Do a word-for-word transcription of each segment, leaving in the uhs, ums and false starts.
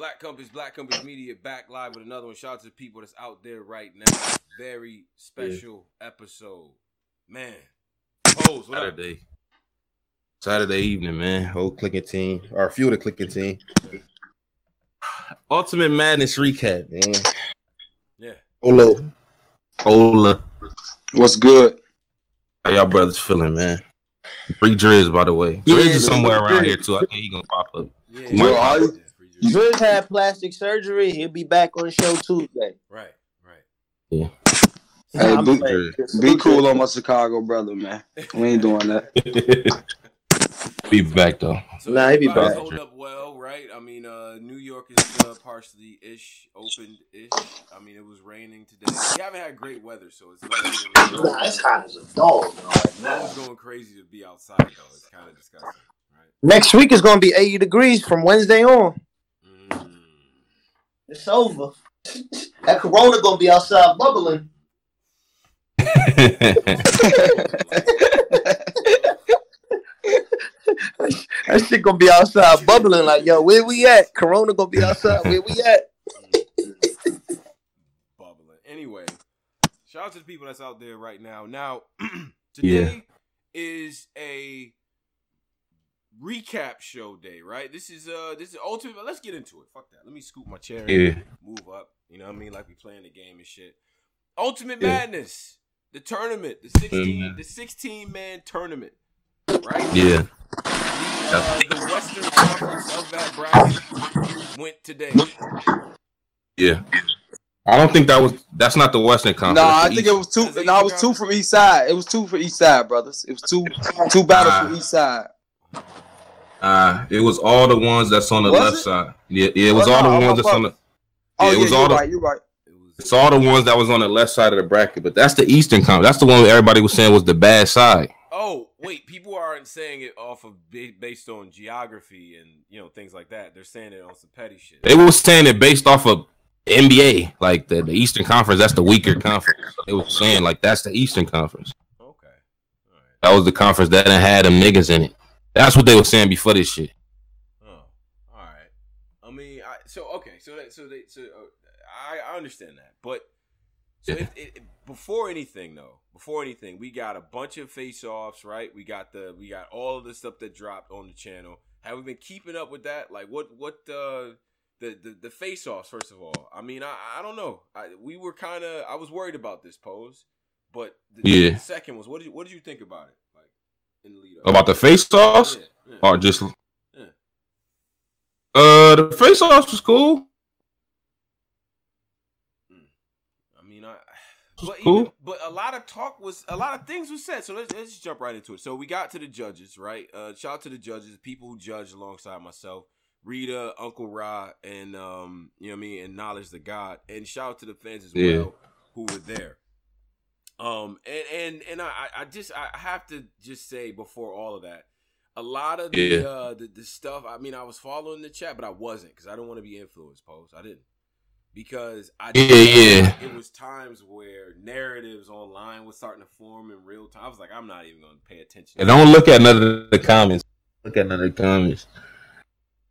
Black Compass, Black Compass Media back live with another one. Shout out to the people that's out there right now. Very special yeah. episode. Man. Pose, what Saturday. Up? Saturday evening, man. Whole clicking team. Or a few of the clicking team. Ultimate Madness recap, man. Yeah. Ola. Ola. What's good? How y'all brothers feeling, man? Free Driz, by the way. Yeah, Driz is somewhere around here, too. I think he's going to pop up. Yeah, yeah. Driz had plastic surgery. He'll be back on the show Tuesday. Right, right. Yeah. Hey, be, be cool on my Chicago brother, man. We ain't doing that. Be back, though. So nah, he be back. Hold up well, right? I mean, uh, New York is uh, partially-ish, opened-ish. I mean, it was raining today. We haven't had great weather, so it's... Nah, it's hot as a dog, though. It's nah. going crazy to be outside, though. It's kind of disgusting. Next week is going to be eighty degrees from Wednesday on. Mm. It's over. That corona going to be outside bubbling. That shit going to be outside bubbling like, yo, where we at? Corona going to be outside. Where we at? Bubbling. Anyway, shout out to the people that's out there right now. Now, today yeah. is a... recap show day, right? This is uh, this is ultimate. Let's get into it. Fuck that. Let me scoop my chair and yeah. move up. You know what I mean? Like we playing the game and shit. Ultimate yeah. Madness, the tournament, the sixteen, mm-hmm. the sixteen man tournament, right? Yeah. The, uh, the Western Conference of that bracket went today. Yeah. I don't think that was. That's not the Western Conference. No, I think East. it was two. No, it was two from each side. It was two for each side, brothers. It was two, two battles uh, from each side. Uh, it was all the ones that's on the was left it? side. Yeah, yeah, it was oh, all no, the ones that's on the. Yeah, oh, it was yeah, all you're the. Right, you're right. It's all the ones that was on the left side of the bracket, but that's the Eastern Conference. That's the one everybody was saying was the bad side. Oh wait, people aren't saying it off of based on geography and you know things like that. They're saying it on some petty shit. They were saying it based off of N B A, like the, the Eastern Conference. That's the weaker conference. They were saying like that's the Eastern Conference. Okay, all right. That was the conference that had them niggas in it. That's what they were saying before this shit. Oh, all right. I mean, I, so okay, so that, so they, so uh, I, I understand that, but so yeah. it, it, before anything though, before anything, we got a bunch of face-offs, right? We got the, we got all of the stuff that dropped on the channel. Have we been keeping up with that? Like, what, what uh, the, the, the face-offs? First of all, I mean, I, I don't know. I, we were kind of, I was worried about this pose, but the, yeah. the second was, what did you, what did you think about it? About the face-offs? Yeah, yeah. Or just... Yeah. Uh, the face-offs was cool. I mean, I... But, cool. even, but a lot of talk was... A lot of things were said, so let's, let's just jump right into it. So we got to the judges, right? Uh, shout out to the judges, people who judged alongside myself. Rita, Uncle Ra, and, um, you know what I mean, and Knowledge the God. And shout out to the fans as yeah. well who were there. Um, and, and, and I, I just, I have to just say before all of that, a lot of the, yeah. uh, the, the stuff, I mean, I was following the chat, but I wasn't because I don't want to be influenced, Pose. I didn't because I, didn't yeah, yeah. it was times where narratives online was starting to form in real time. I was like, I'm not even going to pay attention. And don't look at none of the comments. Look at none of the comments.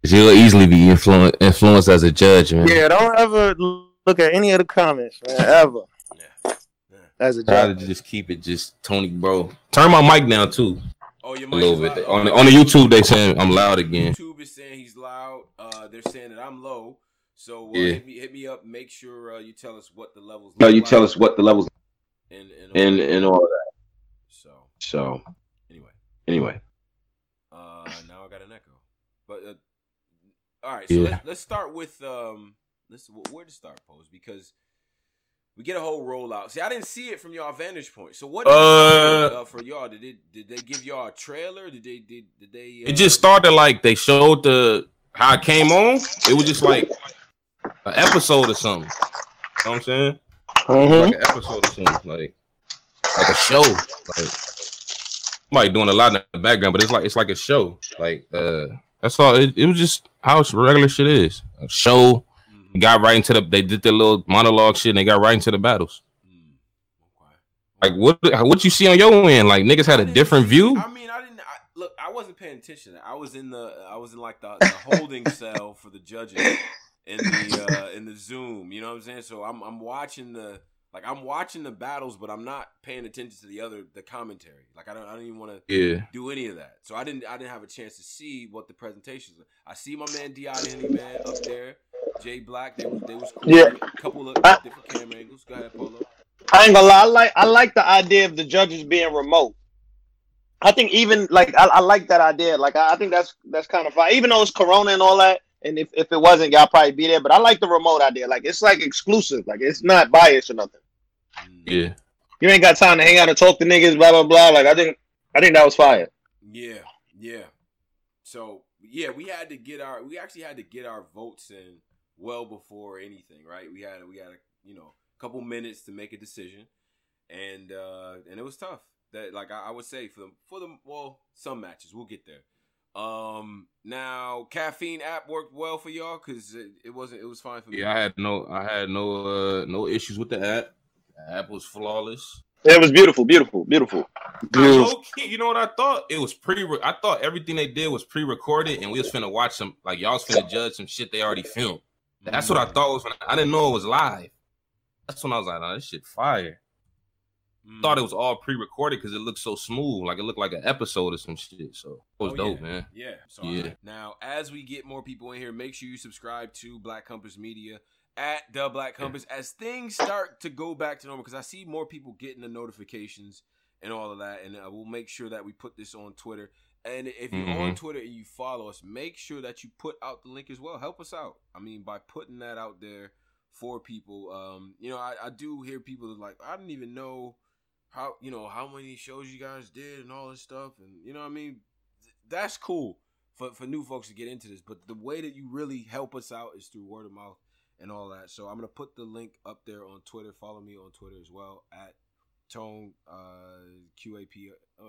You'll easily be influenced, influenced as a judge, man. Yeah. Don't ever look at any of the comments, man, ever. As a try to just keep it just Tony, bro. Turn my mic down too. Oh, your mic a little is bit loud. on the, on the YouTube. They saying I'm loud again. YouTube is saying he's loud. Uh, they're saying that I'm low. So uh, yeah. hit me, hit me up. Make sure uh, you tell us what the levels. No, you like. tell us what the levels. And and all, and, and all that. So so anyway anyway. Uh, now I got an echo, but uh, all right. So yeah. let's, let's start with um. Let's where to start, Pose, because. We get a whole rollout. See, I didn't see it from y'all vantage point. So what did uh, uh, for y'all? Did it? Did they give y'all a trailer? Did they? Did, did they? Uh, it just started like they showed the how it came on. It was just like an episode or something. You know what I'm saying? Mm-hmm. Like an episode or something, like like a show. Like somebody doing a lot in the background, but it's like it's like a show. Like uh, that's all. It, it was just how regular shit is. A show. Got right into the. They did their little monologue shit, and they got right into the battles. Mm, okay. Like what? What you see on your end? Like niggas had a different view. I mean, I didn't I, look. I wasn't paying attention. I was in the. I was in like the, the holding cell for the judges, in the uh, in the Zoom. You know what I'm saying? So I'm I'm watching the like I'm watching the battles, but I'm not paying attention to the other the commentary. Like I don't I don't even want to yeah. do any of that. So I didn't I didn't have a chance to see what the presentations. Are. I see my man Dion man up there, Jay Black. They was they was cool. Yeah. A couple of I, different camera angles. Go ahead, Polo. I ain't gonna lie. I like I like the idea of the judges being remote. I think even like I, I like that idea. Like I, I think that's that's kind of fine. Even though it's Corona and all that, and if, if it wasn't, y'all probably be there. But I like the remote idea. Like it's like exclusive. Like it's not biased or nothing. Yeah. You ain't got time to hang out and talk to niggas. Blah blah blah. Like I think I think that was fire. Yeah. Yeah. So yeah, we had to get our we actually had to get our votes in well before anything. Right. We had we had a, you know a couple minutes to make a decision, and uh, and it was tough. That like I, I would say for the for the well some matches we'll get there. Um, now Caffeine app worked well for y'all because it, it wasn't it was fine for me. Yeah, I had no I had no uh, no issues with the app. The app was flawless. It was beautiful, beautiful, beautiful. beautiful. I, you know what I thought? It was pre. I thought everything they did was pre-recorded, and we was finna watch some like y'all was finna judge some shit they already filmed. That's mm. what I thought was. When I, I didn't know it was live. That's when I was like, nah, this shit fire. Mm. Thought it was all pre-recorded because it looked so smooth, like it looked like an episode or some shit. So it was oh, dope, yeah. man. Yeah. So yeah. Right. Now, as we get more people in here, make sure you subscribe to Black Compass Media at the Black Compass yeah. as things start to go back to normal. Because I see more people getting the notifications and all of that, and uh, we'll make sure that we put this on Twitter. And if you're mm-hmm. on Twitter and you follow us, make sure that you put out the link as well. Help us out. I mean, by putting that out there for people, um, you know, I, I do hear people that like, I didn't even know. How you know how many shows you guys did and all this stuff, and you know what I mean, that's cool for, for new folks to get into this, but the way that you really help us out is through word of mouth and all that. So I'm gonna put the link up there on Twitter. Follow me on Twitter as well at Tone uh, Q A P uh,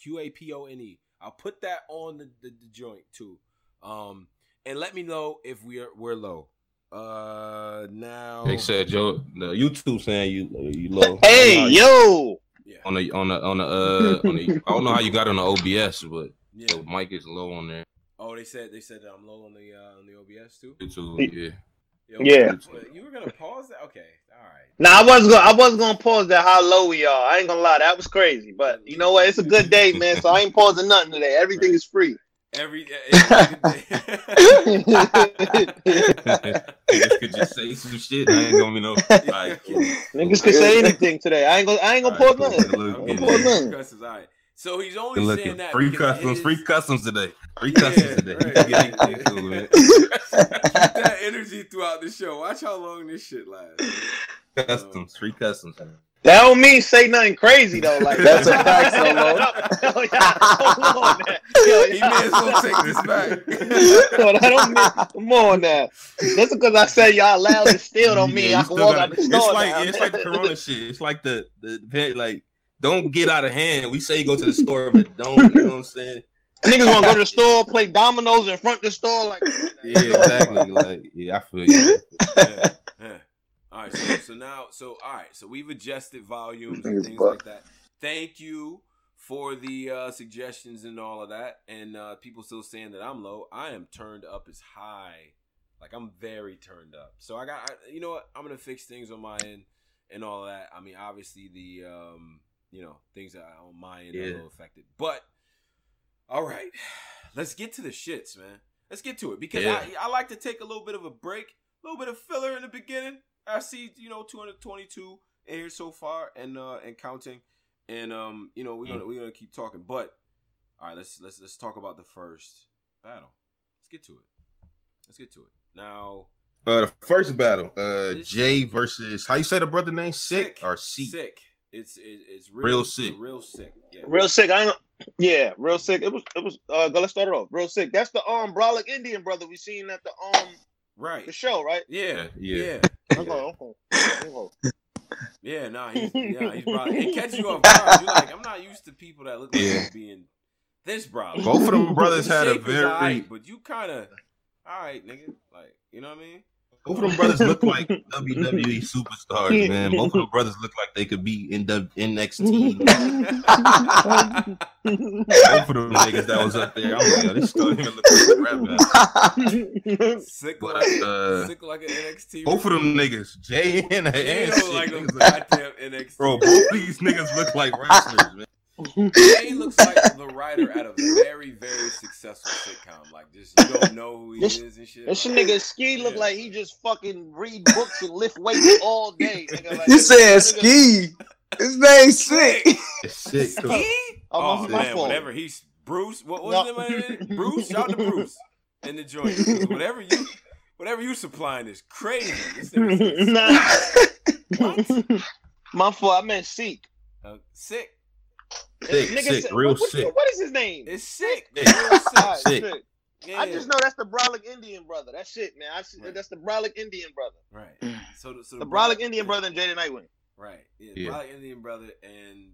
Q A P O N E. I'll put that on the, the, the joint too, um, and let me know if we're we're low. Uh, now they said Joe, the YouTube saying you you low. Hey yo, on the on the on the uh, on the, I don't know how you got on the O B S, but yeah, Mike is low on there. Oh, they said they said that I'm low on the uh, on the O B S too. YouTube, yeah, yo, yeah. YouTube. You were gonna pause that? Okay, all right. Nah, I wasn't gonna I wasn't gonna pause that. How low we are? I ain't gonna lie, that was crazy. But you know what? It's a good day, man. So I ain't pausing nothing today. Everything right. is free. Every day. Niggas could just say some shit. I ain't gonna be no. Like, niggas could say anything today. I ain't gonna. I ain't gonna pull nothing. Right. So he's only saying looking. That free customs. His... Free customs today. Free customs yeah, today. Right. Get that energy throughout the show. Watch how long this shit lasts. Customs. Um, free customs. That don't mean say nothing crazy though. Like that's a fact, Solo. Hell yeah, hold on, man. Yo, he may as well take this back. No, that don't mean. Come on now. Just because I said y'all loud and still don't mean yeah, I can walk gotta, out the store. It's like now. It's like the Corona shit. It's like the the like don't get out of hand. We say go to the store, but don't. You know what I'm saying? Niggas want to go to the store, play dominoes in front of the store. Like yeah, exactly. Like yeah, I feel you. Yeah. Yeah. All right, so, so now, so all right, so we've adjusted volumes and things like that. Thank you for the uh, suggestions and all of that. And uh, people still saying that I'm low. I am turned up as high, like I'm very turned up. So I got, I, you know what? I'm gonna fix things on my end and all of that. I mean, obviously the, um, you know, things that I, on my end yeah. are a little affected. But all right, let's get to the shits, man. Let's get to it because yeah. I, I like to take a little bit of a break, a little bit of filler in the beginning. I see, you know, two hundred twenty-two in here so far, and uh, and counting, and um, you know, we're gonna we're gonna keep talking. But all right, let's let's let's talk about the first battle. Let's get to it. Let's get to it now. Uh, the first battle, uh, Jay versus how you say the brother name? Sick, sick or C? Sick. It's it, it's real, real sick. Real sick. Yeah. Real sick. I ain't, yeah, real sick. It was it was. Uh, let's start it off. Real sick. That's the um brolic Indian brother we seen at the um right the show, right? Yeah. Yeah. yeah. Yeah. Okay, okay, okay. yeah, nah, he's, yeah, he's probably it catches you off guard. You're like, I'm not used to people that look like yeah. being this brolic. Both of them brothers the had a very, right, but you kind of all right, nigga. Like, you know what I mean? Both of them brothers look like W W E superstars, man. Both of them brothers look like they could be in the N X T. Both of them niggas that was up there, I'm like, yo, they still even look like a rap guy. Sick, but, like, uh, sick like an N X T. Both of them niggas, Jay and a ass like them goddamn N X T. Bro, both these niggas look like wrestlers, man. Jay looks like the writer at a very, very successful sitcom. Like, just you don't know who he this, is and shit. This like, nigga Ski look yeah. like he just fucking read books and lift weights all day. Nigga, like, you said nigga. Ski. His name's Sick. Sick. Ski? Oh, oh man, whatever. He's Bruce. What was no. it? Bruce? Shout to Bruce in the joint. Whatever you, whatever you supplying is crazy. This is nah. What? My fault. I meant Seek. Uh, sick. Sick, sick, said, real what, sick. What, what is his name? It's Sick. It's real sick. Right, sick. sick. Yeah. I just know that's the Brolic Indian brother. That's it, man. I, right. That's the Brolic Indian brother. Right. So the, so the, the Brolic, Brolic Indian yeah. brother and Jaden Nightwing. Right. Yeah, yeah. Brolic Indian brother and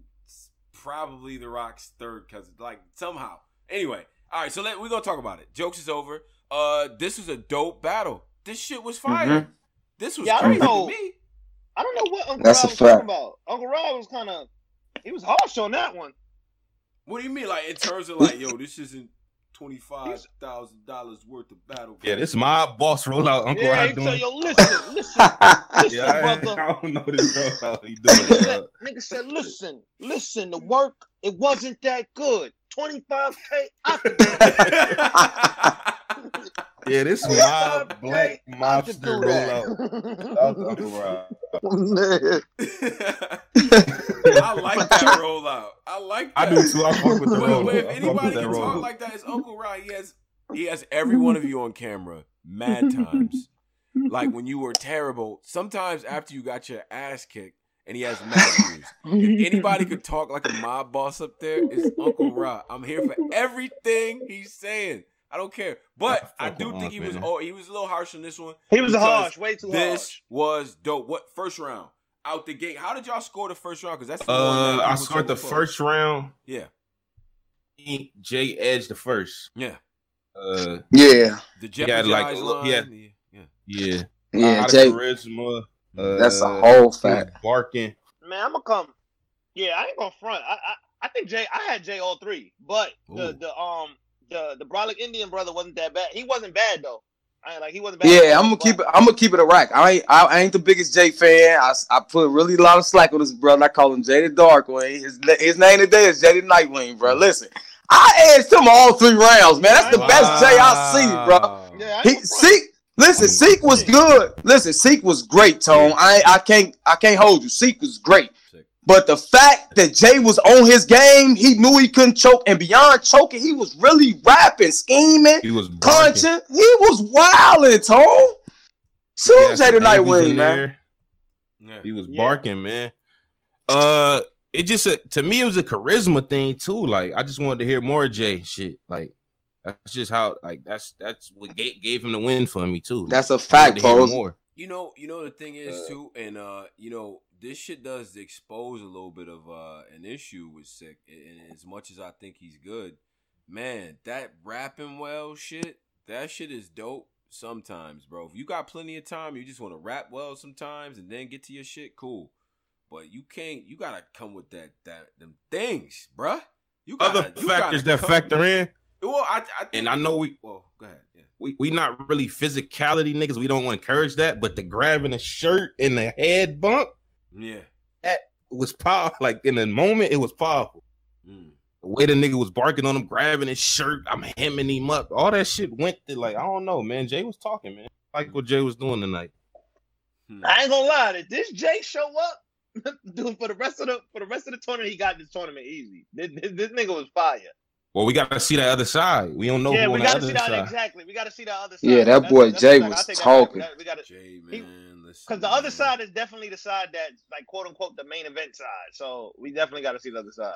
probably The Rock's third cousin. Like, somehow. Anyway. All right. So let, we're going to talk about it. Jokes is over. Uh, This was a dope battle. This shit was fire. Mm-hmm. This was yeah, crazy I don't know. to me. I don't know what Uncle Rob was talking about. Uncle Rob was kind of... He was harsh on that one. What do you mean? Like, in terms of like, yo, this isn't twenty-five thousand dollars worth of battle. Yeah, this is my boss rollout. Uncle, yeah, so yo, listen, listen, listen, yeah, brother. I, I don't know this bro, how he doing it, said, nigga said, listen, listen, the work, it wasn't that good. twenty-five K I Yeah, this is my black mobster rollout. I like that rollout. I like that. I do too. I fuck with the rollout. But if anybody can talk like that, it's Uncle Rod. He has, he has every one of you on camera mad times. Like when you were terrible. Sometimes after you got your ass kicked and he has mad views. If anybody could talk like a mob boss up there, it's Uncle Rod. I'm here for everything he's saying. I don't care, but I, I do think he was man. oh he was a little harsh on this one. He was harsh, way too this harsh. This was dope. What first round out the gate? How did y'all score the first round? Because that's the uh I scored the close. first round. Yeah, Jay edged the first. Yeah, uh, yeah. The Jeopardy like line. yeah, yeah, yeah. yeah uh, Jay, charisma, uh, that's a whole fact. Barking, man. I'm gonna come. Yeah, I ain't gonna front. I I, I think Jay. I had Jay all three, but Ooh. the the um. The the Brolic Indian brother wasn't that bad. He wasn't bad though. I like he wasn't bad. Yeah, I'm gonna keep it. I'm gonna keep it a rack. I ain't I, I ain't the biggest Jay fan. I, I put really a lot of slack on this brother. I call him Jay the Dark Wing. His his name today is Jay the Nightwing, bro. Listen, I edged him all three rounds, man. That's the wow. best Jay I seen, bro. Yeah, I he Seek. Listen, Seek was good. Listen, Seek was great, Tone. I I can't I can't hold you. Seek was great. But the fact that Jay was on his game, he knew he couldn't choke. And beyond choking, he was really rapping, scheming, he was punching. He was wilding, Tom. So Jay the Nightwing, man. Yeah. He was barking, yeah. man. Uh, it just, uh, to me, it was a charisma thing, too. Like, I just wanted to hear more Jay shit. Like, that's just how, like, that's that's what gave, gave him the win for me, too. That's a fact, Paul. You know, you know, the thing is, too, and, uh, you know, this shit does expose a little bit of uh, an issue with Sick. And as much as I think he's good, man, that rapping well shit, that shit is dope sometimes, bro. If you got plenty of time, you just want to rap well sometimes and then get to your shit, cool. But you can't, you got to come with that, that, them things, bruh. You gotta, Other you factors that factor with, in. Well, I, I think, and I know we, well, go ahead. Yeah. We we not really physicality niggas. We don't want to encourage that, but the grabbing a shirt and the head bump, yeah, that was powerful. Like in the moment, it was powerful. Mm. The way the nigga was barking on him, grabbing his shirt, I'm hemming him up. All that shit went to like I don't know, man. Jay was talking, man. I like what Jay was doing tonight. I ain't gonna lie, did this Jay show up? Dude, for the rest of the for the rest of the tournament, he got this tournament easy. This, this, this nigga was fire. Well, we gotta see that other side. We don't know. Yeah, who we on gotta the see that side. Exactly. We gotta see that other side. Yeah, that that's, boy that's Jay was like, talking. That, we gotta, Jay, man. He, Because the other side is definitely the side that's like quote unquote the main event side. So we definitely got to see the other side.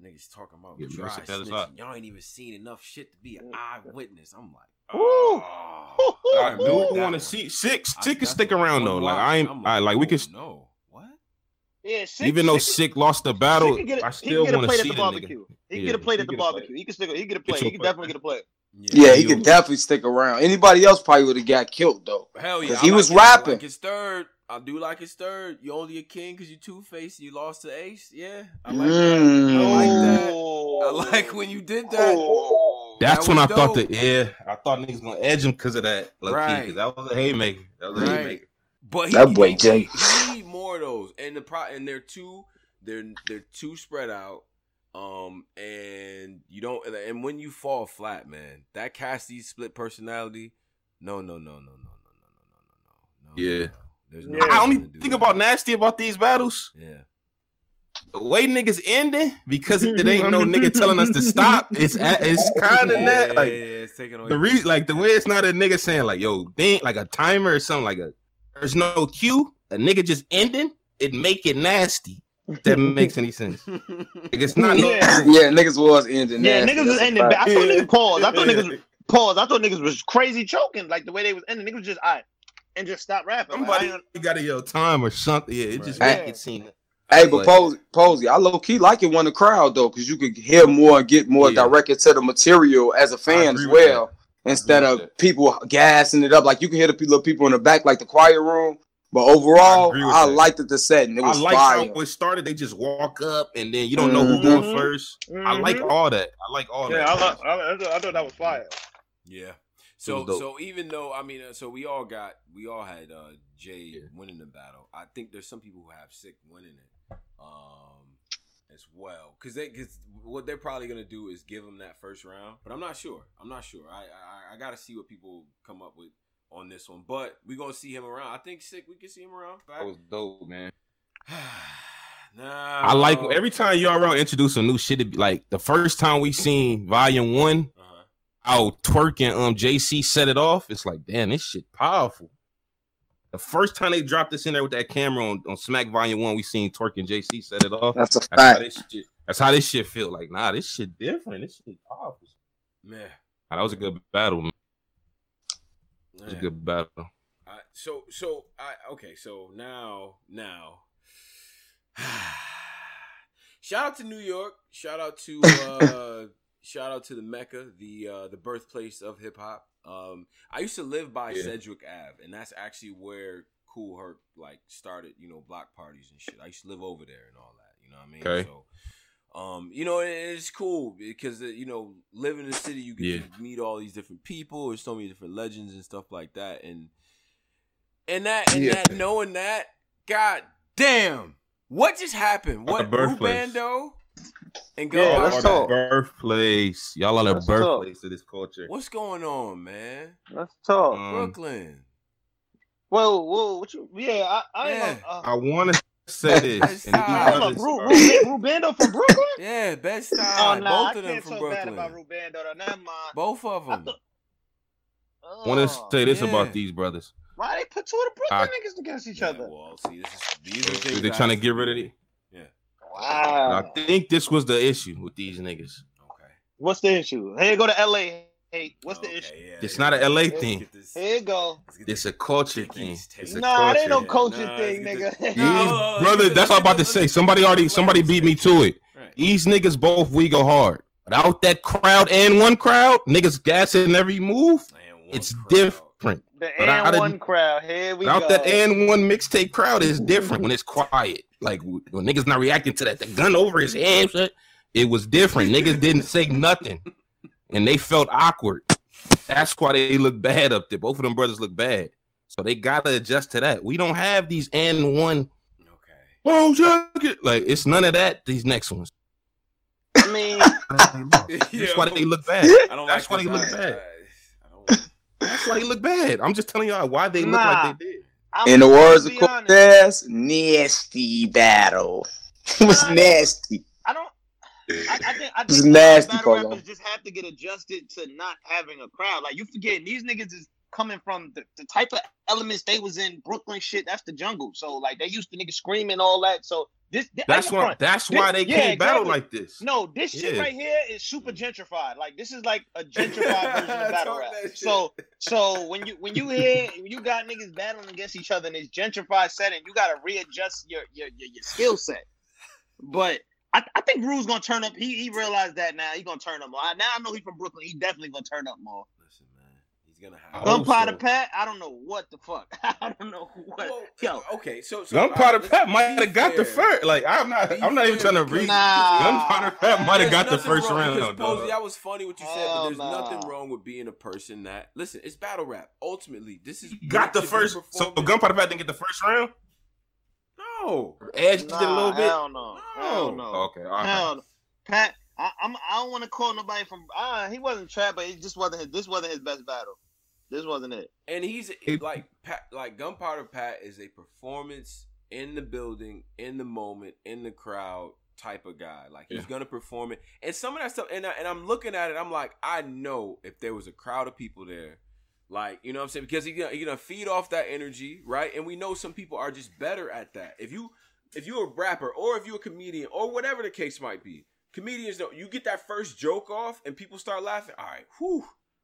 Niggas talking about yeah, dry snitching. Y'all ain't even seen enough shit to be an eyewitness. I'm like, oh. I do want to see six. Sick can stick around though. Like I'm, I'm like, I like we can. No, what? Yeah, Sick, even though Sick, Sick lost the battle, a, I still want to see the nigga. He yeah, get a plate at the barbecue. He can still. He get a plate. He can definitely get a plate. Yeah, yeah, he, he could was, definitely stick around. Anybody else probably would have got killed, though. Hell yeah. Because he like was his, rapping. I like his third. I do like his third. You only a king because you two-faced and you lost to Ace. Yeah. I like mm. that. I like that. I like when you did that. Oh. That's that when I dope. thought that, yeah, I thought niggas going to edge him because of that. Low right. Key, that was a haymaker. That was right. a haymaker. But he, that boy he, Jay. He need more of those. And, the pro, and they're too they're, they're too spread out. Um and you don't and when you fall flat, man, that Cassie split personality, no no no no no no no no no no no. Yeah, there's no. I only think about nasty about these battles. Yeah, the way niggas ending because it ain't no nigga telling us to stop. It's it's kind of that like it's taking away the reason like the way it's not a nigga saying like yo ding like a timer or something like a there's no cue a nigga just ending it make it nasty. That makes any sense. Like it's not yeah. No- yeah, niggas was ending. Yeah, nasty. Niggas was ending. Right. I thought niggas paused. I thought niggas paused. I thought niggas was crazy choking. Like the way they was ending, niggas just I right, and just stopped rapping. Somebody like, you gotta yell time or something. Yeah, it right. just yeah. make it seem. Hey, but Posey, Posey, I low key like it when the crowd though, because you could hear more and get more yeah. directed to the material as a fan as well, instead of that. people gassing it up. Like you can hear the little people in the back, like the choir room. But overall, I, I liked it the setting. It was I like fire. How it started. They just walk up, and then you don't know mm-hmm. who's going first. Mm-hmm. I like all that. I like all yeah, that. Yeah, I, I, I thought that was fire. Yeah. So, so even though I mean, so we all got, we all had uh, Jay yeah. winning the battle. I think there's some people who have Sick winning it um, as well, because they, cause what they're probably gonna do is give them that first round. But I'm not sure. I'm not sure. I, I, I gotta see what people come up with on this one, but we're gonna see him around. I think Sick, we can see him around. Back. That was dope, man. nah, I like no. Every time U R L introduce some new shit. It be like the first time we seen Volume One, uh-huh. how Twerk and um J C set it off. It's like, damn, this shit powerful. The first time they dropped this in there with that camera on, on Smack Volume One, we seen Twerk and J C set it off. That's a fact. That's how this shit, that's how this shit feel. Like, nah, this shit different. This shit powerful. Man, nah, that was a good battle, man. It's yeah. a good battle. Uh, so, so I okay. So now, now, shout out to New York. Shout out to uh, shout out to the Mecca, the uh, the birthplace of hip hop. Um, I used to live by yeah. Sedgwick Avenue, and that's actually where Cool Herc like started. You know, block parties and shit. I used to live over there and all that. You know what I mean? Okay. So, Um, you know, it's cool because, you know, living in the city, you get yeah. to meet all these different people. There's so many different legends and stuff like that. And and that, and yeah. that knowing that, god damn, what just happened? What, Rubando and go yeah, let's talk. Birthplace. Y'all are the let's birthplace talk. Of this culture. What's going on, man? Let's talk. Um, Brooklyn. Whoa, whoa. What you, yeah, I, I, yeah. Uh, I want to. Say this. Rubando Ru- Ru- from Brooklyn? Yeah, best style. Oh, nah, both I of them from Brooklyn. About Rubando, both of them. Thought... Oh, want to say this yeah. about these brothers? Why they put two of the Brooklyn I... niggas against each yeah, other? Well, see, this is, these are things they're trying to get rid of it. Yeah. Wow. I think this was the issue with these niggas. Okay. What's the issue? Hey, go to L A. Hey, what's the okay, issue? Yeah, it's yeah. not an L A let's thing. Here you go. It's a culture thing. It's a nah, culture. It ain't no culture nah, thing, nigga. These, no, brother, that's what I'm about to say. Somebody already, somebody beat me to it. Right. These niggas both, we go hard. Without that crowd and one crowd, niggas gassing every move, it's crowd. different. The without and one a, crowd, here we without go. Without that and one mixtape crowd, it's different when it's quiet. Like, when niggas not reacting to that, the gun over his head, it was different. Niggas didn't say nothing. And they felt awkward. That's why they look bad up there. Both of them brothers look bad. So they got to adjust to that. We don't have these and one. Okay. Oh, like, it's none of that, these next ones. I mean. That's why they look bad. I don't That's like why they look bad. I don't... That's why they look bad. I'm just telling y'all why they nah, look like they did. I'm In the words of Cortez, nasty battle. It was nasty. I don't. I, I think, I think nasty battle rappers just have to get adjusted to not having a crowd. Like, you forget, these niggas is coming from the, the type of elements they was in. Brooklyn shit, that's the jungle. So, like, they used to niggas screaming all that. So, this... this that's why, that's this, why they yeah, can't exactly. battle like this. No, this shit yeah. right here is super gentrified. Like, this is like a gentrified version of battle rap. So, so when you when you hear, when you got niggas battling against each other in this gentrified setting, you got to readjust your, your, your, your skill set. But... I, I think Rue's gonna turn up. He he realized that now. He's gonna turn up more. Now I know he's from Brooklyn. He definitely gonna turn up more. Listen, man, he's gonna have Gunpowder Pat. I don't know what the fuck. I don't know what. Well, yo, okay, so, so Gunpowder right, Pat might have got the first. Like I'm not. Be I'm not even fair. trying to read. Nah. Gunpowder Pat might have got the first round. Posey, I was funny what you said, Hell but there's nah. nothing wrong with being a person that listen. It's battle rap. Ultimately, this is got the first. So Gunpowder Pat didn't get the first round. No, Edge nah, did a little bit. I don't know. No. I don't know. Okay, all right. I don't know. Pat, I, I'm, I don't want to call nobody from. Uh, he wasn't trapped, but it just wasn't. His, this wasn't his best battle. This wasn't it. And he's he, like, Pat, like Gunpowder Pat is a performance in the building, in the moment, in the crowd type of guy. Like he's yeah. gonna perform it, and some of that stuff. And I, and I'm looking at it. I'm like, I know if there was a crowd of people there. Like, you know what I'm saying? Because you're going to feed off that energy, right? And we know some people are just better at that. If you, if you're a rapper or if you're a comedian or whatever the case might be, comedians, don't, you get that first joke off and people start laughing. All right, whew.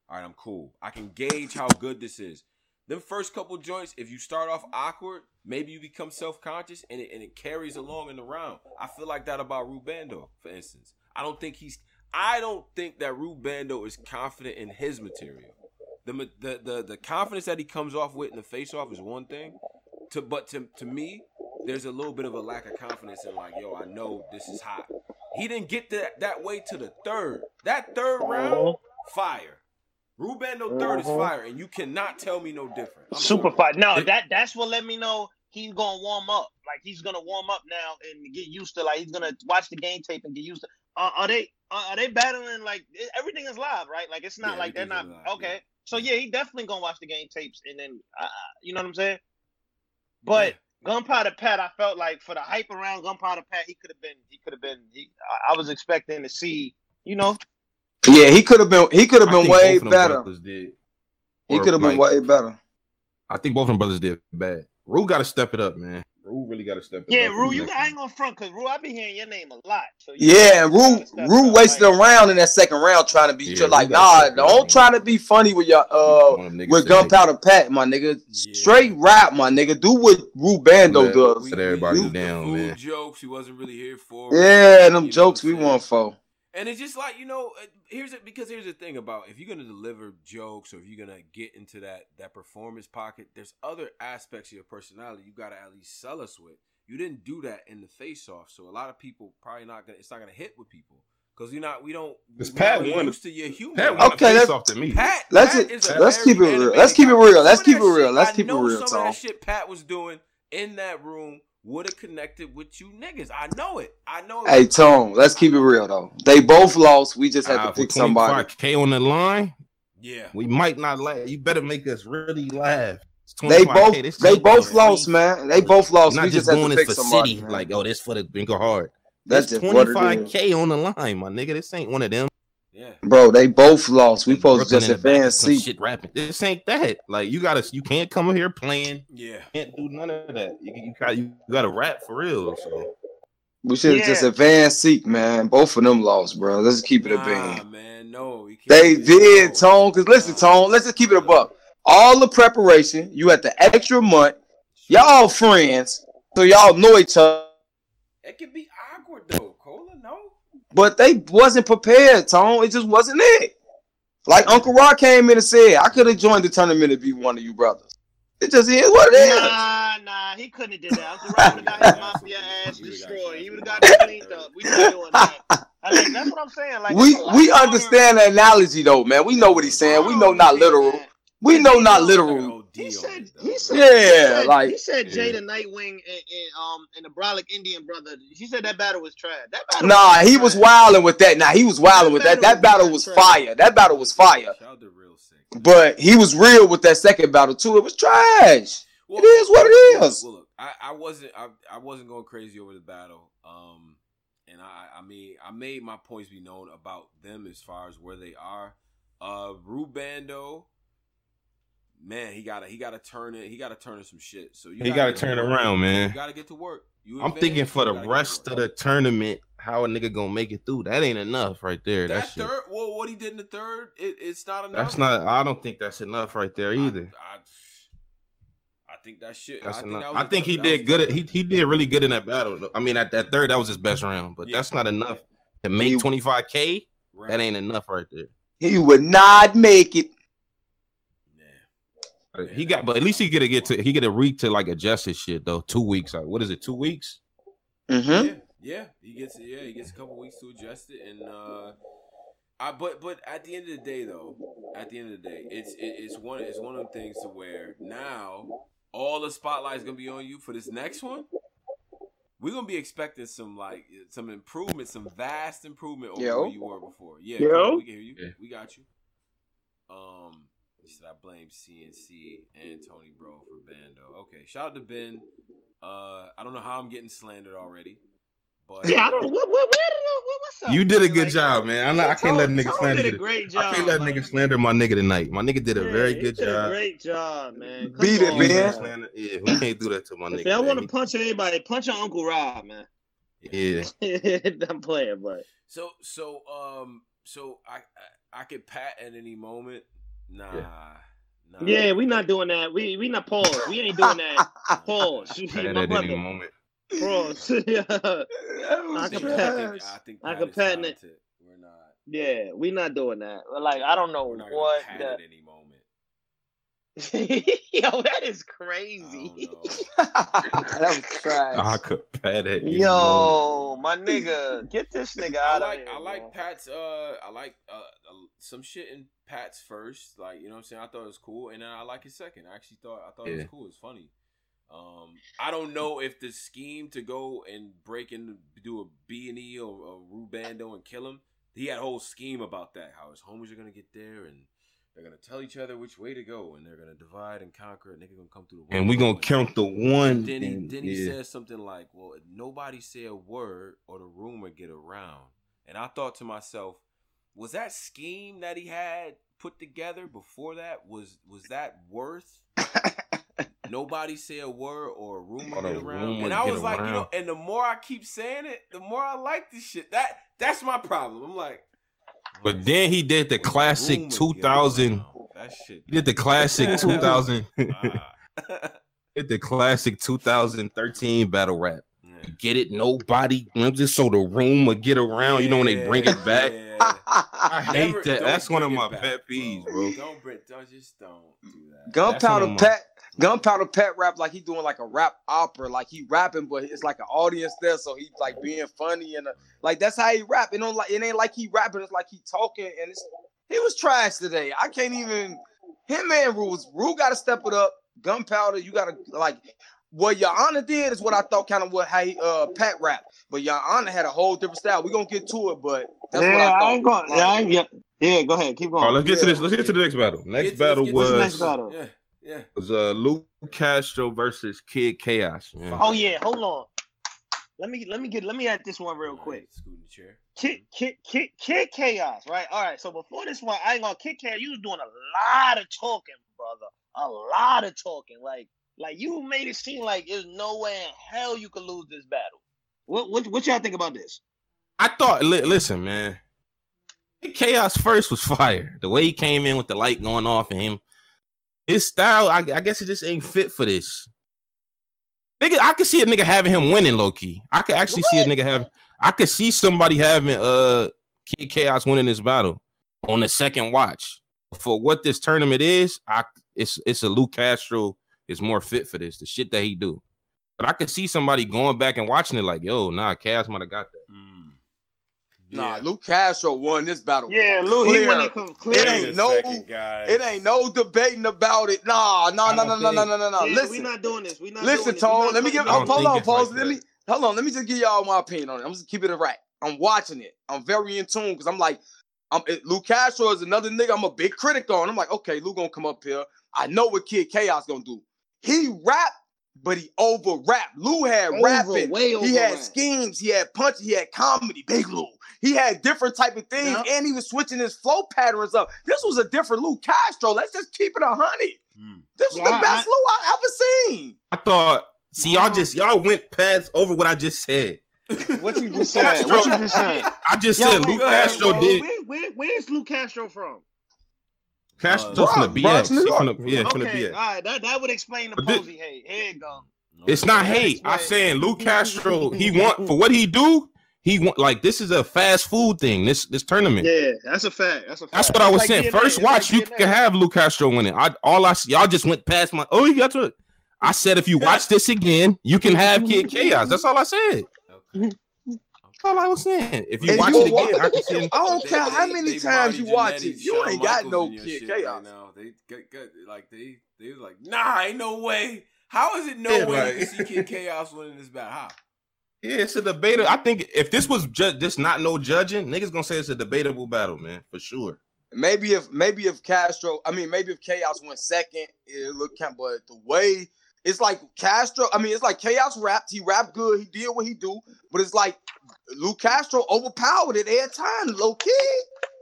All right, I'm cool. I can gauge how good this is. Them first couple joints, if you start off awkward, maybe you become self-conscious and it, and it carries along in the round. I feel like that about Rubando, for instance. I don't think he's – I don't think that Rubando is confident in his material. The, the the the confidence that he comes off with in the face off is one thing, to but to to me, there's a little bit of a lack of confidence in like, yo, I know this is hot. He didn't get that that way to the third. That third round, fire. Rubando third is fire, and you cannot tell me no different. I'm Super fire. No, that that's what let me know he's gonna warm up. Like he's gonna warm up now and get used to. Like he's gonna watch the game tape and get used to. Uh, are they uh, are they battling like everything is live, right? Like it's not yeah, like they're not live, okay. Yeah. So, yeah, he definitely going to watch the game tapes and then, uh, you know what I'm saying? But yeah. Gunpowder Pat, I felt like for the hype around Gunpowder Pat, he could have been, he could have been, he, I was expecting to see, you know. Yeah, he could have been, he could have been way better. Did, he could have like, been way better. I think both of them brothers did bad. Rue got to step it up, man. Rue really got to step it yeah, up. Yeah, Rue, you, I ain't going to front because Rue, I be hearing your name a lot. So yeah, and Rue, Rue wasted a round in that second round trying to be yeah, like, nah, don't try to be funny with your uh with Gunpowder Pat, my nigga. Yeah. Straight rap, my nigga. Do what Rubando does. Set everybody we, down, food man. Jokes he wasn't really here for. Yeah, them you jokes we want for. And it's just like, you know, here's it because here's the thing about if you're gonna deliver jokes or if you're gonna get into that that performance pocket, there's other aspects of your personality you gotta at least sell us with. You didn't do that in the face off, so a lot of people probably not gonna it's not gonna hit with people because you're not we don't. Because Pat won used to your humor. Pat won okay, face off to me. Pat, let's Pat is a let's keep it real. Let's keep it real. Let's keep it real. Let's keep it real. Some of that shit Pat was doing in that room. Would have connected with you niggas. I know it. I know it. Hey, Tone, let's keep it real, though. They both lost. We just had uh, to pick somebody. K on the line? Yeah. We might not laugh. You better make us really laugh. They both K, they both lost, crazy. man. They both lost. Not we just, just had to pick somebody. City. Like, oh, this for the Bingo Hard. That's just twenty-five K on the line, my nigga. This ain't one of them. Yeah. Bro, they both lost. We supposed to just advance. Shit rapping. This ain't that. Like you gotta, you can't come here playing. Yeah, you can't do none of that. You, you, gotta, you gotta rap for real. So we should have yeah. just advanced Seek, man. Both of them lost, bro. Let's keep it a nah, bean. man, no. You can't they did, Tone. Cause listen, Tone. Let's just keep it a buck. All the preparation. You at the extra month. Y'all friends, so y'all know each other. It can be awkward though. Cola, no. But they wasn't prepared, Tone. It just wasn't it. Like Uncle Rock came in and said, I could have joined the tournament and be one of you brothers. It just is what it is. Nah, nah, he couldn't have did that. Uncle Rock would have got his mafia ass destroyed. He would have got it cleaned up. We not doing that. I mean, that's what I'm saying. Like, we we understand the analogy, though, man. We know what he's saying. We know not literal. We know not literal. He said, he said, yeah, he said, like he said, Jaden Nightwing and, and um and the brolic Indian brother. He said that battle was trash. That battle nah, was he trash. was wilding with that. Nah, he was wilding that with that. That battle was, was fire. That battle was fire. But he was real with that second battle too. It was trash. Well, it is what it is. Well, look, I, I wasn't, I, I wasn't going crazy over the battle. Um, and I, I mean, I made my points be known about them as far as where they are. Uh, Rubando. Man, he gotta he gotta turn it. He gotta turn some shit. So you he gotta, gotta turn around, man. You gotta get to work. You I'm thinking for the rest of the tournament, how a nigga gonna make it through? That ain't enough, right there. That, that third, well, what he did in the third, it, it's not enough. That's not. I don't think that's enough, right there either. I, I, I think that shit. That's I think, that I think he did good. At, he he did really good in that battle. I mean, at that third, that was his best round, but yeah. that's not enough to make twenty-five K. Right. That ain't enough right there. He would not make it. Yeah. He got, but at least he get to get to he get a week to like adjust his shit though. Two weeks. Like, what is it? Two weeks. Mm-hmm. Yeah, yeah, he gets yeah he gets a couple weeks to adjust it, and uh, I but but at the end of the day though, at the end of the day, it's it, it's one it's one of the things to where now. All the spotlight's gonna be on you for this next one. We're gonna be expecting some like some improvement, some vast improvement over Yo. where you were before. Yeah, Yo. we can hear you. Yeah. We got you. Um, he said I blame C N C and Tony Bro for Bando. Okay, shout out to Ben. Uh, I don't know how I'm getting slandered already, but yeah, I don't. What, what, where did I, what, what's up? You did a good like, job, man. I'm not. I can't Tony, let nigga slander. Did a great job, I can't let like, nigga slander my nigga tonight. My nigga did a yeah, very good did job. A great job, man. Come Beat on, it, man. Yeah, we can't do that to my nigga. If y'all want to punch anybody, punch your Uncle Rob, man. Yeah, I'm playing, but so so um so I I, I could pat at any moment. Nah. Yeah. Nah. Yeah, we not doing that. We we not pause. We ain't doing that. Pause. Pat at any brother. moment. Bro, yeah. I can patent. I, think I can patent it. We're not. Yeah, we not doing that. Like I don't know We're not what. Gonna pat the... at any moment. Yo, that is crazy. I'm crying. I could pat it. Yo, moment. My nigga, get this nigga out like, of here. I like bro. Pat's. Uh, I like uh, uh some shit in Pat's first. Like you know what I'm saying. I thought it was cool, and then I like his second. I actually thought I thought yeah. it was cool. It's funny. Um, I don't know if the scheme to go and break and do a B and E or a Rubando and kill him, he had a whole scheme about that, how his homies are going to get there and they're going to tell each other which way to go and they're going to divide and conquer and they're going to come through the one. And we're going to count the one. Then he, then he yeah. says something like, well, if nobody say a word or the rumor get around. And I thought to myself, was that scheme that he had put together before that, was, was that worth nobody say a word or a rumor get around, and I was like, around. you know, and the more I keep saying it, the more I like this shit. That that's my problem. I'm like, but then he did the classic two thousand. That shit. He did the classic two thousand. Did the classic two thousand thirteen battle rap. Yeah. Get it, nobody. I'm just so the room will get around. Yeah, you know when they bring it back. Yeah. I hate Never, that. That's one of my back, pet peeves, bro. bro. Don't, bring, don't just don't do that. Gunpowder Pat. Gunpowder Pat rap like he doing like a rap opera, like he rapping, but it's like an audience there, so he's like being funny and a, like that's how he rap. It don't like it ain't like he rapping, it's like he talking, and it's he was trash today. I can't even. Hitman rules. Rule got to step it up. Gunpowder, you got to like. What Your Honor did is what I thought kind of what how he, uh, Pat rap, but Your Honor had a whole different style. We are gonna get to it, but that's yeah, what I thought. I ain't going, like, yeah, I ain't, yeah, yeah, go ahead, keep going. All right, let's get yeah. to this. Let's get to the next battle. Next battle this, was next battle. Yeah. Yeah. It was uh, Luke Castro versus Kid Chaos. Man. Oh yeah, hold on. Let me let me get let me add this one real quick. Kid Kid Kid Kid Chaos, right? All right. So before this one, I ain't gonna Kid Chaos. You was doing a lot of talking, brother. A lot of talking. Like like you made it seem like there's no way in hell you could lose this battle. What what what y'all think about this? I thought. Li- listen, man. Kid Chaos first was fire. The way he came in with the light going off and him. His style, I, I guess it just ain't fit for this. Nigga, I could see a nigga having him winning low-key. I could actually what? see a nigga having... I could see somebody having uh, Kid Chaos winning this battle on the second watch. For what this tournament is, I it's it's a Luke Castro is more fit for this, the shit that he do. But I could see somebody going back and watching it like, yo, nah, Chaos might have got that. Mm. Nah, yeah. Luke Castro won this battle. Yeah, Luke, clear. he won it clear. It ain't no, it ain't no debating about it. Nah, nah, nah, nah, nah, nah, nah, nah, nah. Listen, we're not doing this. We not. Listen, Tone. Let me give. Hold on, pause. Let me. Hold on. Let me just give y'all my opinion on it. I'm just keeping it right. I'm watching it. I'm very in tune because I'm like, I'm it, Luke Castro is another nigga. I'm a big critic on. I'm like, okay, Luke gonna come up here. I know what Kid Chaos gonna do. He rap. But he over-rapped. Lou had over, rapping. He had schemes. He had punch. He had comedy. Big Lou. He had different type of things, yeah. and he was switching his flow patterns up. This was a different Lou Castro. Let's just keep it a hundred. Mm. This was yeah, the best I, Lou I ever seen. I thought, see, y'all just, y'all went past over what I just said. What you just said? What you just said? I just Yo, said Lou Castro did. Where, where, where's Lou Castro from? Castro's uh, from the B S. Bro, from the, yeah, okay, from the B S. All right, that, that would explain the Posey hate. Here you go. It's not hate. I'm saying Luke Castro, he want for what he do, he want like this is a fast food thing, this this tournament. Yeah, that's a fact. That's a fact. That's what I was saying. First watch, you can have Luke Castro winning. I all I see y'all just went past my oh, you got to I said if you watch this again, you can have Kid Chaos. That's all I said. Okay. That's all I was saying. If you if watch you it again, watch, I can see. I don't care how many they, times you watch it. You ain't got no Kid Chaos. Now they get, get like they they was like, nah, ain't no way. How is it no yeah, way right. you see Kid Chaos winning this battle? How? Yeah, it's a debatable. I think if this was ju- just not no judging, niggas gonna say it's a debatable battle, man, for sure. Maybe if maybe if Castro, I mean, maybe if Chaos went second, it looked kind of, but the way. It's like Castro. I mean, it's like Chaos rapped. He rapped good. He did what he do. But it's like Luke Castro overpowered it every time. Low key.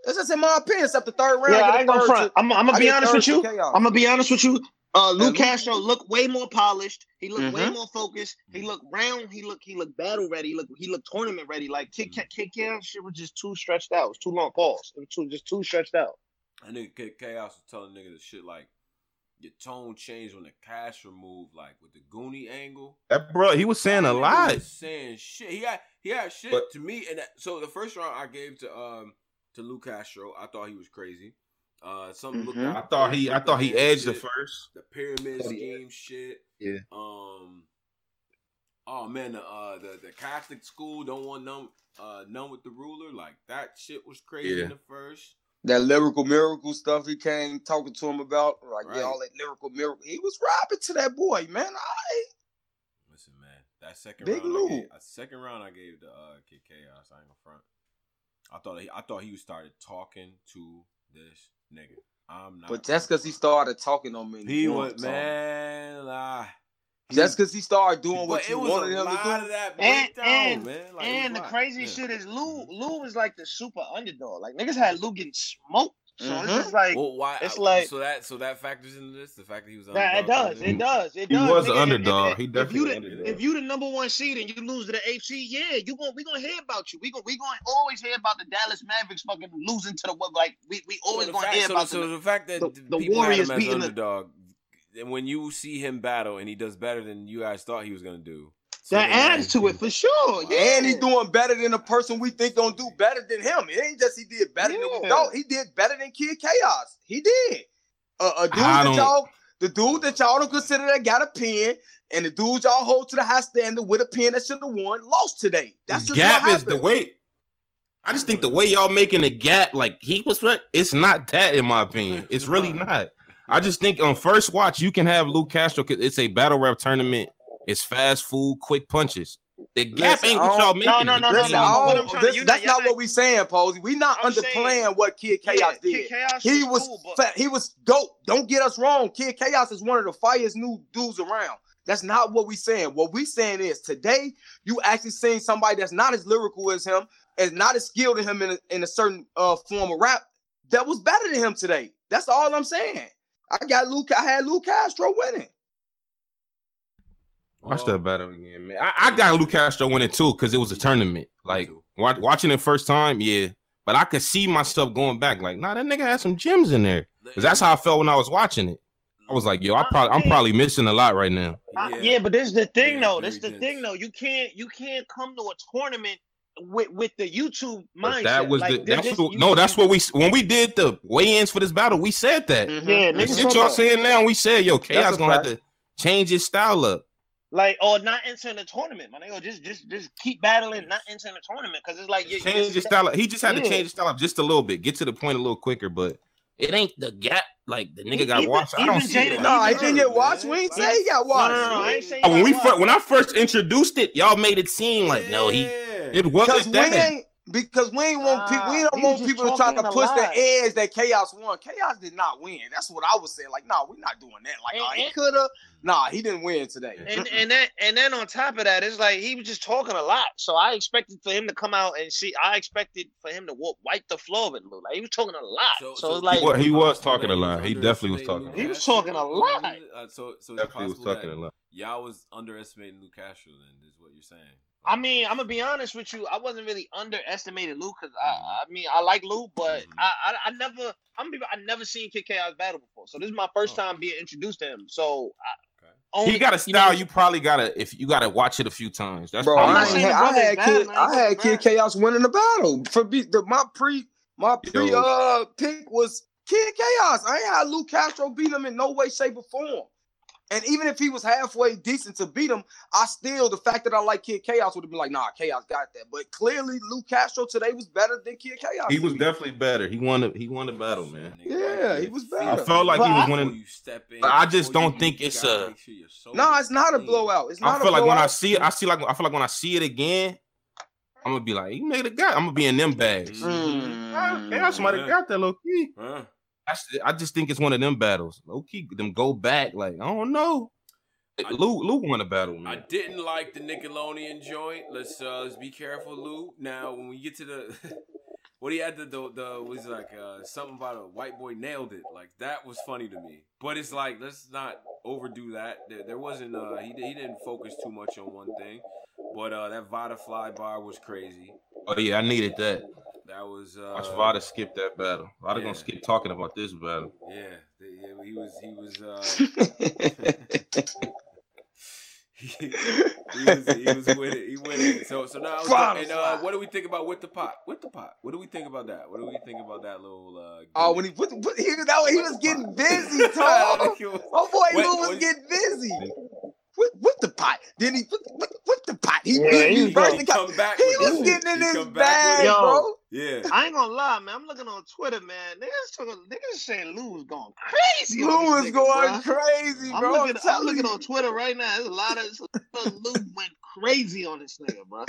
That's just in my opinion. Except the third round. Yeah, I ain't gonna front. I'm, I'm gonna be honest with you. I'm gonna be honest with you. Uh, Luke Castro looked way more polished. He looked mm-hmm. way more focused. He looked round. He looked. He looked battle ready. He looked. He looked tournament ready. Like Kid Kid Chaos shit was just too stretched out. It was too long. Pause. It was too just too stretched out. I think Kid Chaos was telling niggas the shit like. Your tone changed when the Castro moved, like with the Goonie angle. That bro, he was saying a lot. He was saying shit. He had he had shit but, to me. And that, so the first round I gave to um to Luke Castro, I thought he was crazy. Uh, something mm-hmm. looked. I thought he I thought he edged shit. The first. The pyramid scheme shit. Yeah. Um. Oh man, the uh the, the Catholic school don't want none uh none with the ruler, like that shit was crazy yeah. in the first. That lyrical miracle stuff he came talking to him about, like right. yeah, all that lyrical miracle. He was rapping to that boy, man. I listen, man. That second Big round, Luke. I gave, that second round, I gave to uh, Kid Chaos. I ain't gonna front. I thought he, I thought he started talking to this nigga. I'm not. But that's because he started talking on me. He was man. Lie. That's because he started doing what but you wanted him to do. Of that and and, man. Like, and the crazy yeah. shit is Lou. Lou was like the super underdog. Like niggas had Lou getting smoked. So mm-hmm. it's just like well, why, it's like so that so that factors into this. The fact that he was underdog. It does. It does. It does. He was an underdog. He definitely. If you the, if you the number one seed and you lose to the eighth seed, yeah, you going we gonna hear about you. We gonna we gonna always hear about the Dallas Mavericks fucking losing to the like we we always so gonna fact, hear so, about so, so the fact that the, the people Warriors had him as underdog. And when you see him battle and he does better than you guys thought he was going to do. So that adds to it for sure. Yeah. And he's doing better than the person we think going to do better than him. It ain't just he did better yeah. than we thought. He did better than Kid Chaos. He did. Uh, a dude that y'all, the dude that y'all don't consider that got a pin and the dude y'all hold to the high standard with a pin that should have won lost today. That's just gap what is the way. I just think the way y'all making a gap like he was right. It's not that in my opinion. It's really not. I just think on first watch, you can have Luke Castro because it's a battle rap tournament. It's fast food, quick punches. The gap ain't what y'all making. No, no, no, no, no. That's not what we saying, Posey. We not underplaying what Kid Chaos did. He was he was dope. Don't get us wrong. Kid Chaos is one of the finest new dudes around. That's not what we saying. What we saying is today, you actually seeing somebody that's not as lyrical as him and not as skilled as him in a, in a certain uh, form of rap that was better than him today. That's all I'm saying. I got Luke. I had Luke Castro winning. Watch that battle again, man. I, I got Luke Castro winning too because it was a tournament. Like watch, watching it first time, yeah. But I could see myself going back. Like, nah, that nigga had some gems in there. Because that's how I felt when I was watching it. I was like, yo, I probably, I'm probably missing a lot right now. I, yeah, but this is the thing though. This is the thing though. You can't, you can't come to a tournament. With with the YouTube mindset, that was like, the that's what, no. That's what we when we did the weigh-ins for this battle. We said that. Mm-hmm. Yeah, the shit y'all saying now. We said yo, Chaos gonna fact. have to change his style up. Like or not entering the tournament, my nigga. Just just just keep battling, not entering the tournament because it's like you, change his style up. He just had yeah. to change his style up just a little bit, get to the point a little quicker, but. It ain't the gap, like the nigga got even, watched. I don't see it. No, he didn't get watched. We ain't say he got watched. No, no, no, I ain't saying when we first, when I first introduced it, y'all made it seem like yeah. no, he it wasn't that. We ain't, because we ain't want people, we don't uh, want people to try to push the edge that Chaos won. Chaos did not win. That's what I was saying. Like, no, nah, we're not doing that. Like, and, oh, he could have. nah, he didn't win today. And and then and then on top of that, it's like he was just talking a lot. So I expected for him to come out and see. I expected for him to walk, wipe the floor with Lou. Like he was talking a lot. So, so, so like well, he was talking a lot. He definitely was talking. He was talking a lot. Uh, so so definitely was talking a lot. Y'all was underestimating Luke Castro. Then is what you're saying. I mean, I'm gonna be honest with you. I wasn't really underestimated Lou because I, I mean, I like Lou, but mm-hmm. I, I, I never, I'm, I never seen Kid Chaos battle before. So this is my first oh. time being introduced to him. So I, okay. only, he got a style. You, know, you probably gotta, if you gotta watch it a few times. That's bro. I'm not saying I had battle, Kid, I had Kid Chaos winning the battle for be, the, my pre, my pre Yo. uh pick was Kid Chaos. I ain't had Lou Castro beat him in no way, shape, or form. And even if he was halfway decent to beat him, I still, the fact that I like Kid Chaos would have been like, nah, Chaos got that. But clearly, Luke Castro today was better than Kid Chaos. He was definitely better. He won the, he won the battle, man. Yeah, he was better. I felt like he was winning. I just don't think it's a... No, it's not a blowout. It's not a blowout. I feel like when I see it, I see like I feel like when I see it again, I'm going to be like, he made a guy. I'm going to be in them bags. Chaos might have got that low key. I just think it's one of them battles. Low key, them go back. Like, I don't know. I, Lou, Lou won a battle, man. I didn't like the Nickelodeon joint. Let's uh, let's be careful, Lou. Now, when we get to the... what he had to do the, was like uh, something about a white boy nailed it. Like, that was funny to me. But it's like, let's not overdo that. There, there wasn't... Uh, he, he didn't focus too much on one thing. But uh, that Vitafly bar was crazy. Oh, yeah, I needed that. That was uh watch Vada skip that battle. Vada yeah. gonna skip talking about this battle. Yeah, yeah he was he was uh he, he was he was with it. He with it. So so now Vada, and uh, what do we think about with the pot? With the pot. What do we think about that? What do we think about that little uh gimmick? Oh when he put, put he, that he was getting busy, Tom. Oh boy Lou was, was getting busy. With, with the pot, then he with, with the pot. He, yeah, he, he, bro, he, come back he was getting in he his bag, bro. Yeah, I ain't gonna lie, man. I'm looking on Twitter, man. Niggas talking, niggas saying Lou was going crazy. Lou was going bro. crazy, bro. I'm looking, I'm I'm looking on Twitter right now. There's a lot of Lou went crazy on this nigga, bro.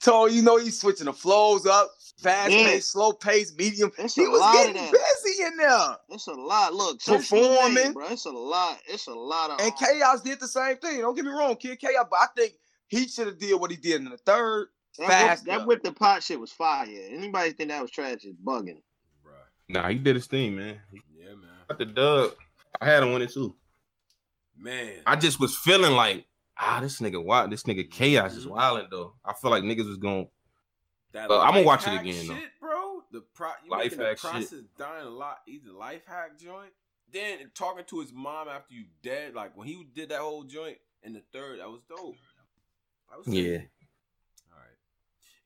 So you know he's switching the flows up, fast yeah. pace, slow pace, medium. It's he was getting busy in there. It's a lot. Look, performing, name, bro. It's a lot. It's a lot of. And Chaos did the same thing. Don't get me wrong, Kid Chaos, but I think he should have did what he did in the third. That, that whip the pot shit was fire. Anybody think that was trash is bugging. Bruh. Nah, he did his thing, man. Yeah, man. Got the dub. I had him win it too. Man. I just was feeling like, ah, this nigga wild. This nigga Chaos is wildin' though. I feel like niggas was going. That uh, I'm gonna watch it again shit, though. Bro, the pro- you life hack the process shit. Dying a lot. Either life hack joint. Then talking to his mom after you dead. Like when he did that whole joint in the third, that was dope. That was yeah. Dope.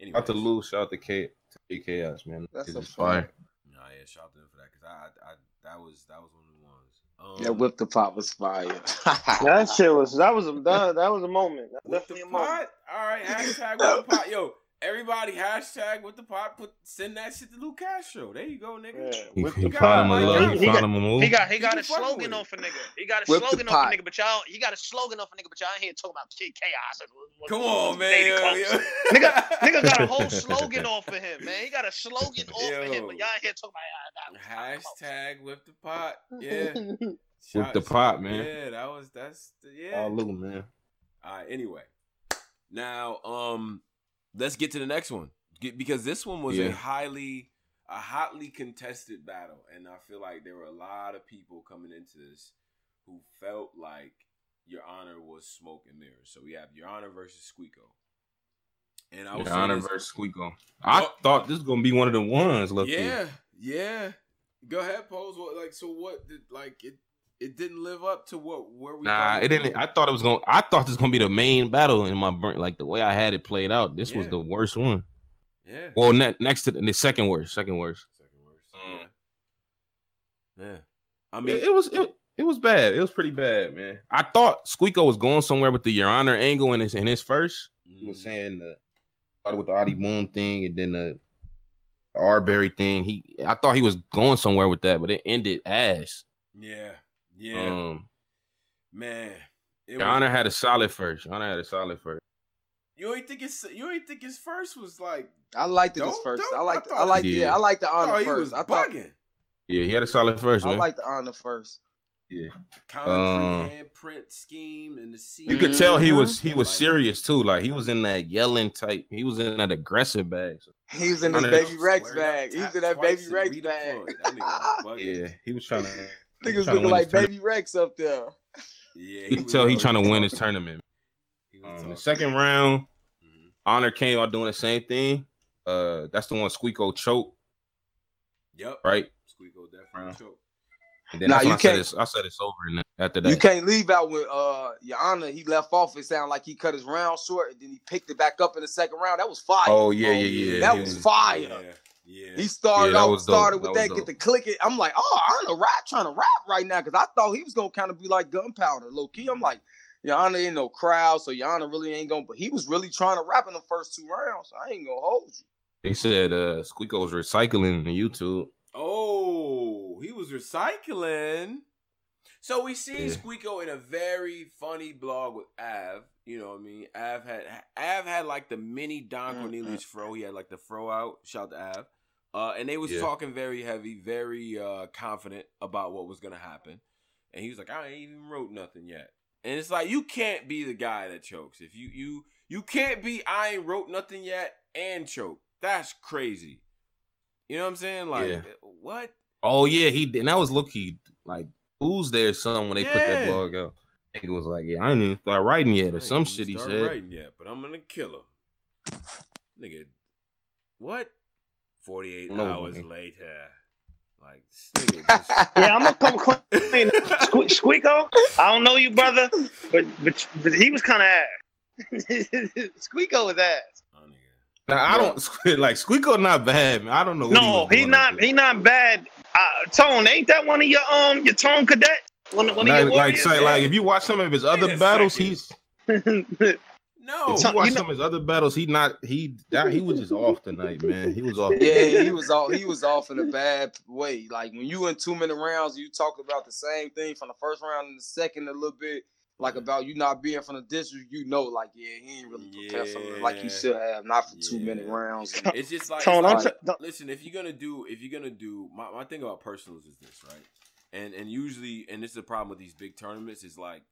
Anyway, shout out to Lou, shout out to K, to Chaos, man. That's a fire. Nah, yeah, shout out to him for that because I, I, I, that was that was one of the ones. Um, yeah, Whip the Pot was fire. that shit was that was a that, that was a moment. That was definitely a pot? moment. All right, hashtag Whip the Pot. Yo, everybody, hashtag Whip the Pot. Put send that shit to Luke Castro. There you go, nigga. Yeah, he, he found him a love. He, he found got, him a move. He got he got he a slogan off a nigga. He got a Whip slogan off a nigga, but y'all he got a slogan off a nigga, but y'all ain't here talking about Kid Chaos. And, Come on, man. Yo, yo. nigga, nigga got a whole slogan off of him, man. He got a slogan off yo. of him, but y'all ain't here talking about hashtag Whip the Pot. Yeah, Whip the Pot, man. Yeah, that was that's yeah. All Lou, man. All right. Anyway, now um. let's get to the next one get, because this one was yeah. a highly, a hotly contested battle, and I feel like there were a lot of people coming into this who felt like Your Honor was smoke and mirrors. So we have Your Honor versus Squeako, and I was Your Honor this, versus Squeako. I well, thought this was gonna be one of the ones. Look, yeah, here. yeah. Go ahead, Pose. What, like, so what? Did, like, it it didn't live up to what where we. Nah, it didn't. I thought it was gonna. I thought this was gonna be the main battle in my brain. Like the way I had it played out, this yeah. was the worst one. Yeah. Well, ne- next to the, the second worst, second worst. Second worst. Yeah. yeah. I mean, it, it was it, it was bad. It was pretty bad, man. I thought Squeako was going somewhere with the Your Honor angle in his in his first. Mm. He was saying the started with the Audie Boom thing and then the Arbery thing. He, I thought he was going somewhere with that, but it ended ass. Yeah. Yeah, um, man. Your Honor had a solid first. Your Honor had a solid first. You ain't think it's you ain't think his first was like. I liked it his first. I liked. I, I liked. Yeah. yeah, I liked the Honor I first. I thought. Bugging. Yeah, he had a solid first. I man. liked the Honor first. Yeah. Um, handprint scheme and the scene. You could tell he was he was serious too. Like he was in that yelling type. He was in that aggressive bag. So he was in his baby Rex bag. He was in that baby Rex bag. Yeah, he was trying to. Niggas looking like baby Rex up there. Yeah, you can tell he's trying to win his tournament. Um, the second round, mm-hmm. Honor came out doing the same thing. Uh, that's the one Squeako choked. Yep. Right. Squeako definitely uh, choked. And then nah, you I can't. Said I said it's over and after that. You can't leave out with uh Your Honor. He left off. It sounded like he cut his round short, and then he picked it back up in the second round. That was fire. Oh yeah, yeah, yeah. That yeah. was fire. Yeah, yeah. He started out, yeah, started with that, that get the click it. I'm like, oh, Honor rap trying to rap right now because I thought he was gonna kind of be like Gunpowder, low key. I'm like, Your Honor ain't no crowd, so Your Honor really ain't gonna. But he was really trying to rap in the first two rounds. So I ain't gonna hold you. They said uh Squeako's recycling on YouTube. Oh, he was recycling. So we see yeah. Squeako in a very funny blog with Av. You know what I mean? Av had Av had like the mini Don Cornelius fro. He had like the fro out. Shout to Av. Uh, and they was yeah. talking very heavy, very uh, confident about what was gonna happen. And he was like, I ain't even wrote nothing yet. And it's like you can't be the guy that chokes. If you you you can't be I ain't wrote nothing yet and choke. That's crazy. You know what I'm saying? Like yeah. what? Oh yeah, he did. And that was look he like who's there son when they yeah. put that blog out. I think it was like, yeah, I didn't even start writing yet or some shit he said. Writing yet, but I'm gonna kill him. Nigga, what? forty-eight no, hours man. Later. Like, nigga, just... yeah, I'm gonna come clean. Squeako, I don't know you, brother, but but, but he was kind of ass. Squeako was ass. Now, I don't like Squeako. Not bad, man. I don't know. No, he, he not. He not bad. Uh, Tone, ain't that one of your um your Tone cadet? One, one like, of your like, say, like if you watch some of his other Wait battles, he's no. If you watch you some of his other battles, he not he that, he was just off tonight, man. He was off. Yeah, he was off. He was off in a bad way. Like when you in two minute rounds, you talk about the same thing from the first round and the second a little bit. Like about you not being from the district, you know, like yeah, he ain't really prepared yeah. for it like he should have, not for yeah. two minute rounds. It's just like, Tone, it's like t- listen, if you're gonna do, if you're gonna do, my, my thing about personals is this, right? And and usually, and this is the problem with these big tournaments is like,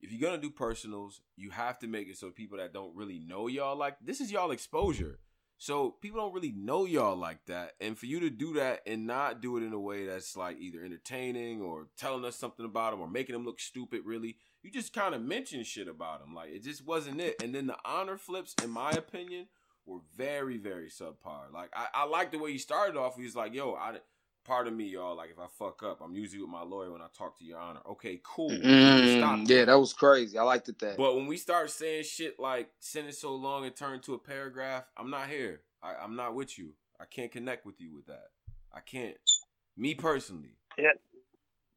if you're gonna do personals, you have to make it so people that don't really know y'all like this is y'all exposure, so people don't really know y'all like that, and for you to do that and not do it in a way that's like either entertaining or telling us something about them or making them look stupid, really. You just kind of mentioned shit about him. Like, it just wasn't it. And then the Honor flips, in my opinion, were very, very subpar. Like, I, I like the way he started off. He was like, yo, I, pardon me, y'all. Like, if I fuck up, I'm usually with my lawyer when I talk to Your Honor. Okay, cool. Mm, Stop yeah, me. That was crazy. I liked it that. But when we start saying shit like, sentence so long and turn to a paragraph, I'm not here. I, I'm not with you. I can't connect with you with that. I can't. Me personally. Yeah.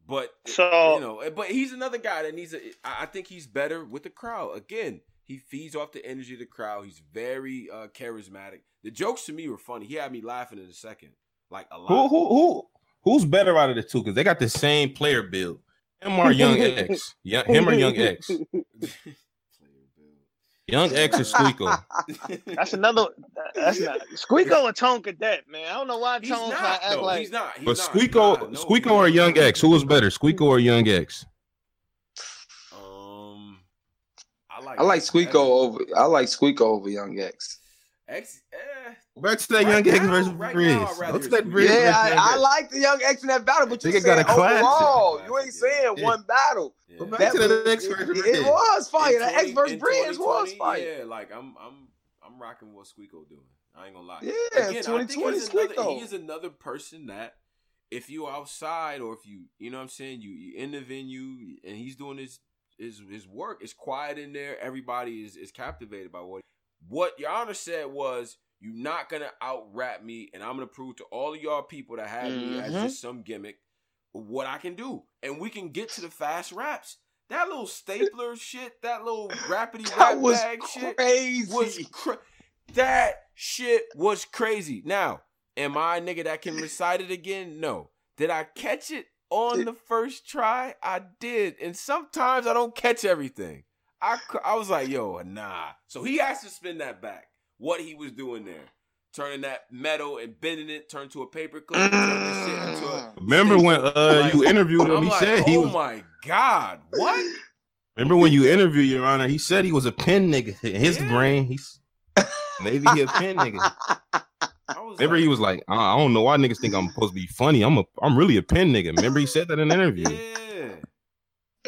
But so, you know, but he's another guy that needs a. I think he's better with the crowd. Again, he feeds off the energy of the crowd. He's very uh, charismatic. The jokes to me were funny. He had me laughing in a second, like a lot. Who who who who's better out of the two? Because they got the same player build. Him or Young X? Yeah, him or Young X? Young X is Squeako. That's another. That's not Squeako a Tone cadet, man. I don't know why Tone not, act no, like. He's not. He's but Squeako, Squeako no, or Young X, who was better, Squeako or Young X? Um, I like. I like Squeako over. I like Squeako over Young X. X. Eh. Back to that right Young now, X versus right Bridge. That Bridge. Yeah, I, I like the Young X in that battle, but you said overall, you ain't saying yeah. one battle. Yeah. Back that to that X versus Bridge. It was fire. That X versus Bridge was fire. Yeah, like I'm, I'm, I'm rocking what Squeako doing. I ain't gonna lie. Yeah, again, twenty twenty Squeako. He is another person that, if you outside or if you, you know, what I'm saying, you, you in the venue and he's doing his, his, his work. It's quiet in there. Everybody is is captivated by what what Your Honor said was. You're not going to out-rap me, and I'm going to prove to all of y'all people that have mm-hmm. me as just some gimmick what I can do. And we can get to the fast raps. That little stapler shit, that little rappity rap bag shit. That was crazy. That shit was crazy. Now, am I a nigga that can recite it again? No. Did I catch it on the first try? I did. And sometimes I don't catch everything. I, I was like, yo, nah. So he has to spin that back. What he was doing there. turning that metal and bending it, turned to a paperclip. Mm. Remember stick. when uh, like, you interviewed him? I'm he like, said he. Oh was, my God! What? Remember when you interviewed Your Honor? He said he was a pen nigga in his yeah. brain. He's maybe he a pen nigga. Remember like, he was like, I don't know why niggas think I'm supposed to be funny. I'm a, I'm really a pen nigga. Remember he said that in an interview. Yeah,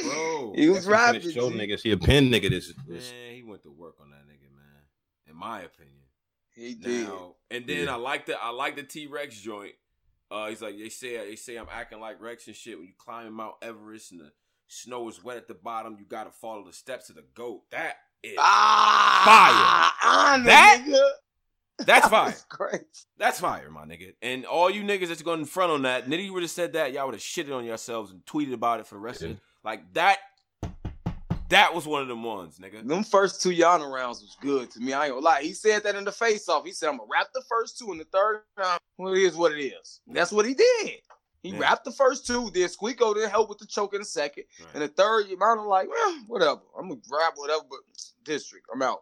bro. He was right. Show niggas, he a pen nigga. This, this. Man, he went to work on that nigga, man. In my opinion. He did. Now, and then yeah. I like the I like the T-Rex joint. Uh, he's like, they say they say I'm acting like Rex and shit. When you climb Mount Everest and the snow is wet at the bottom, you gotta follow the steps of the goat. That is ah, fire. I'm that nigga. That's that fire. Crazy. That's fire, my nigga. And all you niggas that's going in front on that, Nitty would have said that, y'all would have shitted on yourselves and tweeted about it for the rest yeah. of it. Like that. That was one of them ones, nigga. Them first two Yana rounds was good to me. I ain't gonna lie. He said that in the face-off. He said, I'm gonna wrap the first two and the third round. Well, it is what it is. And that's what he did. He yeah. wrapped the first two. Then Squeako didn't help with the choke in the second. Right. And the third, Yana like, well, whatever. I'm gonna grab whatever, but district. I'm out.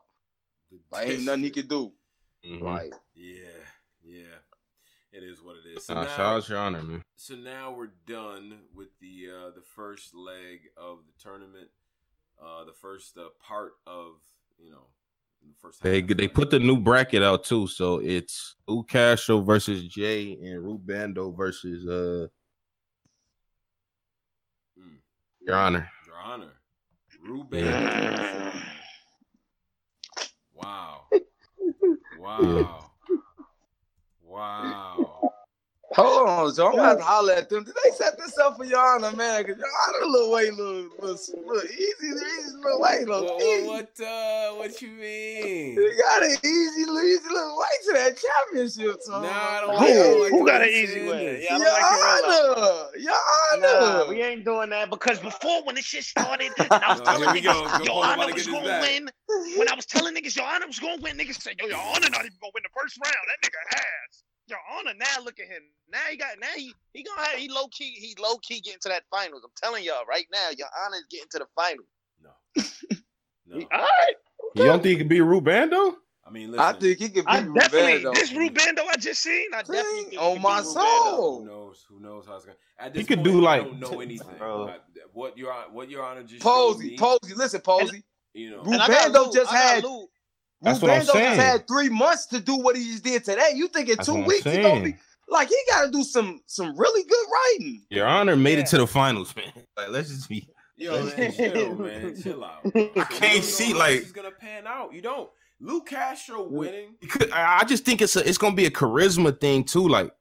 Like, ain't nothing he could do. Mm-hmm. Like, yeah, yeah. It is what it is. So uh, now, shout out Your Honor, man. So now we're done with the uh, the first leg of the tournament. Uh, the first uh, part of, you know, the first they they put the new bracket out too, so it's Luke Castro versus Jay and Rubando versus uh mm. Your Honor. Your Honor, Rubando. Wow, wow, wow. Hold on, so I'm about to holler at them. Did they set this up for Your Honor, man? Because Your Honor, little way, little, little, little easy, easy, little way, little what, easy. What, uh, what you mean? They got an easy, easy little way to that championship, so. Nah, I don't who, like who got an easy way? Yeah, Your Honor, like Your Honor. Nah, we ain't doing that because before when this shit started, and I was telling niggas go. Go Your Honor was going to win. When I was telling niggas Your Honor was going to win, niggas said, yo, Your Honor not even going to win the first round. That nigga ass. Your Honor, now look at him. Now he got. Now he he gonna have. He low key. He low key getting to that finals. I'm telling y'all right now. Your Honor is getting to the finals. No. No. He, all right. You don't think he could beat Rubando? I mean, listen. I think he could beat I Rubando. Definitely, this Rubando I just seen. I definitely think on my soul. Who knows? Who knows how it's gonna? At this he could point, do like. I don't know anything. Bro. What your What Your Honor just. Posey. Posey. Listen, Posey. And, you know. Rubando just had. That's Rubando what I'm saying. Just had three months to do what he just did today. You think in That's two weeks he's gonna be like he got to do some some really good writing. Your Honor made yeah. it to the finals, man. Like let's just be yo, man, chill, man, chill out. Bro. I can't see like he's gonna pan out. You don't. Luke Castro winning. I just think it's a, it's gonna be a charisma thing too. Like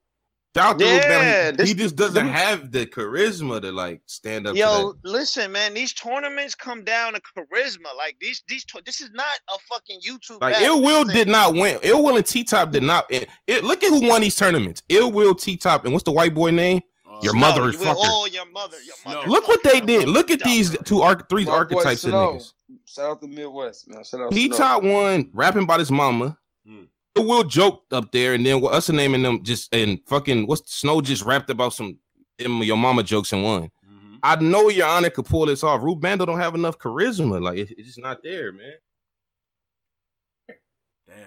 out there, yeah, this, he just doesn't have the charisma to like stand up. Yo, to that. Listen, man, these tournaments come down to charisma. Like these, these, this is not a fucking YouTube. Like Ill Will did not win. Ill Will and T-Top did not. It, it, look at who won these tournaments. Ill Will, T-Top, and what's the white boy name? Uh, your, mother no, is fucker. Oh, your mother is fucker. Look what they did. Look at these two, ar- three North archetypes of niggas. Shout out the Midwest, man. Shout out. T-Top won rapping about his mama. Hmm. Will joked up there, and then us naming them just and fucking what's Snow just rapped about some them, your mama jokes and won. Mm-hmm. I know Your Honor could pull this off. Rubando don't have enough charisma, like it, it's just not there, man. Damn,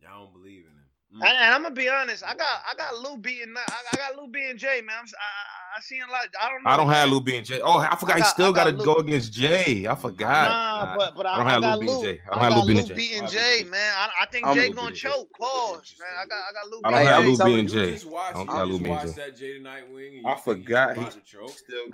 y'all don't believe in him. Mm. And I'm gonna be honest, I got I got Lou B and I, I got Lou B and Jay, man. I'm, I I seen a lot. I don't know. I don't have Lou B and Jay. Oh, I forgot. I got, he still I got to go against Jay. I forgot. Nah, but but I, I don't I have got Lou B and Jay. I don't I have Lou B and Jay. B and Jay, man. I, I think I'm Jay gonna choke. Pause, man. I got I got Lou B and Jay. I don't have Lou B and Jay. I don't have Lou B and Jay. I forgot.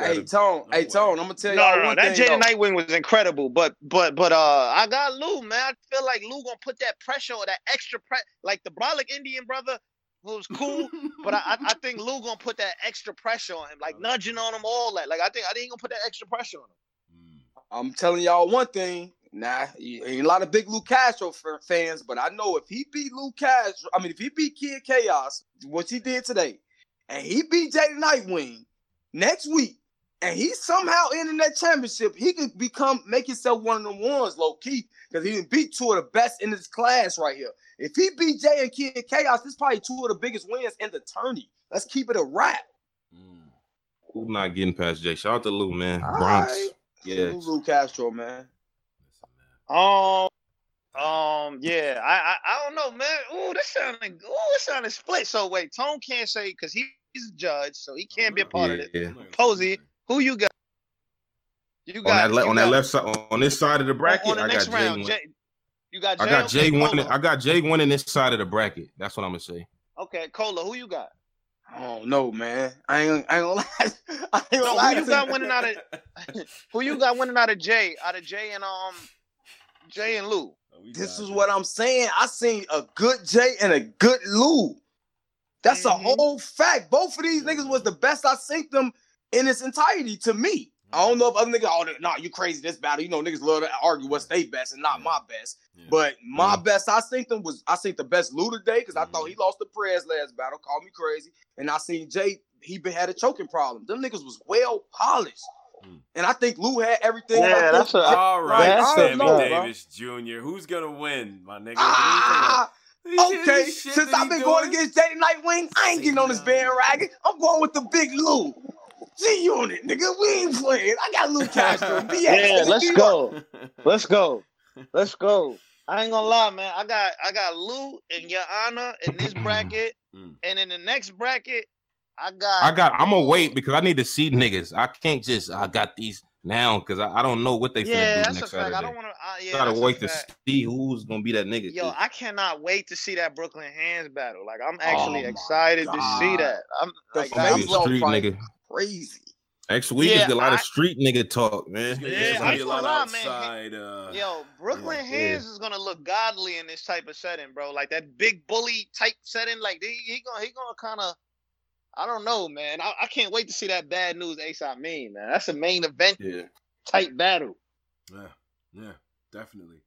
Hey Tone, hey Tone. I'm gonna tell you. No, no, that Jaden Nightwing was incredible, but but but uh, I got Lou, man. I feel like Lou gonna put that pressure or that extra pressure, like the brolic Indian brother. It was cool, but I, I think Lou gonna put that extra pressure on him, like nudging on him, all that. Like I think I think he gonna put that extra pressure on him. I'm telling y'all one thing. Nah, ain't a lot of big Luke Castro fans, but I know if he beat Luke Castro, I mean if he beat Kid Chaos, what he did today, and he beat Jaden Nightwing next week, and he somehow in that championship, he could become make himself one of the ones low key because he didn't beat two of the best in his class right here. If he beat Jay and Kid Chaos, this is probably two of the biggest wins in the tourney. Let's keep it a wrap. Mm. Who's not getting past Jay? Shout out to Lou, man. All Bronx. Right. Yeah. Lou Castro, man. Um, Um, yeah, I, I I don't know, man. Ooh, this sounding, ooh, this sounding split. So wait, Tone can't say because he, he's a judge, so he can't be a part yeah, of it. Yeah. Posey, who you got? You got on that, le- you on got, that left side, on this side of the bracket. On the I next got round, Jay, you got. Jay, I got Jay winning. I got Jay winning this side of the bracket. That's what I'm gonna say. Okay, Cola, who you got? I don't know, man. I ain't, I ain't gonna lie. I ain't gonna so lie who you got me. winning out of? Who you got winning out of Jay? Out of Jay and um, Jay and Lou. We this is it. What I'm saying. I seen a good Jay and a good Lou. That's mm-hmm. a whole fact. Both of these niggas was the best I seen them in its entirety to me. Mm-hmm. I don't know if other niggas, oh, nah, you crazy this battle. You know, niggas love to argue what's their best and not yeah. my best. Yeah. But my yeah. best I seen them was, I seen the best Lou today because mm-hmm. I thought he lost the Perez last battle. Called me crazy. And I seen Jay, he been, had a choking problem. Them niggas was well polished. And I think Lou had everything. Yeah, that's a, all right, that's Sammy know, Davis bro. Junior Who's gonna win, my nigga? Ah, okay, since I've been doing? going against Jaden Nightwing, I ain't getting on this bandwagon. I'm going with the big Lou. G Unit, nigga, we ain't playing. I got Luke Castro. yeah, let's go. let's go, let's go. I ain't gonna lie, man. I got I got Lou and Your Honor in this bracket, and in the next bracket. I got. I got. I'm gonna wait because I need to see niggas. I can't just. I got these now because I, I don't know what they yeah, finna do next Saturday. I don't want to. Yeah, gotta wait to see who's gonna be that nigga. Yo, too. I cannot wait to see that Brooklyn Hands battle. Like I'm actually oh excited God. to see that. I'm like, I'm so street nigga. Crazy. Next week yeah, is a lot I, of street nigga talk, man. Yeah, yeah I a lot outside, man. Uh, Yo, Brooklyn yeah, Hands yeah. is gonna look godly in this type of setting, bro. Like that big bully type setting. Like he, he gonna he gonna kind of. I don't know, man. I, I can't wait to see that Bad News Ace I mean, man. That's a main event yeah. type battle. Yeah, yeah, definitely.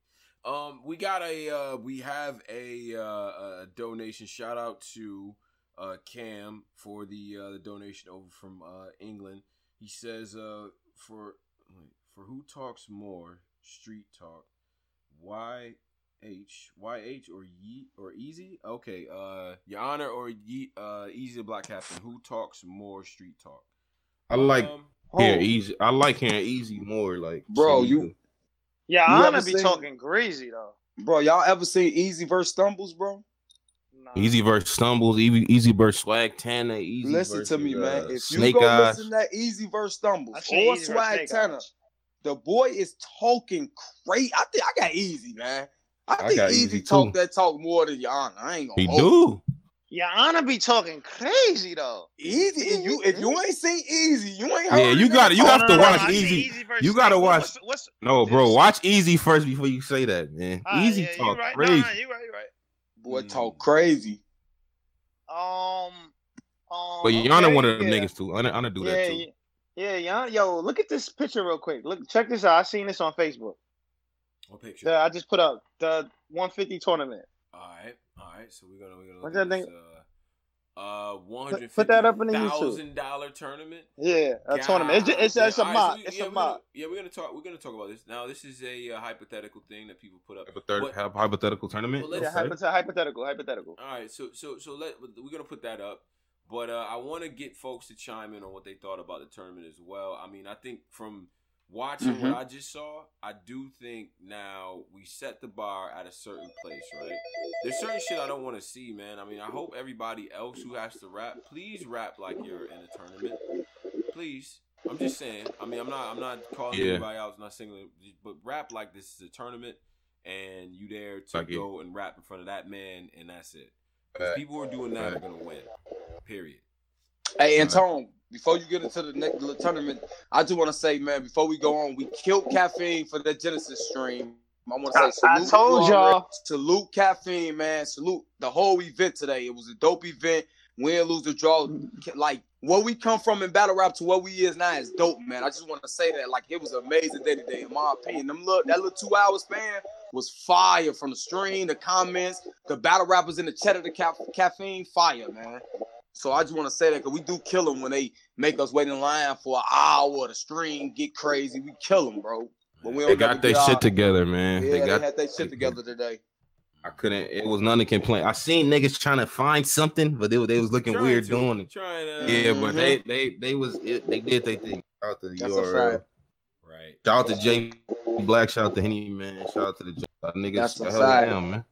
Um, we got a, uh, we have a, uh, a donation shout out to uh, Cam for the uh, the donation over from uh, England. He says, uh, for wait, for who talks more street talk, why? H Y H or Ye or Easy? Okay, uh Your Honor or Ye uh Easy the Black Captain. Who talks more street talk? I like um, hearing oh. Easy. I like hearing Easy more like Bro, so you Yeah, Your Honor be seen, talking crazy though. Bro, y'all ever seen Easy versus Stumbles, bro? Nah. Easy versus Stumbles, Easy Easy versus Swag Tanner, Easy Listen versus, to me, uh, man. If Snake you go eyes. listen to that Easy versus Stumbles or Swag Tanner, eyes. the boy is talking crazy. I think I got Easy, man. I think I Easy, easy talk that talk more than Your Honor. I ain't gonna. He do. Your Honor be talking crazy though. Easy, if you if you ain't seen Easy, you ain't. Heard yeah, you got You oh, have no, to no, watch no, Easy. easy you gotta watch. What's, what's, no, bro, this? watch Easy first before you say that, man. Uh, easy yeah, talk right. crazy. Nah, you right, you right. Boy, mm. talk crazy. Um, um. But Your Honor okay, one of them yeah. niggas too. Honor do yeah, that too. Yeah, yeah, yo, look at this picture real quick. Look, check this out. I seen this on Facebook. Picture. Yeah, I just put up the one fifty tournament. All right, all right. So we're gonna we're gonna look at this, uh, uh, one hundred fifty put that up in the thousand dollar tournament. Yeah, a God. tournament. It's just, it's, it's a right, mock. So it's yeah, a mock. Yeah, we're gonna talk. We're gonna talk about this now. This is a uh, hypothetical thing that people put up. Hypothet- but, hypothetical tournament. Well, yeah, hypothet- hypothetical, hypothetical. All right, so so so let we're gonna put that up. But uh, I want to get folks to chime in on what they thought about the tournament as well. I mean, I think from Watching mm-hmm. what I just saw, I do think now we set the bar at a certain place, right? There's certain shit I don't want to see, man. I mean, I hope everybody else who has to rap, please rap like you're in a tournament. Please. I'm just saying. I mean, I'm not I'm not calling yeah. anybody out, not singling, but rap like this is a tournament and you there to okay. go and rap in front of that man and that's it. Because people who are doing that are going to win. Period. Hey, Antone. Before you get into the next tournament, I do want to say, man, before we go on, we killed Caffeine for the Genesis stream. I want to say I, salute. I told y'all. Salute Caffeine, man. Salute the whole event today. It was a dope event. Win, lose, or draw. Like, where we come from in battle rap to where we is now is dope, man. I just want to say that. Like, it was an amazing day today, in my opinion. Them little, that little two-hour span was fire from the stream, the comments, the battle rappers in the chat of the ca- Caffeine. Fire, man. So I just want to say that because we do kill them when they make us wait in line for an hour to stream, get crazy. We kill them, bro. But we don't they got their shit together, man. Yeah, they, got, they had their shit together today. I couldn't. It was none to complain. I seen niggas trying to find something, but they they was looking trying weird to, doing it. Trying to, yeah, mm-hmm. but they they they was it, they did their thing. Shout out to the U R L. Right. Shout out to Jay Black. Shout out to Henny, man. Shout out to the. J- That nigga's the hell I am, man.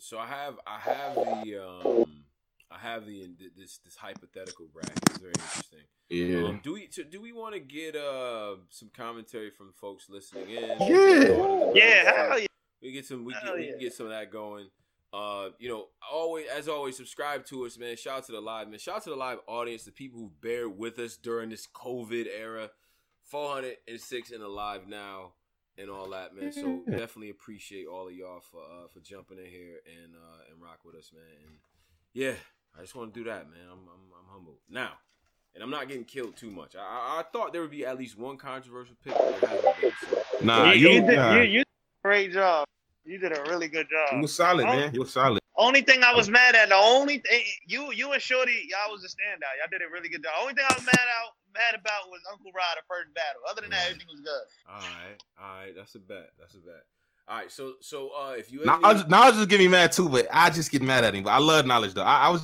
So I have, I have the, um, I have the this this hypothetical bracket. It's very interesting. Yeah. Um, do we so do we want to get uh some commentary from folks listening in? Yeah. Yeah. Hell yeah. We get some. We can, yeah. we can get some of that going. Uh, you know, always as always, subscribe to us, man. Shout out to the live, man. Shout out to the live audience, the people who bear with us during this COVID era. four hundred six and alive now. And all that, man. So definitely appreciate all of y'all for uh, for jumping in here and uh, and rock with us, man. And yeah, I just want to do that, man. I'm I'm, I'm humbled now, and I'm not getting killed too much. I, I I thought there would be at least one controversial pick. That hasn't been, so. Nah, you you did, nah. You, you did a great job. You did a really good job. You were solid, only, man. You were solid. Only thing I was mad at, the only thing you you and Shorty, y'all was a standout. Y'all did a really good job. Only thing I was mad at. mad about was Uncle Rod at first battle. Other than that, everything was good. All right, all right, that's a bet. That's a bet. All right, so so uh, if you now, any... I was, now I was just getting mad too, but I just get mad at him. But I love knowledge though. I, I was,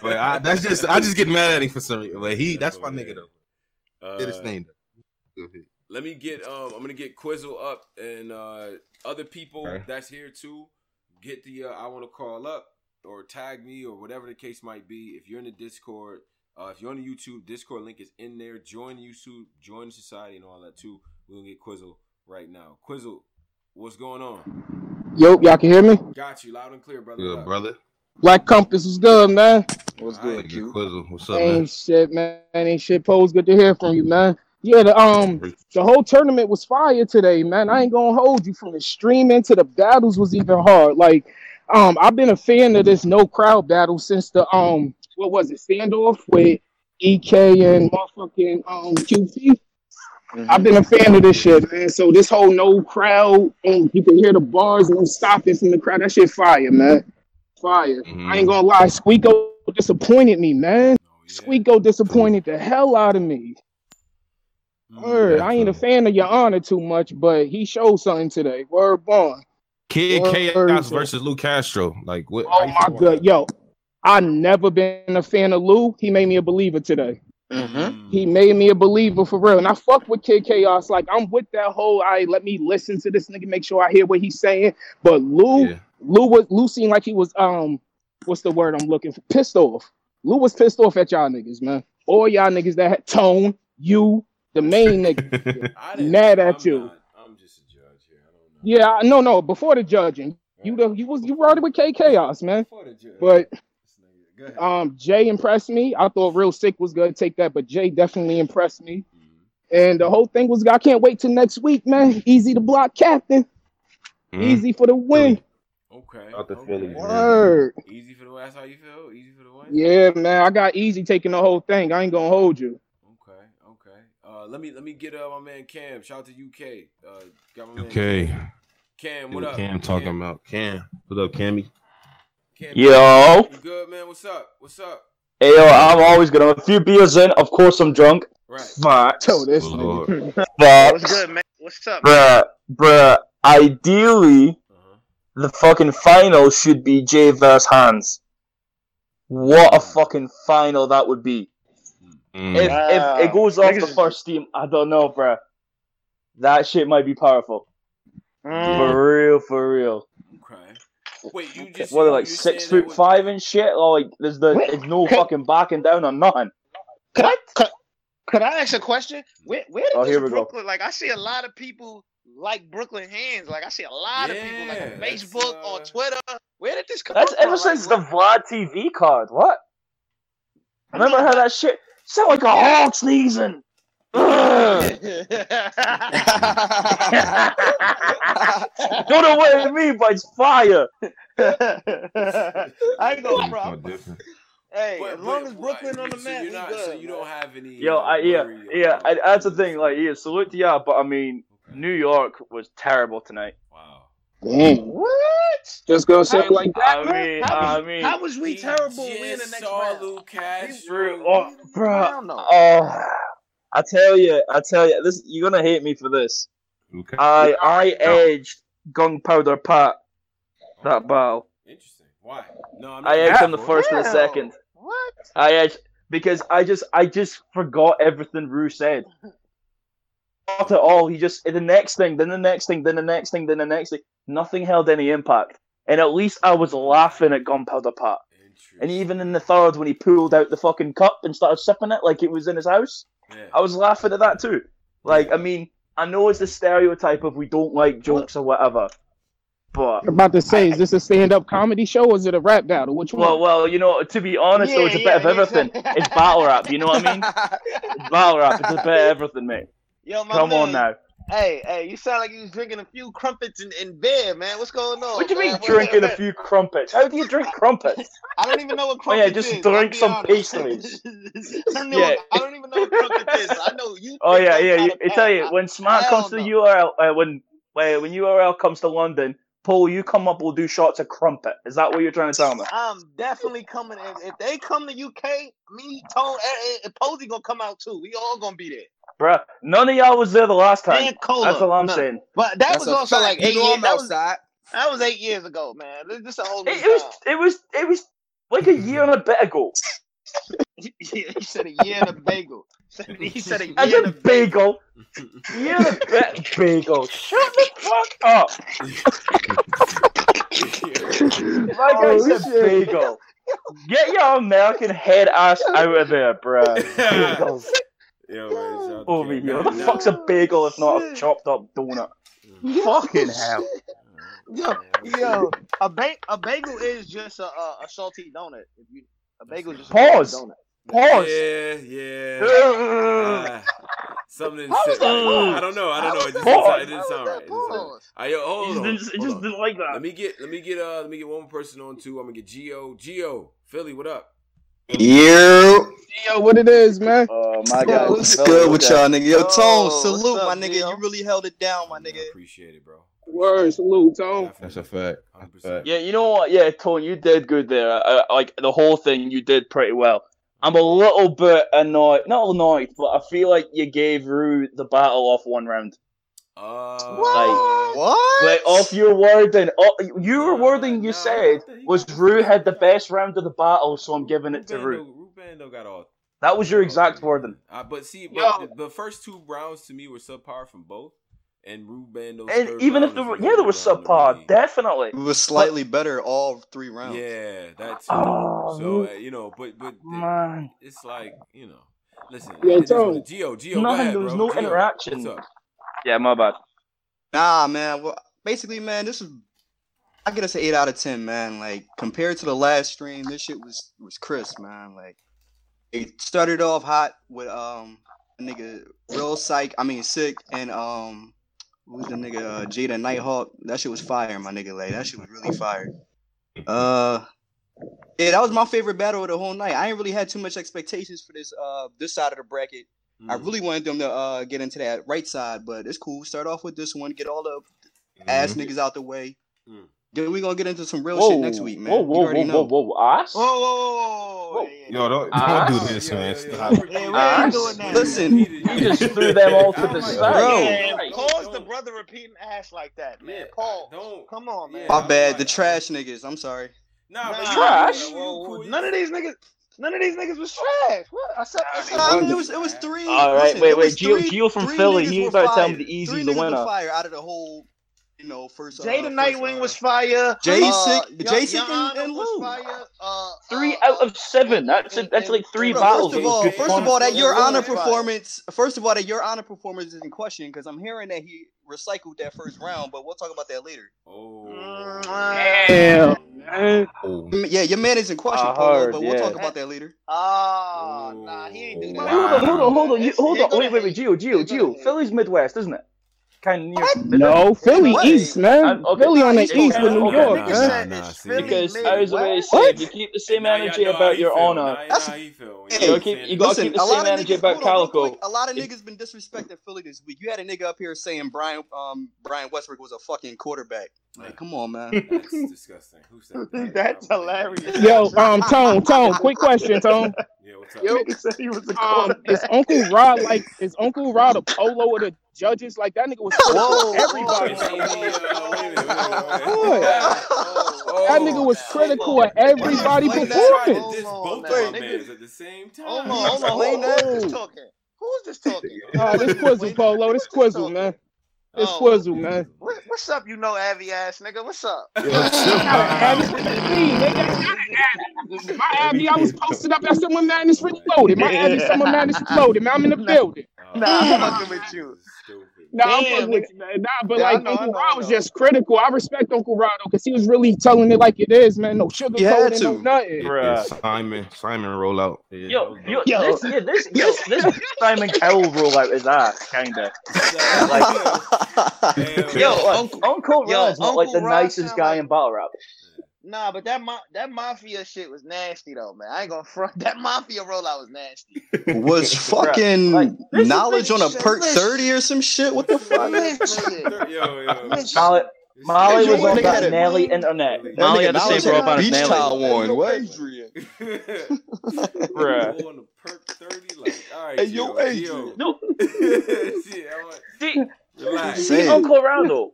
but I, that's just I just get mad at him for some reason. But he, that's, that's my nigga though. Uh, Did his name though. Let me get um, I'm gonna get Quizzle up and uh, other people right. that's here too. Get the uh, I want to call up or tag me or whatever the case might be. If you're in the Discord. Uh, if you're on the YouTube, Discord link is in there. Join YouTube, join the society, and all that too. We're gonna get Quizzle right now. Quizzle, what's going on? Yo, y'all can hear me? Got you, loud and clear, brother. Good, brother. Black Compass is good, man. What's all good, right, Q? Quizzle, what's up, man? Ain't shit, man. Ain't shit, Pose. Good to hear from you, man. Yeah, the um, the whole tournament was fire today, man. I ain't gonna hold you. From the streaming to the battles was even hard. Like, um, I've been a fan of this no crowd battle since the um. What was it? Standoff with E K and motherfucking um, Q T. Mm-hmm. I've been a fan of this shit, man. So this whole no crowd, um, you can hear the bars, no stopping from the crowd. That shit fire, man. Fire. Mm-hmm. I ain't gonna lie, Squeako disappointed me, man. Oh, yeah. Squeako disappointed the hell out of me. Mm-hmm. Word, I ain't a fan of Your Honor too much, but he showed something today. Word born. Kid Chaos versus Luke Castro. Like what? Oh my god, yo. I never been a fan of Lou. He made me a believer today. Mm-hmm. He made me a believer for real. And I fuck with Kid Chaos. Like, I'm with that whole, I let me listen to this nigga, make sure I hear what he's saying. But Lou, yeah. Lou was Lou seemed like he was, um, what's the word I'm looking for? Pissed off. Lou was pissed off at y'all niggas, man. All y'all niggas that had Tone, you, the main nigga. Mad at I'm you. Not, I'm just a judge here. I don't know. Yeah, no, no. Before the judging, right. you the, you was you riding with Kid Chaos, man. Before the judge. But Um, Jay impressed me. I thought Real Sick was gonna take that, but Jay definitely impressed me. Mm-hmm. And the whole thing was, I can't wait till next week, man. Easy to block captain. Mm-hmm. Easy for the win. Okay. okay. Word. Easy for the win. That's how you feel? Easy for the win? Yeah, man. I got Easy taking the whole thing. I ain't gonna hold you. Okay. Okay. Uh, let me let me get uh, my man Cam. Shout out to U K. Uh, got my U K. Man. Cam, what Dude, up? Cam talking Cam. about Cam. What up, Cammy? Yo, you good, man? What's up? What's up? Hey, yo, I'm always good. I'm a few beers in. Of course, I'm drunk. Right. But, Tell this nigga. But, what's good, man? What's up? Bruh, bruh, ideally, uh-huh. the fucking final should be Jay versus Hans. What a fucking final that would be. Mm. If, wow. if it goes off the first team, I don't know, bruh. That shit might be powerful. Mm. For real, for real. Okay. Wait, you just what? Well, like six foot was... five and shit. Like there's the there's no could, fucking backing down on nothing. Could I could, could I ask a question? Where where did oh, this Brooklyn? Go. Like I see a lot of people like Brooklyn Hands. Like I see a lot yeah, of people like on Facebook uh... on Twitter. Where did this come? That's from? ever since like, the Vlad T V card. What? Remember how that shit sound like a hog sneezing. Don't know what it means, but it's fire. I ain't gonna problem. Hey, but, as long but, as Brooklyn but, on the so map, not, good, so you man. don't have any. Yo, I, yeah, yeah. I, that's the thing. Like, yeah, salute to y'all, but I mean, okay. New York was terrible tonight. Wow. Dang. What? Just gonna say how, like that. I mean, how, I mean, how was we terrible? We in the next round. Luke Castro, oh, bro. Oh. I tell you, I tell you, this you're gonna hate me for this. Okay. I I edged Gunpowder Pat that battle. Interesting. Why? No, I'm not I edged him the first and the second. What? I edged because I just I just forgot everything Rue said. at all. He just, the next thing, then the next thing, then the next thing, then the next thing. Nothing held any impact. And at least I was laughing at Gunpowder Pat. And even in the third, when he pulled out the fucking cup and started sipping it like it was in his house, yeah. I was laughing at that too. Like, I mean, I know it's the stereotype of we don't like jokes or whatever, but... I'm about to say, I, is this a stand-up comedy show or is it a rap battle? Which one? Well, well, you know, to be honest, yeah, though, it's a yeah, bit yeah, of everything. It's battle rap, you know what I mean? It's battle rap, it's a bit of everything, mate. Yo, my Come man. on now. Hey, hey, you sound like you was drinking a few crumpets in, in bed, man. What's going on? What do you mean, man? drinking a few crumpets? How do you drink crumpets? I don't even know what crumpets oh, yeah, just is. drink some honest. pastries. I, know, yeah. I don't even know what crumpet is. I know you. Oh, yeah, yeah. You, I tell you, when Smart comes to the U R L, uh, when, uh, when U R L comes to London, Paul, you come up, we'll do shots of crumpet. Is that what you're trying to tell me? I'm definitely coming. If, if they come to U K, me, Tone, Posey gonna come out too. We all gonna be there. Bruh, none of y'all was there the last time. That's all I'm no. saying. But that That's was also fact. like eight years that was, that was eight years ago, man. This is a whole new it, it was it was it was like a year and a bit ago. He said a year and a bagel. He said a year and, and a bagel. bagel. Year and a bit bagel. Shut the fuck up. My guy oh, said shit. bagel. Get your American head ass out of there, bruh. Bagels. Yo, man, Over here. What the no. fuck's a bagel if not a chopped up donut? Mm. Fucking hell. Yo, yo, a, ba- a bagel is just a, a, a salty donut. If you, a bagel is just Pause. a donut. Pause. Yeah, yeah. uh, something didn't sit right. I don't know. I don't know. It just didn't, it didn't sound right. It didn't sound right. Yo, hold on. It just, it just didn't like that. Let me get. Let me get. Uh, let me get one more person on too. I'm gonna get Gio. Gio, Philly, what up? Yo, yo, what it is, man? Oh my God, what's good okay. with y'all, nigga? Yo, Tone, oh, salute, up, my nigga. Yo? You really held it down, my nigga. I appreciate it, bro. Word, salute, Tone. That's a fact. one hundred percent Yeah, you know what? Yeah, Tone, you did good there. Uh, like the whole thing, you did pretty well. I'm a little bit annoyed, not annoyed, but I feel like you gave Rue the battle off one round. Uh, what? Like, what? Like off your wording, off, your wording you no, said was Rue had the best round of the battle, so I'm giving it to Rue. Rubando got all. That was your exact wording. Uh, but see, but the, the first two rounds to me were subpar from both, and Rubando. And even if the yeah, there was subpar, definitely. It was slightly but, better all three rounds. Yeah, that's oh, so uh, you know, but but it, it's like you know, listen, yeah, Gio, Gio, nothing. There was bro. no Gio, interaction. What's up? Yeah, my bad. Nah, man. Well, basically, man, this is I get us an eight out of ten, man. Like compared to the last stream, this shit was was crisp, man. Like it started off hot with um a nigga real psych. I mean sick and um who's the nigga uh, Jaden Nighthawk. That shit was fire, my nigga. Like that shit was really fire. Uh, yeah, that was my favorite battle of the whole night. I ain't really had too much expectations for this uh this side of the bracket. I really wanted them to uh, get into that right side, but it's cool. Start off with this one. Get all the mm-hmm. ass niggas out the way. Mm. Then we're going to get into some real whoa, shit next week, man. Whoa, whoa, you already whoa, know. whoa, whoa, whoa. Ass? Whoa, whoa, whoa. whoa. Yo, don't, don't do this, yeah, man. Yeah, yeah. Hey, where you doing that? Listen. You just threw them all to the side. Bro. Yeah, pause the brother repeating ass like that, man. Yeah, Paul, don't. Come on, man. My bad. The trash niggas. I'm sorry. Nah, nah trash? Cool. None of these niggas... None of these niggas was trash. What? I said, I said I mean, it was it was three. All right, listen, wait, wait. Gio, three, Gio from Philly, he was about to tell me the easy the winner. Fire out of the whole, you know, first. Jaden uh, Nightwing uh, was fire. J C, uh, J C and, and Lou. Uh, three uh, out of seven. That's a, that's like three battles. First of all, first of all, that Your Honor performance. First of all, that Your Honor performance is in question because I'm hearing that he recycled that first round, but we'll talk about that later. Oh. Damn. Yeah, your man is in question, uh, Polo, but we'll yeah. talk about that later. Oh, nah, he ain't doing that. Wow. Hold on, hold on, hold on. You, hold on. Wait, wait, wait, Gio, Gio, Gio. Philly's Midwest, isn't it? Kind of near. No, Philly what? East, man. I'm, okay. Philly on the it's east with New okay. York, nah, man. Nah, nah, because I was always saying, you keep the same energy about Your Honor. You keep, you gotta keep the same energy about Calico. A lot of niggas been disrespecting Philly this week. You had a nigga up here saying Brian, um, Brian Westbrook was a fucking quarterback. Like, come on, man. That's disgusting. Who said that? That's hilarious. Yo, um, Tone, Tone, quick question, Tone. Yeah, what's up? Yo, he said he was a quarterback. Um, is Uncle Rod like? Is Uncle Rod a Polo or the judges? Like that nigga was whoa, everybody. That nigga was critical oh, of everybody performing. Both of them at the same time. Hold on, hold on, hold on. Who's this talking? Oh, this Quizzle, Polo. This Quizzle, man. It's oh, Quizzle, man. What, what's up, you know, Abby ass nigga? What's up? My Abby, I was posted up at Summer Madness Reloaded. My Abby, Summer Madness Reloaded. Man, I'm in the building. Nah, I'm fucking with you. Nah, I'm fucking with you, man. Nah, but yeah, like, know, Uncle Rod was just critical. I respect Uncle Rod, though, because he was really telling it like it is, man. No sugar coating, no nothing. Yeah, Simon, Simon roll out. Yeah. Yo, yo, yo, this, yeah, this, yo. this, this, this Simon Cowell roll out is that, kind of. Like, Damn, yo, like, Uncle, Uncle Rod's not like the Rod nicest guy like, in battle rap. Nah, but that ma- that mafia shit was nasty though, man. I ain't gonna front. That mafia rollout was nasty. Was fucking like, knowledge on a shit. perk thirty or some shit? What the fuck? yo, yo. Molly was on about Nelly and Annette. Molly had to say bro about Nelly. Beach towel one, what? Adrian. Bruh. On the perk thirty, like, all right, hey, yo, Adrian. No. See, see Uncle Rando.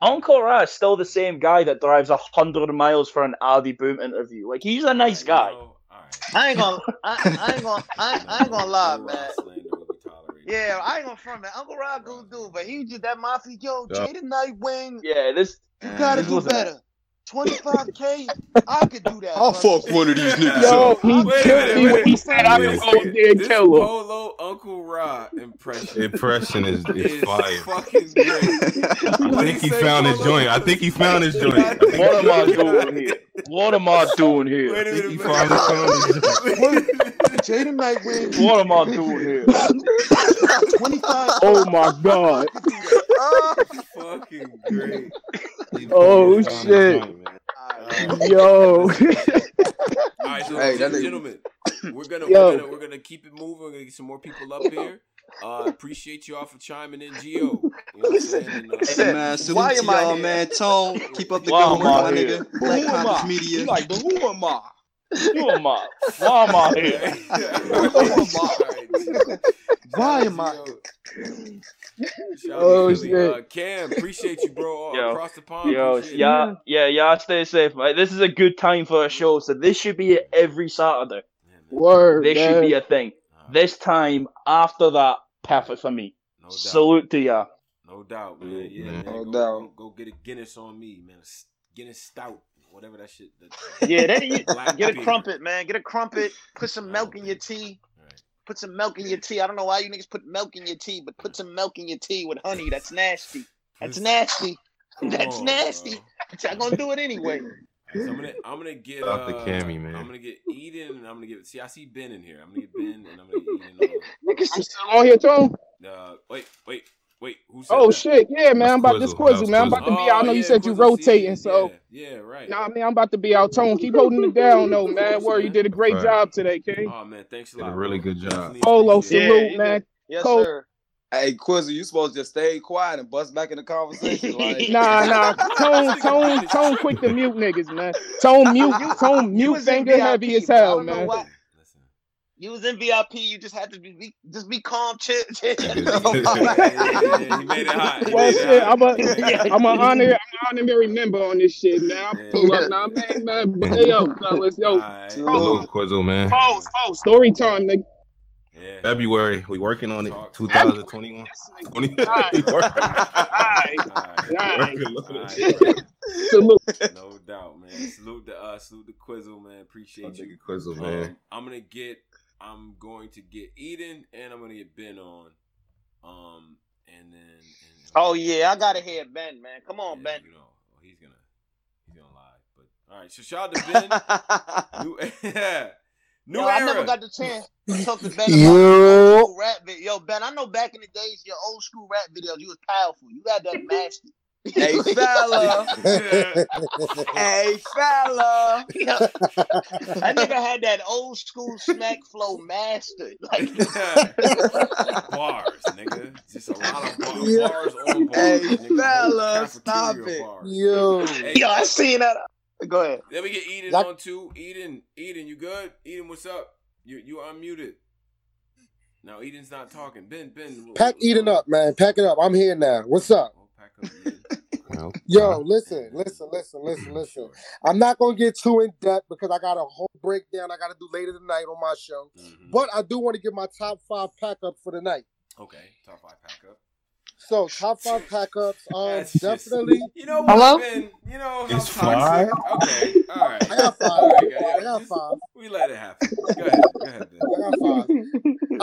Uncle Rod still the same guy that drives a hundred miles for an Audi Boom interview. Like he's a nice guy. I ain't gonna, I, I ain't gonna, I, I ain't gonna lie, man. Yeah, I ain't gonna front, man. Uncle Rod good dude, but he just that mafia. Yo, Jaden Nightwing. Yeah, this you gotta do better. twenty-five K, I could do that. I'll fuck one of these niggas Yo, up. He, wait, killed me when he said I could go up there and kill him. Polo Uncle Rod impression. Impression is, is, is fire. Fucking great. I think he found his joint. I think he found his joint. What am I doing here? What am I doing here? Wait a minute, he found his joint. Jaden Nightwing. What am I doing here? twenty-five Oh my god. Oh, fucking great. Oh shit. Time, um, Yo. All right, so hey, ladies and gentlemen, we're gonna, we're gonna we're gonna keep it moving. We're gonna get some more people up here. Uh, appreciate you all for chiming in, Gio. You know what I'm saying? And, uh, hey, man, salute to y'all, man. Tone, keep up the good work, my nigga. Black Compass Media. You like, but who am I? Who am I? Why am I here? Who am I? Why am I? Oh shit! Uh, Cam, appreciate you, bro. Yo, across the pond. Yo, yeah, yeah, yeah. Stay safe, mate. This is a good time for a show, so this should be every Saturday. Word. This man. should be a thing. Right. This time after that, perfect for me. No doubt. Salute to ya. No doubt, man. Yeah, man. No go, doubt. Go, go get a Guinness on me, man. A Guinness stout. Whatever that shit. That, yeah, that you, get a crumpet, man. Get a crumpet. Put some milk in your tea. Put some milk in your tea. I don't know why you niggas put milk in your tea, but put some milk in your tea with honey. That's nasty. That's nasty. That's nasty. Y'all gonna do it anyway. So I'm gonna, I'm gonna get uh, the Cammy, man. I'm gonna get Eden, and I'm gonna get. See, I see Ben in here. I'm gonna get Ben, and I'm gonna get Eden. Niggas still on here, Tom. Uh, wait, wait, wait. Who said oh that? Shit, yeah, man. I'm about this Quizzle, man. I'm about to be out. I know you said you rotating, so yeah, right. Nah, man, I'm about to be out. Tone, keep holding it down, though, man. Word, you did a great job today, King. Oh man, thanks a lot. Did a really good job. Polo, salute, man. Yes, sir. Hey, Quizzle, you supposed to just stay quiet and bust back in the conversation. Like. nah, nah. Tone, Tone, Tone quick to mute niggas, man. Tone mute, Tone mute finger heavy as hell, man. You was in V I P. You just had to be just be calm, chill. yeah, yeah, yeah, he made it hot. He well, made shit, it hot. I'm a I'm an honor, I'm an honorary member on this shit, man. I pull up now, man, man. But hey, yo, fellas, yo. Right. Hello, Quizzle, man. Oh, oh, story time, nigga. Yeah. February, we working on it. twenty twenty-one twenty All right, all right, all right. Salute. No doubt, man. Salute to us. Uh, salute to Quizzle, man. Appreciate you, Quizzle, man. Um, I'm gonna get. I'm going to get Eden and I'm going to get Ben on. Um, and then. And oh, yeah, I got to hear Ben, man. Come on, yeah, Ben. You know, well, he's going to he's gonna lie. But, all right, so shout out to Ben. New, yeah. New yo, era. I never got the chance to talk to Ben about yo. old rap video. Yo, Ben, I know back in the days, your old school rap videos, you was powerful. You had that mastery. Hey fella, hey fella, yeah. I think I had that old school smack flow mastered, like yeah. bars, nigga. Just a lot of bars, yeah. bars on bars. Hey nigga. Fella, stop it, bars. Yo. Hey, yo, I seen that. Go ahead. Let me get Eden like- on too. Eden, Eden, you good? Eden, what's up? You you unmuted. No, Eden's not talking. Ben, Ben, pack Eden up, man. Pack it up. I'm here now. What's up? Pack up. know. Yo, listen, listen, listen, listen, listen. I'm not going to get too in depth because I got a whole breakdown I got to do later tonight on my show. Mm-hmm. But I do want to give my top five pack up for the night. Okay, top five pack up. So, top five pack-ups, um, definitely. Just, you know what, hello? Been, you know, it's fine. Okay, all right. I got five. All right, guys. I got five. We let it happen. Go ahead. Go ahead, then. I got five.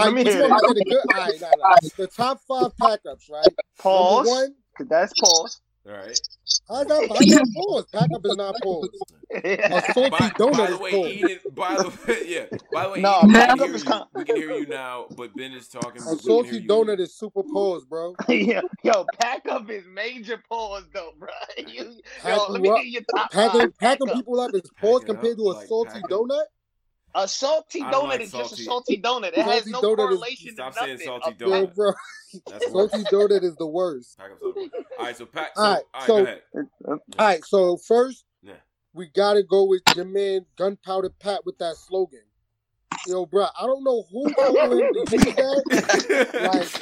Let me hear it. I did a good, all right, no, no. The top five pack-ups, right? Pause. One, that's pause. All right. I got, I got pause. Pack-up is not pause. A salty by, donut by the way, is pause. Eden, by the way, yeah. By the way, no, pack-up is con- we can hear you now, but Ben is talking. A salty donut is super pause, bro. Yeah. Yo, pack-up is major pause, though, bro. You, yo, let me get your top pack five. Pack-up pack people up is pause compared to a like salty donut? A salty donut like is salty. Just a salty donut. It salty has no correlation is, to stop nothing. Stop saying salty donut. Yo, bro. That's salty donut is the worst. All right, so Pat. So, all right, so, all right, all right, so first, yeah. we got to go with your man Gunpowder Pat with that slogan. Yo, bro, I don't know who told him to do that.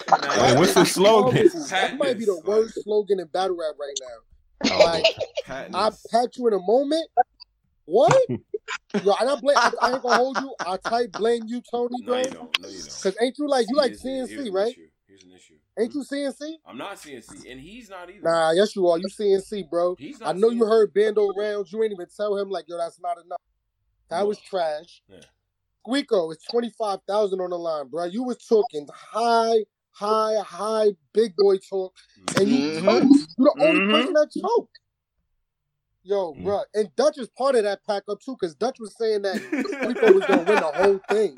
Like, nah, man, what's the slogan? That might be the worst slogan in battle rap right now. Oh, like, Patness. I'll pat you in a moment. What? Yo, and I, blame, I, I ain't gonna hold you. I type blame you, Tony, bro. No, you don't. No, you don't. Because ain't you like, you like C N C, right? Here's an issue. Ain't you C N C? I'm not C N C, and he's not either. Nah, yes, you are. You C N C, bro. He's not I know C N C. You heard Bando rounds. You ain't even tell him, like, yo, that's not enough. That no. was trash. Yeah. Squeako, it's twenty-five thousand on the line, bro. You was talking high, high, high, big boy talk, mm-hmm. and you choked. You're the only mm-hmm. person that choked. Yo, mm. bruh. And Dutch is part of that pack up too, because Dutch was saying that Squeako was gonna win the whole thing.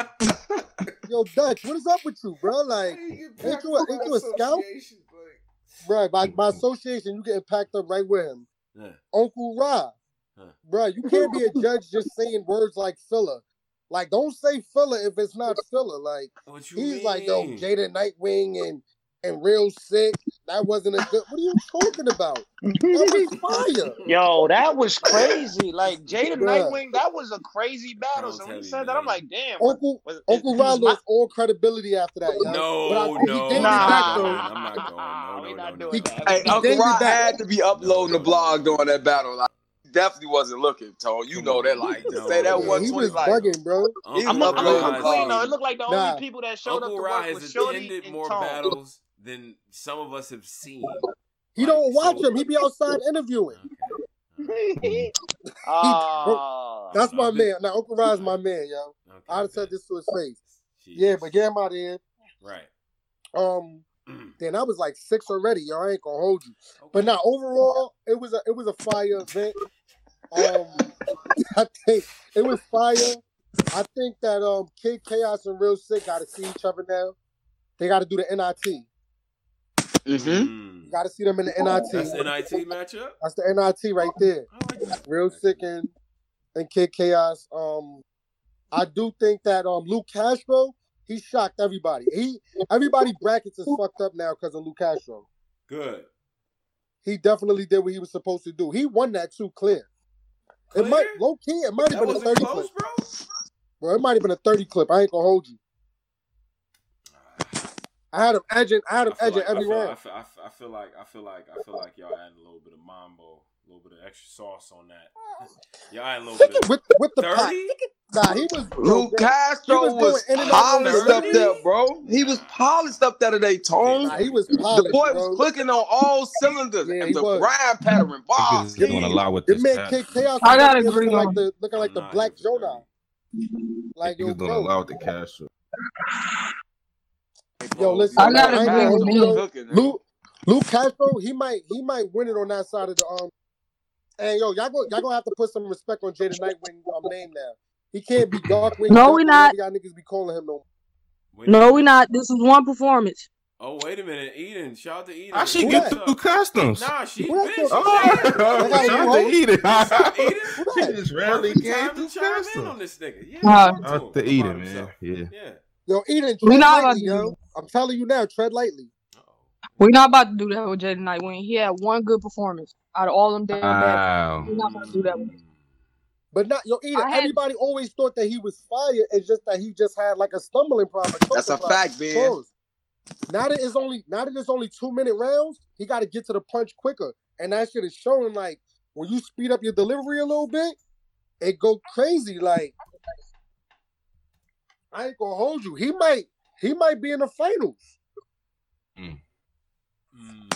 Yo, Dutch, what is up with you, bro? Like, ain't you a, ain't you a scout? Bruh, by, by association, you getting packed up right with him. Yeah. Uncle Ra. Huh. Bruh, you can't be a judge just saying words like filler. Like, don't say filler if it's not filler. Like, he's mean? Like, yo, Jaden Nightwing and And real sick. That wasn't a good. What are you talking about? That was fire. Yo, that was crazy. Like Jaden Nightwing, that was a crazy battle. So when you said that, I'm like, damn. Uncle was, Uncle Rod lost all credibility after that. Yo. No, I, no, he nah, going, I'm not going. No, no, not no, no, no. Hey, he Uncle Rod had to be uploading no, no, the blog during that battle. Like, definitely wasn't looking, Tone. You know that, like, to no, say that one twenty. He was like, bugging, bro. He I'm not complaining. It looked like the nah. only people that showed Uncle up to Ra work was Shorty and more Tone. Battles. Than some of us have seen. He like, don't watch so- him. He be outside interviewing. he, uh, that's my just, man. Now, Uncle Rod's my man, yo. Okay, I have said this to his face. Jeez. Yeah, but get him out of here. Right. Um. Then I was like six already, yo. I ain't gonna hold you. Okay. But now, overall, it was a it was a fire event. Um, I think it was fire. I think that um, Kid Chaos and Real Sick got to see each other now. They got to do the N I T. Mm-hmm. Got to see them in the N I T. That's the N I T matchup? That's the N I T right there. Like Real Sick and, and Kid Chaos. Um, I do think that um, Luke Castro, he shocked everybody. He Everybody brackets is fucked up now because of Luke Castro. Good. He definitely did what he was supposed to do. He won that too, clear. clear? It might, low key, it might have been a thirty close, clip. Bro? Bro, it might have been a thirty clip. I ain't going to hold you. I had him edging, I had him edging like, every round. I feel, I, feel, I feel like, I feel like, I feel like y'all added a little bit of mambo, a little bit of extra sauce on that. Y'all added a little bit. Of... With, with the pack. Nah, he was. Luke Castro was, was polished up there, bro. He was polished up there today, Tone. Nah, he was polished. The boy bro. was clicking on all cylinders. Yeah, the was. Rhyme pattern, boss. He's gonna lie with this. This man Kid Chaos. I gotta agree on like the, looking like I'm the Black Jonah. Like you're gonna lie with the Castro. Yo, listen. I gotta agree with me. Luke, Luke Castro, he might, he might win it on that side of the um. And yo, y'all go, y'all gonna have to put some respect on Jaden Nightwing um, name now. He can't be Darkwing. No, we not. Y'all niggas be calling him no. Wait, no, we not. This is one performance. Oh wait a minute, Eden. Shout out to Eden. I should get through customs. Nah, she bitch. Oh, shout out to Eden. Eden. She just rarely came through customs. Chime in on this nigga. Yeah. Shout out to Eden, man. Yeah. Yeah. Yo, Eden, tread lightly, yo. I'm telling you now, tread lightly. We're not about to do that with Jaden Nightwing. He had one good performance out of all them damn battles. We're not going to do that with him. But not, yo, Eden, had, everybody always thought that he was fire. It's just that he just had like a stumbling problem. That's a problem. fact, man. now that it's only now that it's only two minute rounds, he got to get to the punch quicker. And that shit is showing, like, when you speed up your delivery a little bit, it go crazy. Like, I ain't gonna hold you. He might he might be in the finals. Mm. Mm.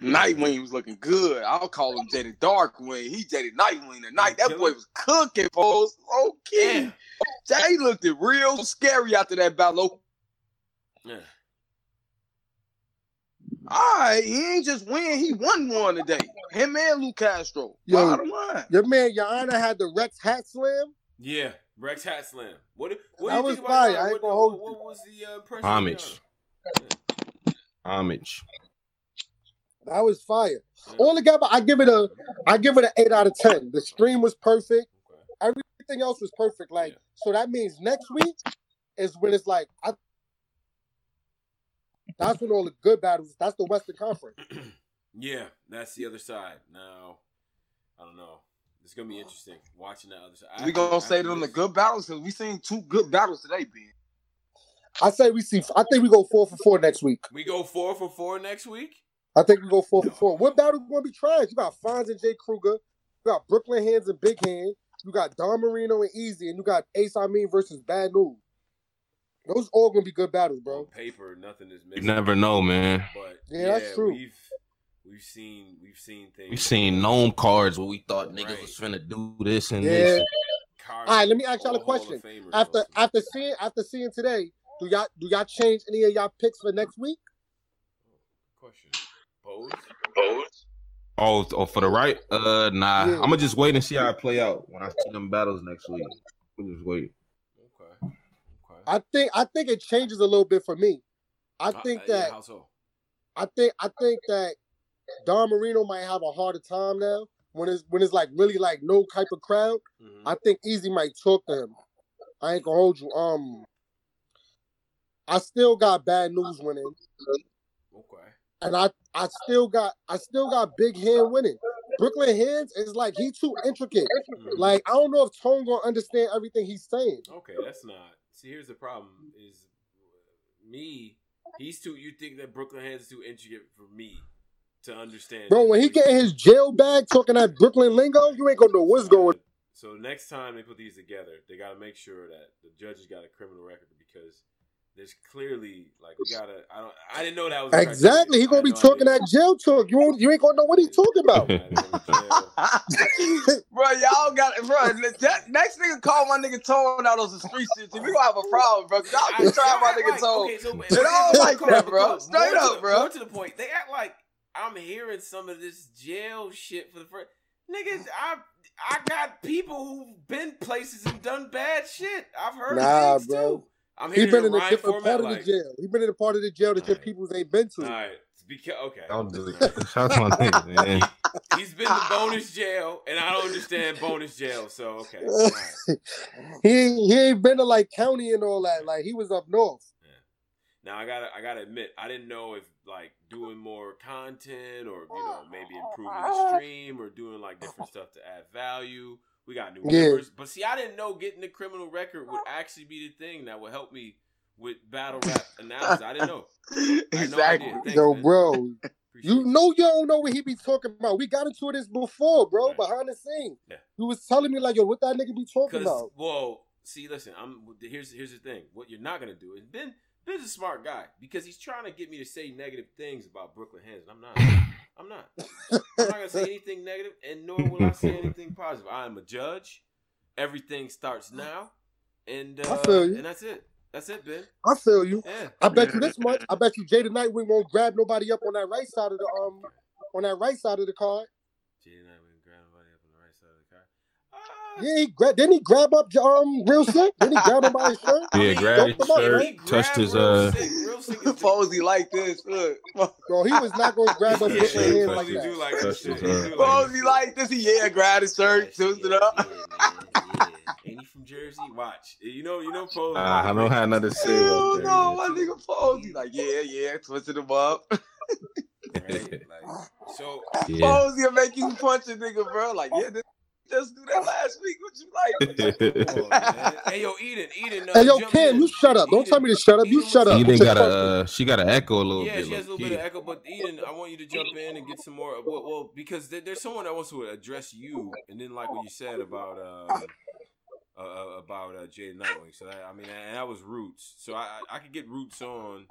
Nightwing was looking good. I'll call him Jaden Darkwing. He Jaden Nightwing tonight. That boy was cooking, folks. Okay. Yeah. Jay looked real scary after that battle. Yeah. All right, he ain't just win. He won one today. Him and Luke Castro. Yo, bottom line. Your man, Your Honor, had the Rex hat slam. Yeah, Rex hat slam. What? What do you think about that? What, what, what was the uh, impression? Homage. Yeah. Homage. That was fire. Yeah. All together, I give it a, I give it an eight out of ten. The stream was perfect. Okay. Everything else was perfect. Like, yeah. So that means next week is when it's like, I, that's when all the good battles. That's the Western Conference. Yeah, that's the other side. Now, I don't know. It's gonna be interesting watching that other side. We gonna say it on the good battles because we seen two good battles today, Ben. I say we see. I think we go four for four next week. We go four for four next week. I think we go four for four. What battle we going to be trying? You got Fonz and Jay Kruger. You got Brooklyn Hands and Big Hand. You got Don Marino and Easy. And you got Ace Amin versus Bad News. Those all going to be good battles, bro. On paper, nothing is missing. You never know, man. But yeah, yeah, that's true. We've, we've, seen, we've seen things. We've seen known cards where we thought niggas right. was finna do this and yeah. this. Cards, all right, let me ask y'all a question. Famers, after also. after seeing after seeing today, do y'all, do y'all change any of y'all picks for next week? Question. Pose. Pose. Oh, oh, for the right? Uh, nah. Yeah. I'm gonna just wait and see how it play out when I see them battles next week. We'll just wait. Okay. Okay. I think I think it changes a little bit for me. I uh, think that. Yeah, how so? I think I think that Don Marino might have a harder time now when it's when it's like really like no type of crowd. Mm-hmm. I think Easy might talk to him. I ain't gonna hold you. Um, I still got Bad News winning. Okay. And I, I still got I still got Big Hand winning. Brooklyn Hands is like he too intricate. Mm. Like I don't know if Tone gonna understand everything he's saying. Okay, that's not. See, here's the problem: is me. He's too. You think that Brooklyn Hands is too intricate for me to understand? Bro, when he get in his jail bag talking that Brooklyn lingo, you ain't gonna know what's going on. So next time they put these together, they gotta make sure that the judges got a criminal record because. There's clearly like we gotta. I don't. I didn't know that was exactly. He's gonna be talking that jail talk. You won't, you ain't gonna know what he's talking about. Bro, y'all got it, bro. That, next nigga call my nigga Tone out on the street shit. We gonna have a problem, bro. Y'all be trying my nigga Tone. Okay, so, they don't like that, bro. Straight up, bro. More to the point, they act like I'm hearing some of this jail shit for the first. Niggas, I I got people who've been places and done bad shit. I've heard nah, things bro. Too. I'm he's been in a different part of like, the jail. He's been in a part of the jail that all your right. peoples ain't been to. All right. Beca- okay. Don't do that. That's my thing, man. He, he's been to bonus jail, and I don't understand bonus jail, so okay. All right. he, he ain't been to, like, county and all that. Like, he was up north. Yeah. Now, I gotta, I gotta admit, I didn't know if, like, doing more content or, you know, maybe improving the stream or doing, like, different stuff to add value. We got new members. Yeah. But see, I didn't know getting the criminal record would actually be the thing that would help me with battle rap analysis. I didn't know. Exactly. No Thanks, yo, man. Bro, you know you don't know what he be talking about. We got into this before, bro, right. behind the scenes. Yeah. You was telling me, like, yo, what that nigga be talking about? Well, see, listen, I'm here's here's the thing. What you're not going to do is Ben, Ben's a smart guy because he's trying to get me to say negative things about Brooklyn Hands, and I'm not. I'm not. I'm not going to say anything negative, and nor will I say anything positive. I am a judge. Everything starts now, and uh, I feel you. And that's it. That's it, Ben. I feel you. Yeah. I bet you this much. I bet you Jaden Nightwing won't grab nobody up on that right side of the um on that right side of the card. Jaden Nightwing grab nobody up on the right side of the card. Uh, yeah, he gra- didn't he grab up um Real Sick? Didn't he grab him by his shirt? Yeah, I mean, grab his shirt. He touched his uh. Posey like this, look. Bro, he was not going to grab up yeah, Brooklyn Hands like that. Do like this shit. Posey like, like this, he yeah, grabbed his shirt, yeah, toasted yeah, it up. Yeah, yeah. Ain't he from Jersey? Watch. You know, you know Posey. Uh, I don't have nothing to say about Jersey. No, my nigga Posey. Like, yeah, yeah, twisted him up. Right? Like, so, yeah. Posey will make you punch a nigga, bro. Like, yeah, this just do that last week. What you like? Oh, hey, yo, Eden, Eden. Uh, hey, yo, Ken, you shut up. Eden, don't tell me to shut up. Eden, you shut up. Eden got a, uh, she got an echo a little yeah, bit. Yeah, she has a little kid. bit of echo. But Eden, I want you to jump in and get some more. Well, well because there, there's someone that wants to address you, and then like what you said about uh, uh about uh, Jaden Nightwing. So that, I mean, and that was Roots. So I, I could get Roots on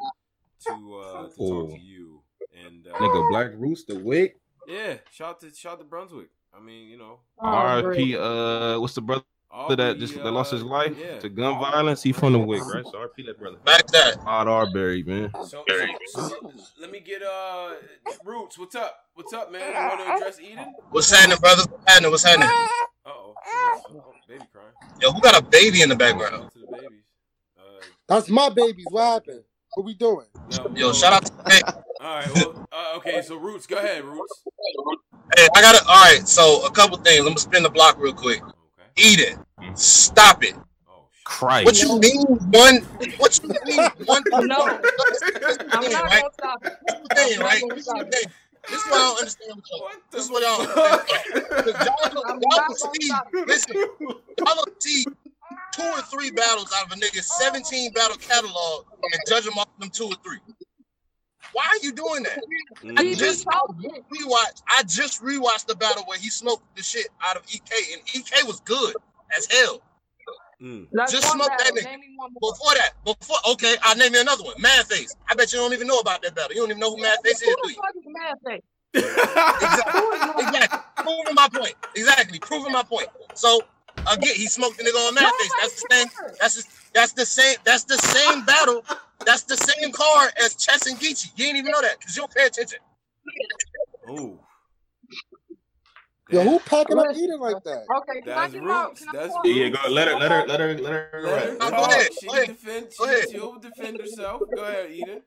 to uh to oh. talk to you and uh, nigga Black Roots the Wick. Yeah, shout to shout to Brunswick. I mean, you know, oh, R I P Uh, what's the brother R P, that just uh, that lost his life yeah. to gun violence? He from the Wick, right? So R P that brother. Back that. Odd Arbery, man. So, so, so let me get uh Roots. What's up? What's up, man? You want to address Eden? What's happening, brothers? What's happening? What's happening? Uh oh, oh, baby crying. Yo, who got a baby in the background? To the babies. Uh, That's my babies. What happened? What we doing? No, Yo, no. shout out to the baby. All right, well, uh, okay, so Roots, go ahead, Roots. Hey, I got to, all right, so a couple things. Let me spin the block real quick. Okay. Eden, mm-hmm. stop it. Oh, Christ. What you mean one, what you mean one? No, I'm thing, not right? going to stop it. This is the thing, right? This is the thing. This is what I don't understand with y'all. This is what y'all don't understand. Y'all can see, listen, y'all can see two or three battles out of a nigga's seventeen battle catalog and judge them off them two or three. Why are you doing that? Mm-hmm. I just rewatched. I just rewatched the battle where he smoked the shit out of E K, and E K was good as hell. Mm. Just smoke that nigga. Before that, before okay, I'll name you another one. Madface. I bet you don't even know about that battle. You don't even know who Madface is. Who the fuck is Madface? Exactly. exactly. Proving my point. Exactly. Proving my point. So again, he smoked the nigga on Madface. That's the same. That's the, that's the same. That's the same battle. That's the same card as Chess and Geechi. You ain't even know that because you don't pay attention. Oh. Yo, who packing up Eden like that? Okay, that's Roots. That's yeah. Go let her, let her, let her, let her. Let her go ahead. She go ahead. defend. She, go she will defend herself. Go ahead, Eden.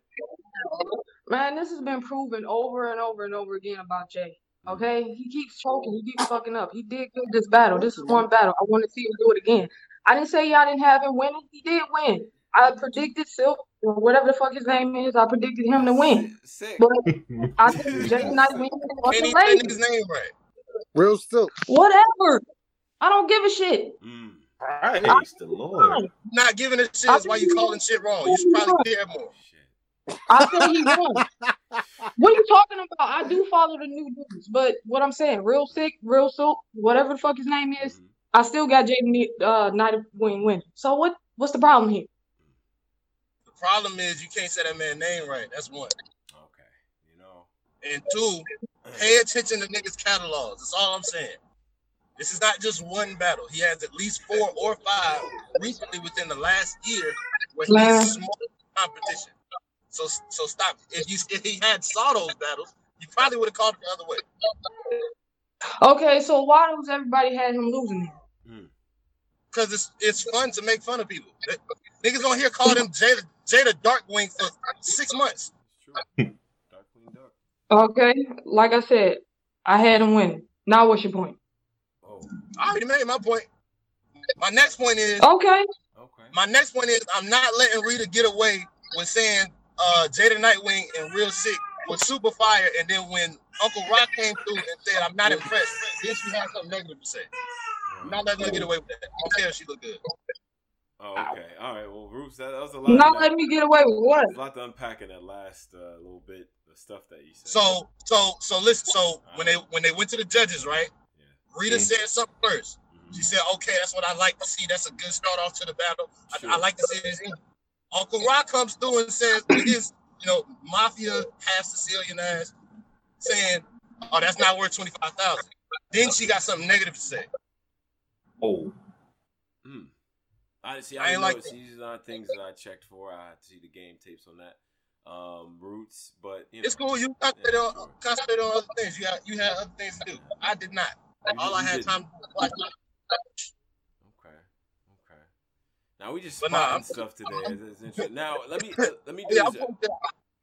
Man, this has been proven over and over and over again about Jay. Okay, he keeps choking. He keeps fucking up. He did good this battle. This is one battle. I want to see him do it again. I didn't say y'all didn't have him winning. He did win. I predicted Silk. Whatever the fuck his name is, I predicted him to win. Sick. But I think Jaden Nightwing wasn't late. His name right. Real Silk. Whatever. I don't give a shit. Mm. I hate I, the Lord. Not giving a shit is why you calling shit wrong. You should probably care more. I think he won. What are you talking about? I do follow the new dudes, but what I'm saying, Real Sick, Real Silk, whatever the fuck his name is, mm-hmm. I still got Jaden uh, Nightwing winning. So what? What's the problem here? Problem is you can't say that man's name right. That's one. Okay, you know. And two, pay attention to niggas' catalogs. That's all I'm saying. This is not just one battle. He has at least four or five recently within the last year where he's small competition. So so stop. If you if he had saw those battles, you probably would have called it the other way. Okay, so why does everybody have him losing? Mm. Because it's it's fun to make fun of people. Niggas on here called him Jada Jada Darkwing for six months. Darkwing Duck. Okay, like I said, I had him winning. Now what's your point? Oh. I already made my point. My next point is okay. Okay. My next point is I'm not letting Rita get away with saying uh, Jaden Nightwing and Real Sick was super fire, and then when Uncle Rock came through and said I'm not impressed, then she had something negative to say. I'm not letting her get away with that. I'll tell her she looked good. Oh, okay. All right. Well, Roots, that, that was a lot. Not letting me get away with what? A lot to unpack in that last uh, little bit of stuff that you said. So, so, so listen. So All when right. they when they went to the judges, right? Yeah. Rita mm-hmm. said something first. Mm-hmm. She said, "Okay, that's what I like to see. That's a good start off to the battle. Sure. I, I like to see this." Uncle Rock comes through and says, "It is, you know, mafia half Sicilianized," saying, "Oh, that's not worth twenty five thousand." Then she got something negative to say. Oh. Hmm. I see. I, I ain't like these are things that I checked for. I had to see the game tapes on that. Um, Roots, but you know, it's cool. You concentrate yeah, on sure. concentrate on other things. You had you had other things to do. I did not. You, All I had didn't. time to watch. Okay, okay. Now we just spotting no, stuff today. It's, it's now let me let me do yeah, this.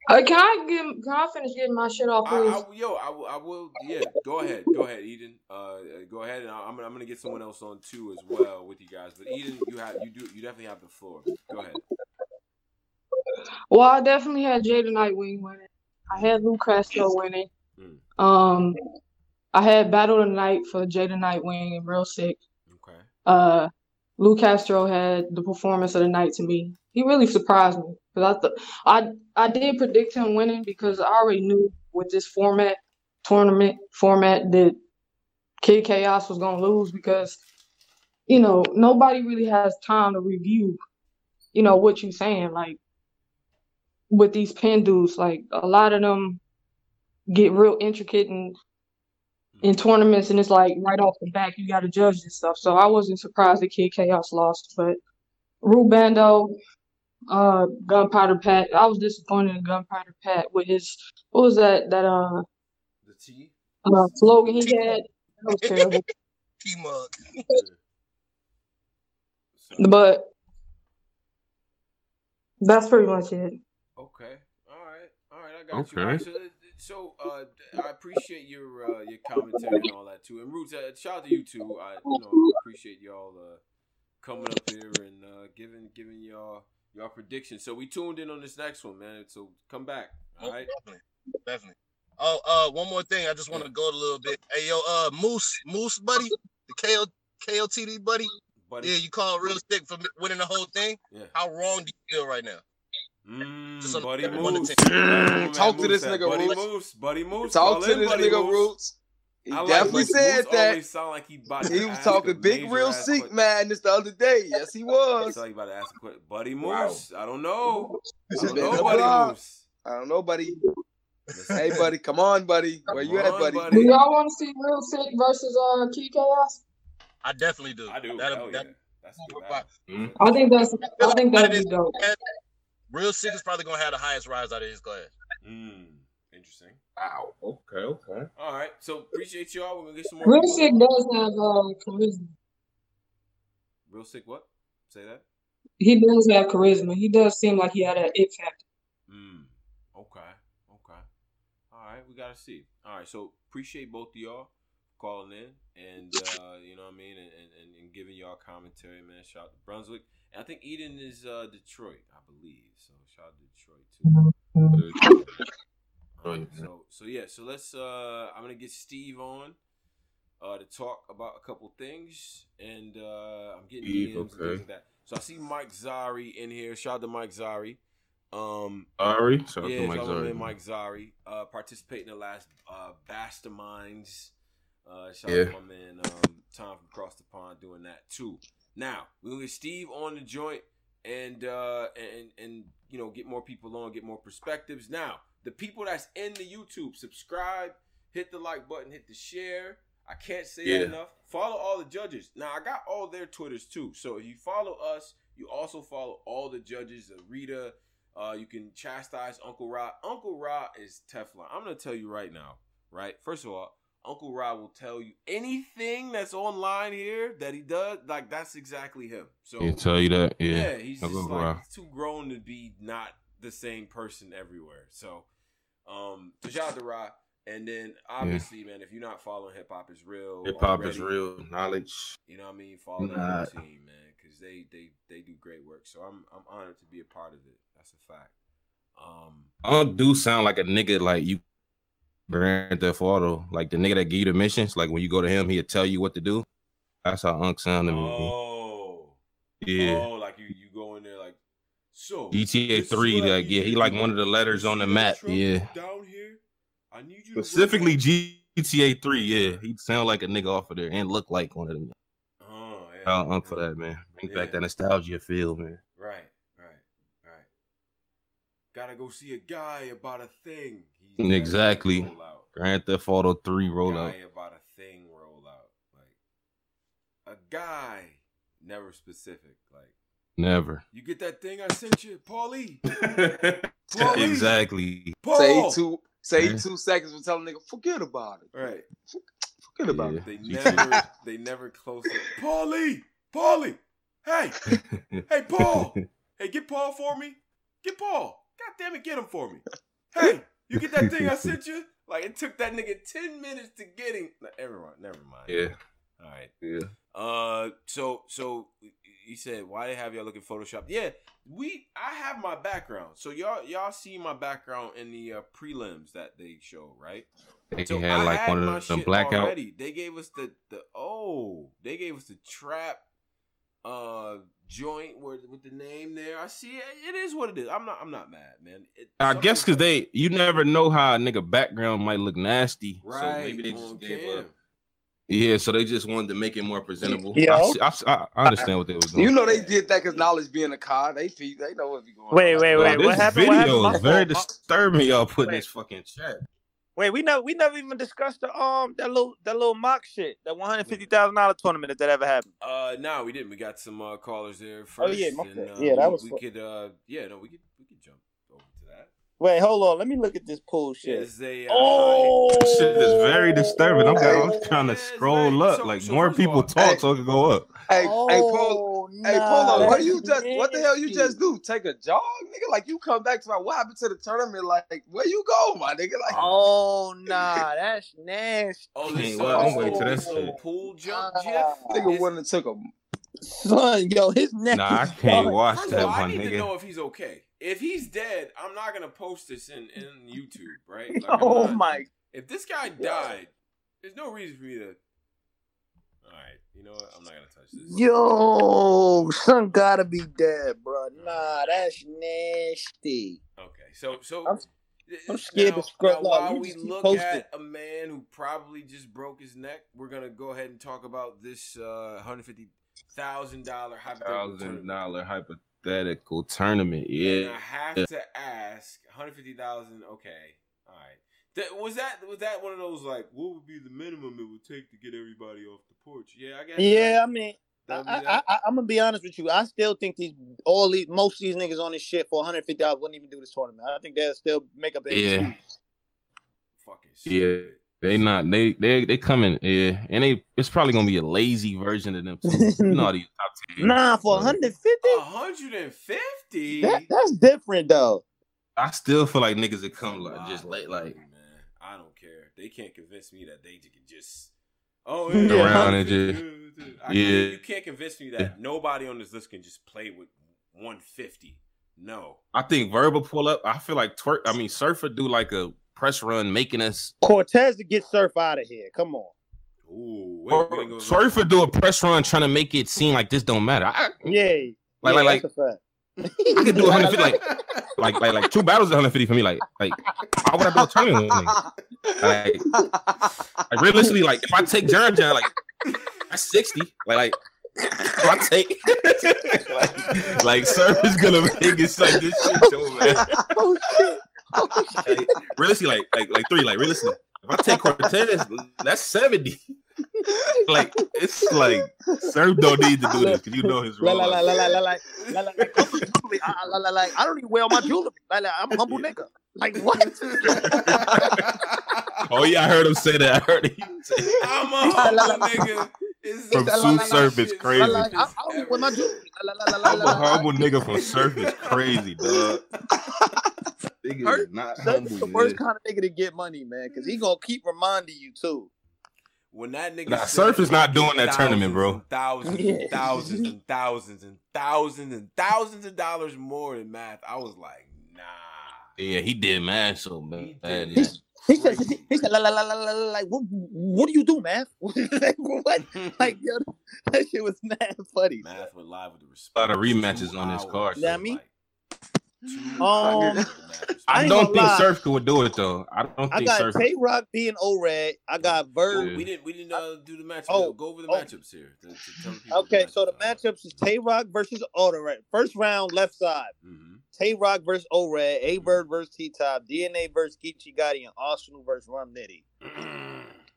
Uh, can I get? Can I finish getting my shit off, please? I, I, yo, I, I will. Yeah, go ahead, go ahead, Eden. Uh, go ahead, and I, I'm I'm gonna get someone else on too as well with you guys. But Eden, you have you do you definitely have the floor. Go ahead. Well, I definitely had Jaden Nightwing winning. I had Luke Castro winning. Mm. Um, I had Battle of the Night for Jaden Nightwing and Real Sick. Okay. Uh, Luke Castro had the performance of the night to me. He really surprised me because I th- I I did predict him winning because I already knew with this format tournament format that Kid Chaos was gonna lose because you know nobody really has time to review you know what you're saying like with these pen dudes like a lot of them get real intricate and. In tournaments, and it's like right off the back, you got to judge this stuff. So I wasn't surprised that Kid Chaos lost, but Rubando, uh, Gunpowder Pat, I was disappointed in Gunpowder Pat with his, what was that, that, uh, the tea? Uh, slogan he had. That was terrible. Tea mug. But that's pretty much it. Okay. All right. All right. I got okay. you. Okay. Right, So uh, I appreciate your uh, your commentary and all that too. And Roots, uh, shout out to you too. I you know appreciate y'all uh, coming up here and uh, giving giving y'all y'all predictions. So we tuned in on this next one, man. So come back, all right? Definitely, definitely. Oh, uh, one more thing. I just want to go a little bit. Hey yo, uh, Moose, Moose, buddy, the K O T D buddy. buddy. Yeah, you called Real Sick for winning the whole thing. Yeah. How wrong do you feel right now? Mm, buddy moves. Mm, Talk man, to this nigga buddy Roots. Moves. Buddy moves. Talk to in, this nigga moves. Roots. He I definitely like, said that. Sound like he, he was talking big real sick madness the other day. Yes, he was. He about to ask a question. Buddy moves. Wow. I don't know. I don't know, buddy moves. I don't know, buddy. Hey, buddy, come on, buddy. Where come you at, buddy? buddy? Do y'all want to see Real Sick versus uh, Kid Chaos? I definitely do. I do. That'll, that'll, yeah. That's mm-hmm. I think that's. I think that'd be dope. Real Sick is probably gonna have the highest rise out of his class. Mm, interesting. Wow. Okay. Okay. All right. So appreciate y'all. We're gonna get some more. Real Sick does have um, charisma. Real Sick, what? Say that. He does have charisma. He does seem like he had an it factor. Mm. Okay. Okay. All right. We gotta see. All right. So appreciate both of y'all calling in and uh, you know what I mean and, and and giving y'all commentary, man. Shout out to Brunswick. I think Eden is uh, Detroit, I believe. So shout out to Detroit too. Right, so so yeah, so let's. Uh, I'm gonna get Steve on uh, to talk about a couple things, and uh, I'm getting Steve, D Ms okay. and things like that. So I see Mike Zari in here. Shout out to Mike Zari. Um, Ari, shout yeah, out to Mike Zari. Yeah, Mike Zari uh, participating in the last uh, Basterminds. Uh, shout yeah. out to my man um, Tom from Across the Pond doing that too. Now we're gonna get Steve on the joint and uh, and and you know get more people on, get more perspectives. Now the people that's in the YouTube, subscribe, hit the like button, hit the share. I can't say yeah. that enough. Follow all the judges. Now I got all their Twitters too. So if you follow us, you also follow all the judges. Rita, uh, you can chastise Uncle Ra. Uncle Ra is Teflon. I'm gonna tell you right now. Right, first of all. Uncle Rod will tell you anything that's online here that he does, like that's exactly him. So he'll tell you that, yeah. yeah he's Uncle just Uncle like he's too grown to be not the same person everywhere. So, um, to shout out to Rod, and then obviously, yeah. man, if you're not following Hip Hop Is Real, Hip Hop Is Real knowledge. You know what I mean? Follow nah. the team, man, because they they they do great work. So I'm I'm honored to be a part of it. That's a fact. Um, I do sound like a nigga like you. Grand Theft Auto, like the nigga that give you the missions, like when you go to him, he'll tell you what to do. That's how Unc sounded. Oh, yeah. Oh, like you, you go in there like so. G T A three, like yeah, he like one of the letters on the map. Yeah. Down here, I need you specifically G T A three. Yeah, he sound like a nigga off of there and look like one of them. Oh, yeah. I'll Unc for that, man. Bring yeah. back that nostalgia feel, man. Right, right, right. Gotta go see a guy about a thing. Exactly. Grand Theft Auto three rollout. Guy about a thing rollout. Like a guy, never specific. Like never. You get that thing I sent you, Paulie. Paulie. Exactly. Paul. Say two. Say yeah. two seconds for telling nigga forget about it. Right. Forget about yeah. it. They never. They never close it. Paulie. Paulie. Hey. Hey Paul. Hey, get Paul for me. Get Paul. God damn it, get him for me. Hey. You get that thing I sent you? Like, it took that nigga ten minutes to get him. No, everyone, never mind. Yeah. All right. Yeah. Uh, so, so he said, why they have y'all looking Photoshop? Yeah, we, I have my background. So y'all, y'all see my background in the uh, prelims that they show, right? They so had like had one of them blackout. Already. They gave us the, the oh, they gave us the trap uh joint with, with the name there. I see it. It is what it is. I'm not I'm not mad, man. It, I guess because they you never know how a nigga background might look nasty. Right. So maybe they just gave up. Yeah, so they just wanted to make it more presentable. You know? I, I, I understand what they was doing. You know they did that because knowledge being a car, they feed, they know what's going wait, on. Wait, wait, wait. This what happened? Video what happened? is very disturbing. Y'all put wait. this fucking chat. Wait, we never we never even discussed the um that little that little mock shit, that one hundred fifty thousand dollar tournament if that ever happened. Uh, no, nah, we didn't. We got some uh, callers there first. Oh yeah, my and, uh, yeah, that we, was. We fun. could uh, yeah, no, we could we could jump over to that. Wait, hold on. Let me look at this pool shit. A, uh, oh, this shit is very disturbing. I'm, hey, I'm trying to scroll hey, up. So, like so more people talk, hey, so it can go up. Hey, oh, hey, Polo. Nah, hey, Polo. What do you just? Nasty. What the hell you just do? Take a jog, nigga? Like you come back to my? What happened to the tournament? Like where you go, my nigga? Like oh nah, that's nasty. Oh, this so, I'm waiting to this shit. Pool jump, uh, Jeff. Nigga wouldn't have took him. Son, yo, his neck. Nah, I can't gone. watch that one, nigga. I need nigga. to know if he's okay. If he's dead, I'm not gonna post this in, in YouTube, right? Like, oh not, my! If this guy died, there's no reason for me to. All right, you know what? I'm not gonna touch this. Yo, son gotta be dead, bro. Nah, that's nasty. Okay, so so I'm, I'm scared now, to scrub. While we look posted. at a man who probably just broke his neck, we're gonna go ahead and talk about this uh, one hundred fifty thousand dollar hypothetical tournament. Hypo- Hypothetical tournament, yeah. And I have yeah. to ask, one hundred fifty thousand. Okay, all right. That, was that was that one of those like, what would be the minimum it would take to get everybody off the porch? Yeah, I guess. Yeah, that, I mean, that I, I, I, I'm gonna be honest with you. I still think these all these most of these niggas on this shit for one hundred fifty dollars wouldn't even do this tournament. I think they'll still make up. Yeah. Fucking shit. Yeah. They not they they they coming yeah, and they it's probably gonna be a lazy version of them. Too. You know, these top ten. Nah, for one hundred fifty, one hundred fifty. That, that's different though. I still feel like niggas that come like just late, like man, I don't care. They can't convince me that they can just oh yeah, around and just I, yeah. You can't convince me that nobody on this list can just play with one hundred fifty. No, I think Verb will pull up. I feel like twerk. I mean, Surfer do like a. Press run making us Cortez to get Surf out of here. Come on. Ooh, go Surf to do a press run trying to make it seem like this don't matter. I, yeah, like yeah, like like I could do one hundred fifty like, like like like two battles at one hundred fifty for me. Like like I would have been turning one. Like, like realistically, like if I take John John, like that's sixty. Like like. I take like, like Surf is gonna make it like this shit over. Oh shit. Oh, like, realistically, like, like, like three, like, realistically, if I take Cortez, that's seventy. Like, it's like, Surf don't need to do this because you know his role. I don't even wear my jewelry. Like, like, I'm a humble nigga. Like, what? Oh, yeah, I heard him say that. I heard him say that. I'm a humble nigga. It's from Surf, Surf is crazy. La, la, I, I don't wear my jewelry. La, la, la, la, I'm a humble nigga from Surf is crazy, dog. Her, not humble, the worst man. Kind of nigga to get money, man, because he gonna keep reminding you too. When that nigga nah, Surf is not doing that tournament, bro. Thousands, yeah. thousands, and thousands, and thousands, and thousands of dollars more in math. I was like, nah. Yeah, he did math so bad. He, he, he said, he, he said, la, la, la, la, la, like, what, what do you do, math? Like, what? Like, yo, that shit was mad funny. Math went live with the response. A lot of rematches on this card. You know what I mean? Um, I, I don't think lie. Surf could do it though. I don't. I think got Surf... Tay Roc being O-Red. I got Verb. Yeah. We didn't. We didn't uh, do the matchup. Oh, go over the oh. matchups here. To, to okay, the so the matchups is Tay Roc versus O-Red. First round, left side. Mm-hmm. Tay Roc versus O-Red. A Bird versus T-Top. D N A versus Geechi Gotti, and Arsenal versus Rum Nitty.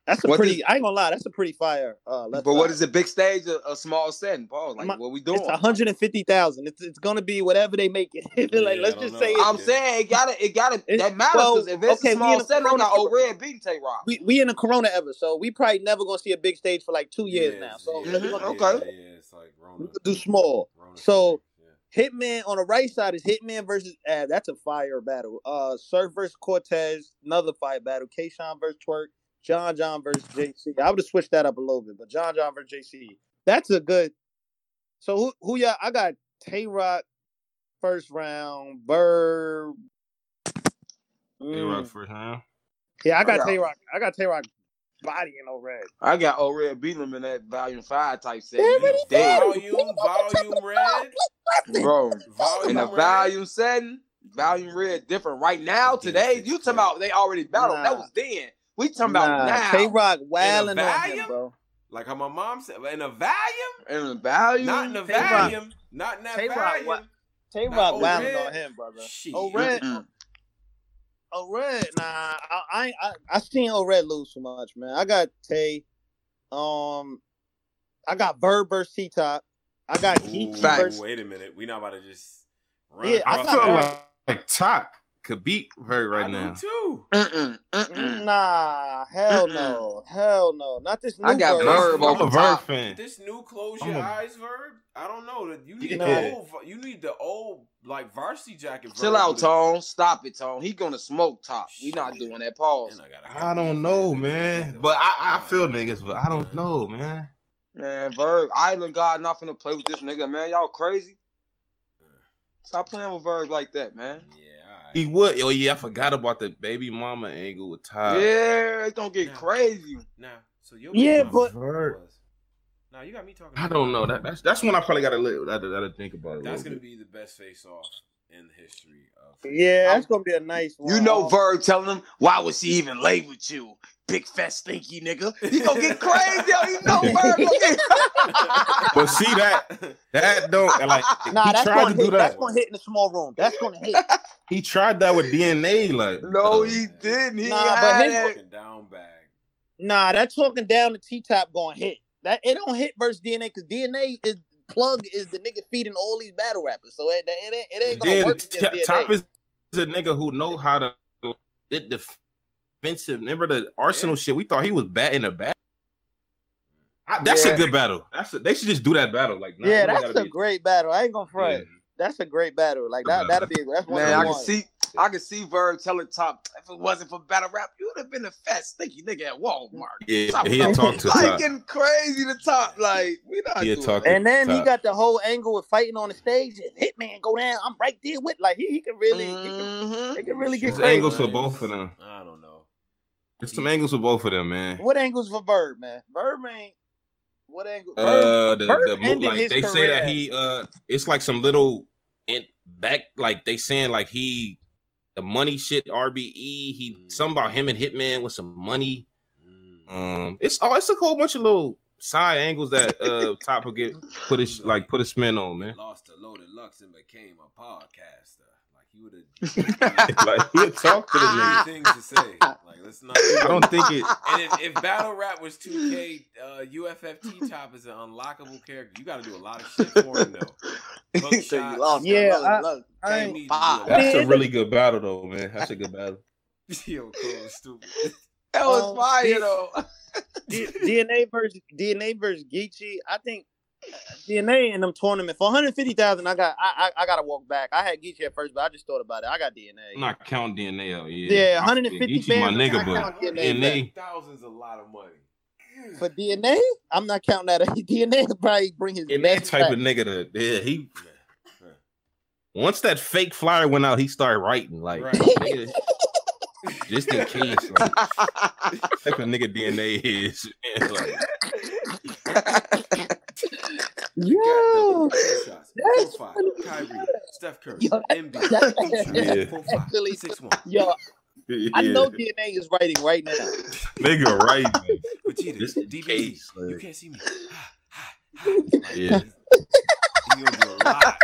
That's a what pretty. Is, I ain't gonna lie. That's a pretty fire. Uh, but what is it? Big stage, a, a small setting, Paul. Like, my, what we doing? It's one hundred and fifty thousand. It's it's gonna be whatever they make it. Like, yeah, let's just know. say. I'm it's, saying it gotta it gotta it, that matters. Well, if it's okay, a small setting, I'm not O-Red beating Tay Roc. We we in the Corona ever, so we probably never gonna see a big stage for like two years yeah, now. So yeah, yeah, okay, yeah, yeah, it's like Rona, do small. Rona, so yeah. Hitman on the right side is Hitman versus. Uh, that's a fire battle. Uh, Surf versus Cortez, another fire battle. Kayshawn versus Twerk. John John versus J C. I would have switched that up a little bit, but John John versus J C. That's a good. So who who y'all? I got Tay Roc first round. Bird. Tay Roc first round. Yeah, I got, got Tay Roc. I got Tay Roc body in O-Red. I got O-Red beating him in that volume five type set. Volume, volume red, bro. Volume in the red. Volume setting, volume red different right now today. You talking about they already battled? Nah. That was then. We talking nah. about now. Tay Roc wilding on him, bro. Like how my mom said, in a volume, in a volume, not in a Tay volume, Roc. Not in that Tay volume. Roc, Tay Roc wilding on him, brother. O-Red. O-Red, nah, I I I, I seen O-Red lose so much, man. I got Tay, um, I got Verb versus T-Top, I got Geechi versus. Wait a minute, we not about to just run. Yeah, I feel like, like Top could beat her right I now. Me too. Mm-mm, mm-mm. Nah, hell mm-mm. no, hell no, not this new. I got Verb. Verb over Verb fan. This new close your a... eyes Verb. I don't know. You need yeah. the old. You need the old. Like varsity jacket. Bro. Chill out, Tone. Stop it, Tone. He gonna smoke Top. We not doing that. Pause. I don't know, man. But I, I feel niggas, but I don't know, man. Man, Verb, Island God, not finna play with this nigga, man. Y'all crazy. Stop playing with Verb like that, man. Yeah, all right. He would. Oh yeah, I forgot about the baby mama angle with Top. Yeah, it's gonna get now, crazy. Now, so you yeah, but. Verb. Now you got me talking. I don't know. That that's that's when I probably got to think about it. That's gonna bit. be the best face off in the history of. Yeah, that's gonna be a nice one. You know, Verb telling him, "Why was she even late with you, big fat stinky nigga?" He gonna get crazy. You know, Verb. Get... But see that that don't like. Nah, he that's tried to hit, do that. That's gonna hit in a small room. That's gonna hit. He tried that with D N A, like. No, he didn't. He nah, but his talking down bag. Nah, that talking down the T-Top gonna hit. That it don't hit versus D N A because D N A is plug is the nigga feeding all these battle rappers, so it, it, it, it ain't gonna then work. T- D N A. Top is a nigga who know how to get defensive. Remember the Arsenal yeah. shit? We thought he was bad in a battle. I, that's yeah. a good battle. That's a, they should just do that battle. Like nah, yeah, that's a be... great battle. I ain't gonna front. Yeah. That's a great battle. Like that. That'll be that's one. Man, I can see. I can see Verb telling Top, if it wasn't for battle rap, you would have been a fat stinky nigga at Walmart. Yeah, Top, he'll Top. talk to like, Top. Getting crazy to Top, like we not he'll doing talk And then Top. He got the whole angle with fighting on the stage. And Hitman go down. I'm right there with like he, he can really, mm-hmm. he can, they can really get There's crazy. Angles for both of them. I don't know. There's he, some angles for both of them, man. What angles for Verb, man? Verb ain't. What angle? Uh, Verb, the, Verb the, ended like, his They career. say that he. Uh, it's like some little in back. Like they saying like he. The money shit, R B E. He mm. something about him and Hitman with some money. Mm. Um, it's oh, it's a whole bunch of little side angles that uh Top will get put his like put a spin on, man. Lost a load of Lux and became a podcaster. Like he would have like he would talk to the nigga. Things to say. Like let's not. I don't think it. And if, if battle rap was two K, uh, U F F T Top is an unlockable character. You got to do a lot of shit for him though. Shots, lost, yeah, I, I, I ain't that's a really good battle though, man. That's a good battle. Yo, cool, stupid. That was um, fire D- though. D- DNA versus D N A versus Geechi. I think D N A in them tournament for one hundred fifty thousand. I got I, I I gotta walk back. I had Geechi at first, but I just thought about it. I got D N A. I'm not count D N A out. Yeah, yeah, one hundred fifty Geechi, my nigga, but D N A thousands a lot of money. For D N A, I'm not counting that. D N A probably bring his. And that type back. of nigga, to, yeah, he. Yeah. Once that fake flyer went out, he started writing like, right. nigga, just in case. Like, type of nigga D N A is. Man, like. Yo, that's five. Kyrie, Steph Curry, yo, M B, six one, yo. Yeah. I know D N A is writing right now. Nigga, right? Vegeta, D B E, you can't see me. Yeah, you gonna do a lot.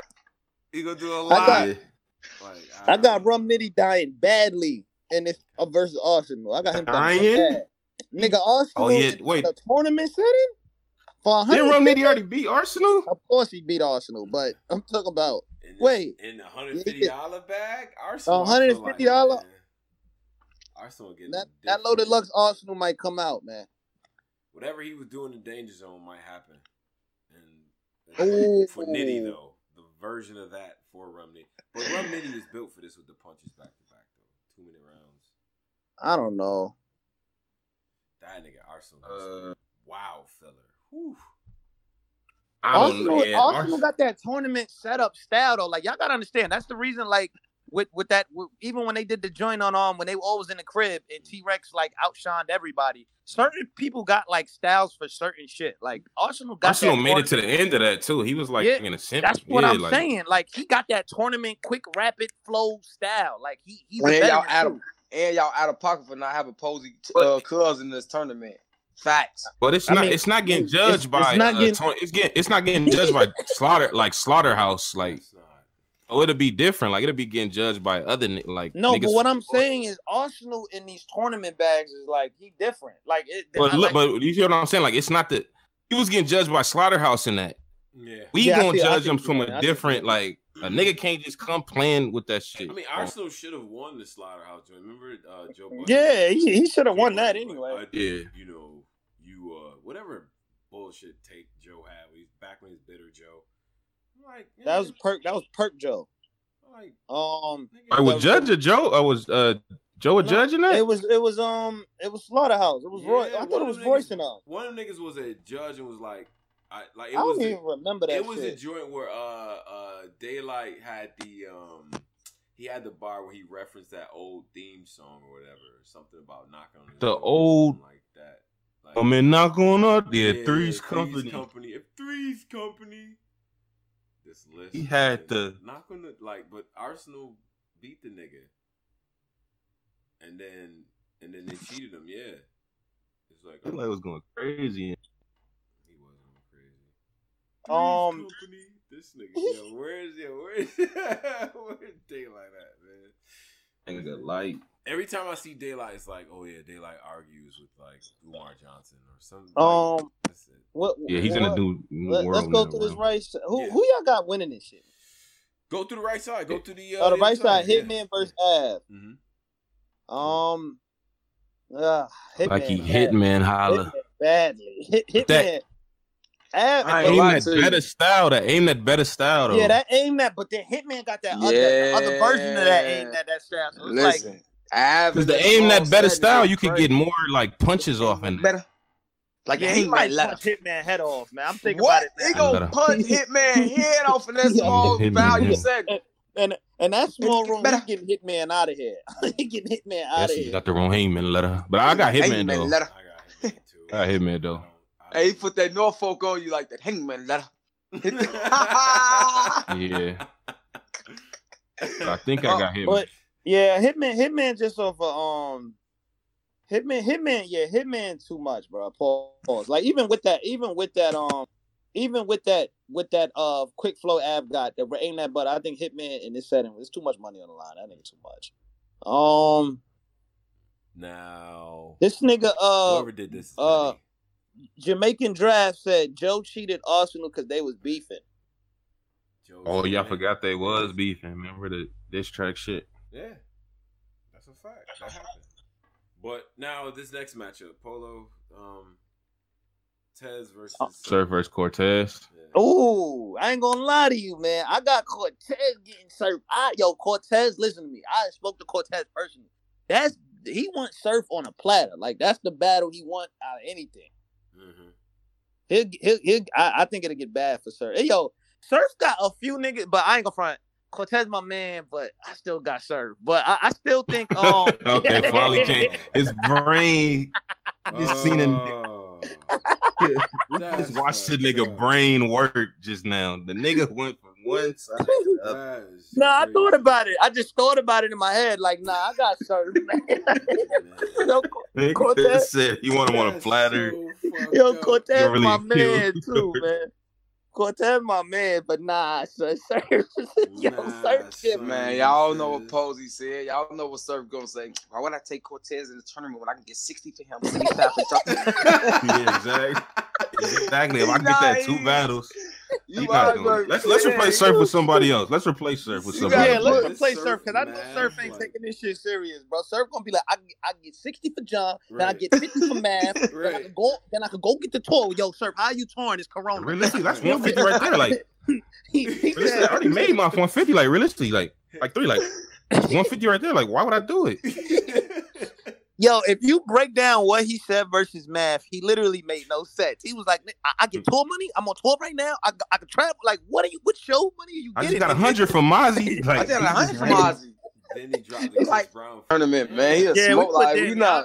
You gonna do a lot. I got, like, I I got Rum Nitty dying badly in this uh, versus Arsenal. I got him dying. So nigga, Arsenal. Oh yeah, wait. The tournament setting for did Rum Nitty already beat Arsenal? Of course he beat Arsenal, but I'm talking about in the, wait in the one hundred fifty dollars bag. Arsenal, one hundred fifty dollars. Arsenal getting that, that loaded Lux Arsenal might come out, man. Whatever he was doing in Danger Zone might happen. And for Nitty though, the version of that for Rum Nitty, but Rum Nitty is built for this with the punches back to back though, two minute rounds. I don't know. That nigga Arsenal, uh, wow filler. Whew. I don't Arsenal, know. Yeah, Arsenal, Arsenal got that tournament setup style though. Like y'all gotta understand, that's the reason. Like. with with that, with, even when they did the joint on um, when they were always in the crib and T-Rex like outshined everybody. Certain people got like styles for certain shit. Like Arsenal got Arsenal made tournament. It to the end of that too. He was like, yeah, in a simple, that's what yeah, I'm like, saying. Like he got that tournament quick rapid flow style. Like he he's and y'all out of and y'all out of pocket for not having Posey uh, Cubs in this tournament. Facts, but it's I not. Mean, it's not getting judged it's, by. It's not uh, getting. Tony, it's getting. It's not getting judged by slaughter like slaughterhouse like. Oh, it'll be different. Like it'll be getting judged by other like. No, but what I'm saying is Arsenal in these tournament bags is like he different. Like it. But I, look, like, but you see what I'm saying? Like it's not that he was getting judged by slaughterhouse in that. Yeah, we yeah, gonna see, judge them from a I different see. Like. A nigga can't just come playing with that shit. I mean, Arsenal um, should have won the slaughterhouse. Remember, uh, Joe Biden? Yeah, he, he should have won that Biden, anyway. Like, yeah, you know, you uh, whatever bullshit take Joe had. He's back when he's bitter Joe. Like yeah, that was perk. That was perk Joe. Like um, I was judging Joe. I was uh, Joe was no, judging that. It was it was um it was slaughterhouse. It was yeah, Roy. I thought it was Royce and all. One of them niggas was a judge and was like. I, like it I was don't a, even remember that. It shit. Was a joint where uh, uh, Daylight had the um, he had the bar where he referenced that old theme song or whatever, something about knocking on the, the old like that. Like, I mean, knock on up yeah, yeah, Three's yeah, Company. Company. If Three's Company, this list. He had the knock on the like, but Arsenal beat the nigga, and then and then they cheated him. Yeah, it's like Daylight was going crazy. Um, company. This nigga, yo, where is yo, where is, where is Daylight at, man? Nigga, light. Every time I see Daylight, it's like, oh yeah, Daylight argues with like Umar Johnson or something. Um, like, that's it. What, yeah, he's what, in a new, new let, world. Let's go through this right. Who yeah. who y'all got winning this shit? Go through the right side. Go through the uh, oh the right side. side. Hitman yeah. versus Ab. Mm-hmm. Um, uh, Hitman, like he Hitman holla badly. Hit, Hitman. That- Ab, I aim that better style. That aim that better style. Though. Yeah, that aim that. But then Hitman got that other, yeah. other version of that aim that that style. So it's listen, because like, the aim that better style, you could get more like punches off and better. Like yeah, he might punch Hitman head off, man. I'm thinking what? About it. They gonna punch Hitman head off in that small value segment. And and that small room, better. Getting Hitman out of here. Getting Hitman out of here. Got the wrong Hitman letter, but I got Hitman though. I got Hitman too. I got Hitman though. Hey, he put that Norfolk on you like that Hangman letter. Yeah. I think I got Hitman. But yeah, Hitman, Hitman just off of um, Hitman, Hitman, yeah, Hitman too much, bro. Pause, pause. Like even with that, even with that, um, even with that, with that, uh, quick flow Ab got that ain't that, but I think Hitman in this setting was too much money on the line. That nigga too much. Um, now this nigga, uh, whoever did this, uh. Jamaican Draft said Joe cheated Arsenal because they was beefing. Joe's oh, y'all forgot they was beefing. Remember the diss track shit? Yeah. That's a fact. That happened. But now this next matchup, Polo, um, Tez versus... Uh, Surf versus Cortez. Yeah. Ooh, I ain't gonna lie to you, man. I got Cortez getting Surf. I, yo, Cortez, listen to me. I spoke to Cortez personally. That's he wants Surf on a platter. Like, that's the battle he wants out of anything. Mm-hmm. He'll, he'll, he'll, I, I think it'll get bad for Surf. Hey, yo, Surf got a few niggas, but I ain't gonna front. Cortez, my man, but I still got Surf. But I, I still think. Um, okay, finally changed his brain. Just oh. seen a. Just watched the nigga God. brain work just now. The nigga went from one side. Up. Nah, I thought about it. I just thought about it in my head. Like, nah, I got Surf. Yo, Cortez said you want him on a flatter. Yo, Cortez really my man cute. Too, man. Cortez my man, but nah, Surf. Yo, nah, Surf shit, man. Y'all know what Posey said. Y'all know what Surf gonna say. Why would I take Cortez in the tournament when I can get sixty for him? Yeah, exactly. Exactly. If I can get that two battles. You gonna, let's let's yeah, replace Surf with somebody else. Let's replace Surf with somebody yeah, else. Yeah, let's replace Surf because I know Surf ain't like, taking this shit serious, bro. Surf gonna be like, I I get sixty for John, right. Then I get fifty for Math, right. Then I can go, then I can go get the tour. Yo, Surf, how you touring? It's Corona. Realistically, that's one fifty right there. Like, he, he said, I already made my one fifty. Like, realistically, like, like three, like one fifty right there. Like, why would I do it? Yo, if you break down what he said versus Math, he literally made no sense. He was like, I, I get tour money. I'm on tour right now. I, I can travel. Like, what are you? What show money are you getting? I just got a hundred from Mozzie. Like, I got a hundred from Mozzie. Then he dropped the like, Brown tournament, man. He a yeah, smoke we like we not